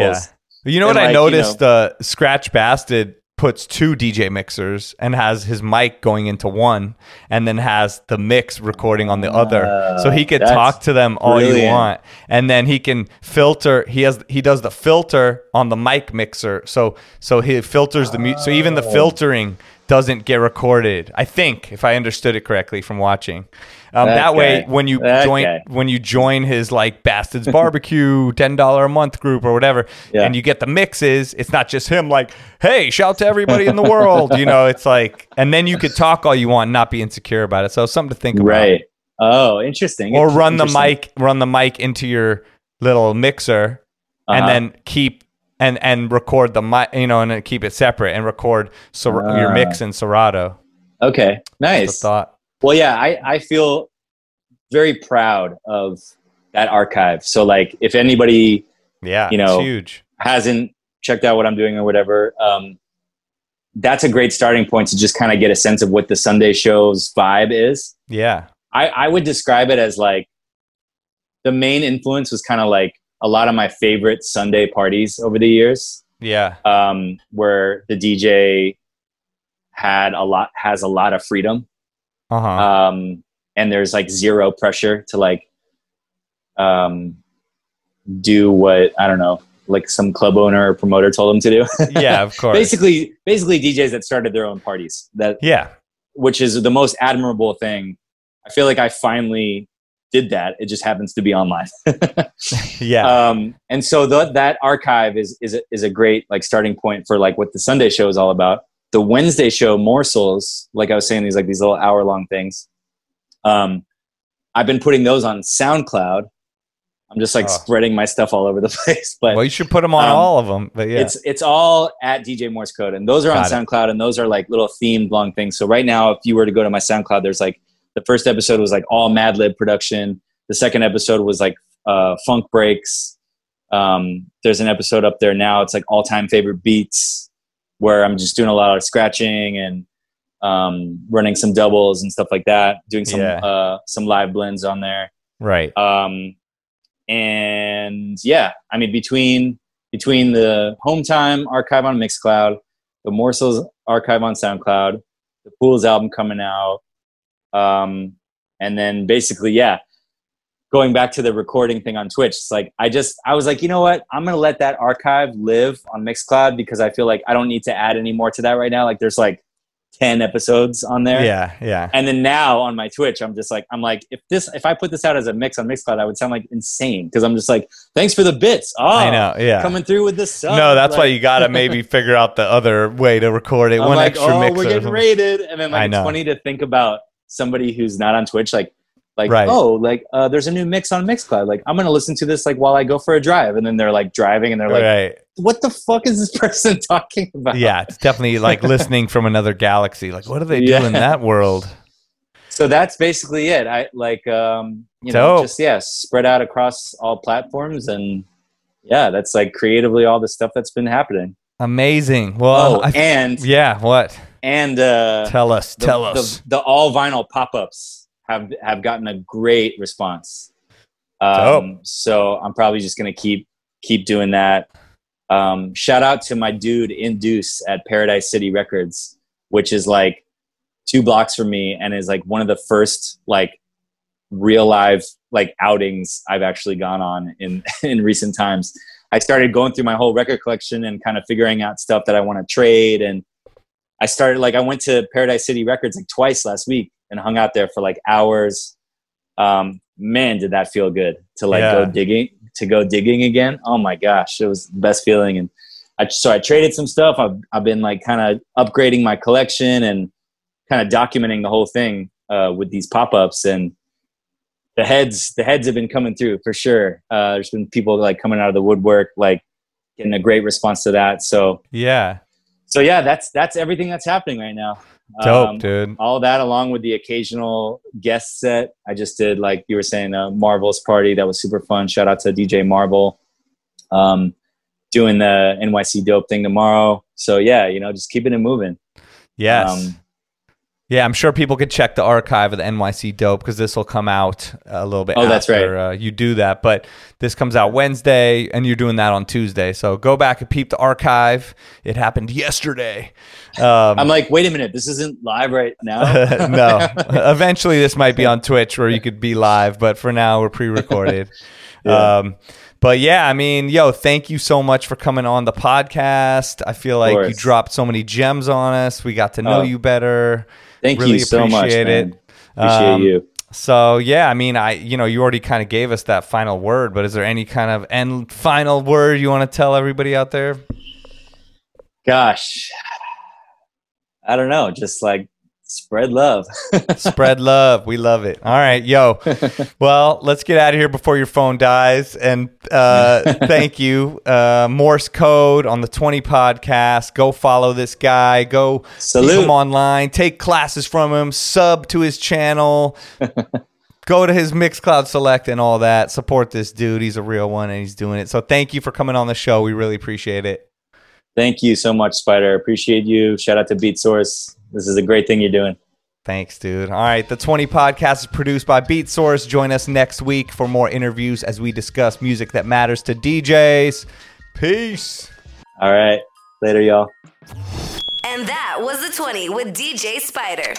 yeah. you know and what like, I noticed you know, uh Scratch Bastard puts two D J mixers and has his mic going into one and then has the mix recording on the other uh, so he could talk to them all brilliant. You want and then he can filter he has he does the filter on the mic mixer so so he filters the mute oh. so even the filtering doesn't get recorded I think if I understood it correctly from watching um okay. that way when you okay. join when you join his like Bastards Barbecue ten dollars a month group or whatever yeah. and you get the mixes it's not just him like hey shout to everybody in the world you know it's like and then you could talk all you want and not be insecure about it so something to think about right oh interesting or run interesting. the mic run the mic into your little mixer uh-huh. and then keep And and record the mic, you know, and keep it separate and record ser- uh, your mix in Serato. Okay, nice. That's a thought. Well, yeah, I, I feel very proud of that archive. So, like, if anybody, yeah, you know, it's huge. Hasn't checked out what I'm doing or whatever, um, that's a great starting point to just kind of get a sense of what the Sunday show's vibe is. Yeah. I, I would describe it as, like, the main influence was kind of, like, a lot of my favorite Sunday parties over the years. Yeah. Um, where the D J had a lot, has a lot of freedom. Uh-huh. Um, and there's like zero pressure to like, um, do what, I don't know, like some club owner or promoter told them to do. Yeah, of course. basically, basically D Js that started their own parties that, yeah, which is the most admirable thing. I feel like I finally did that. It just happens to be online. yeah. Um, and so the, that archive is, is, a, is a great like starting point for like what the Sunday show is all about. The Wednesday show morsels, like I was saying, these like these little hour long things. Um, I've been putting those on SoundCloud. I'm just like oh. spreading my stuff all over the place, but well, you should put them on um, all of them, but yeah, it's, it's all at D J Morse Code and those are Got on it. SoundCloud and those are like little themed long things. So right now, if you were to go to my SoundCloud, there's like, the first episode was like all Mad Lib production. The second episode was like uh, funk breaks. Um, there's an episode up there now. It's like all time favorite beats where I'm just doing a lot of scratching and um, running some doubles and stuff like that, doing some yeah. uh, some live blends on there. Right. Um, and yeah, I mean, between between the Home Time archive on Mixcloud, the Morsels archive on SoundCloud, the Pools album coming out, um, and then basically, yeah, going back to the recording thing on Twitch, it's like, I just, I was like, you know what? I'm going to let that archive live on Mixcloud because I feel like I don't need to add any more to that right now. Like there's like ten episodes on there. Yeah. Yeah. And then now on my Twitch, I'm just like, I'm like, if this, if I put this out as a mix on Mixcloud, I would sound like insane. Cause I'm just like, thanks for the bits. Oh, I know. Yeah. Coming through with this stuff. No, that's like, why you got to maybe figure out the other way to record it. I'm One like, extra oh, mix. We're getting rated. And then like it's funny to think about somebody who's not on Twitch. Like, Like, right. oh, like, uh, there's a new mix on Mixcloud. Like, I'm going to listen to this, like, while I go for a drive. And then they're, like, driving, and they're like, right. what the fuck is this person talking about? Yeah, it's definitely, like, listening from another galaxy. Like, what do they yeah. do in that world? So that's basically it. I, like, um, you Dope. know, just, yeah, spread out across all platforms. And, yeah, that's, like, creatively all the stuff that's been happening. Amazing. Well, oh, I, and. Yeah, what? And. Uh, tell us, the, tell us. The, the, the all vinyl pop-ups. Have have gotten a great response, um, so I'm probably just gonna keep keep doing that. Um, shout out to my dude Induce at Paradise City Records, which is like two blocks from me, and is like one of the first like real live like outings I've actually gone on in in recent times. I started going through my whole record collection and kind of figuring out stuff that I want to trade, and I started like I went to Paradise City Records like twice last week. And hung out there for like hours. Um, man, did that feel good to like yeah. go digging to go digging again? Oh my gosh, it was the best feeling. And I so I traded some stuff. I've I've been like kind of upgrading my collection and kind of documenting the whole thing uh, with these pop ups. And the heads the heads have been coming through for sure. Uh, there's been people like coming out of the woodwork, like getting a great response to that. So yeah, so yeah, that's that's everything that's happening right now. Dope, um, dude. All that along with the occasional guest set. I just did, like you were saying, a Marvel's party. That was super fun. Shout out to D J Marvel. Um, doing the N Y C Dope thing tomorrow. So, yeah, you know, just keeping it moving. Yes. Um, yeah, I'm sure people could check the archive of the N Y C Dope because this will come out a little bit oh, after that's right. uh, you do that. But this comes out Wednesday, and you're doing that on Tuesday. So go back and peep the archive. It happened yesterday. Um, I'm like, wait a minute. This isn't live right now? No. Eventually, this might be on Twitch where you could be live. But for now, we're pre-recorded. yeah. Um But yeah, I mean, yo, thank you so much for coming on the podcast. I feel like you dropped so many gems on us. We got to know uh, you better. Thank really you so much. Really appreciate it. Appreciate um, you. So yeah, I mean, I you know, you already kind of gave us that final word, but is there any kind of end final word you want to tell everybody out there? Gosh, I don't know. Just like. Spread love. Spread love. We love it. All right, yo. Well, let's get out of here before your phone dies. And uh, thank you. Uh, Morse Code on the twenty podcast. Go follow this guy. Go see him online. Take classes from him. Sub to his channel. Go to his Mixcloud Select and all that. Support this dude. He's a real one and he's doing it. So thank you for coming on the show. We really appreciate it. Thank you so much, Spider. Appreciate you. Shout out to BeatSource. This is a great thing you're doing. Thanks, dude. All right. The twenty podcast is produced by BeatSource. Join us next week for more interviews as we discuss music that matters to D Js. Peace. All right. Later, y'all. And that was the twenty with D J Spider.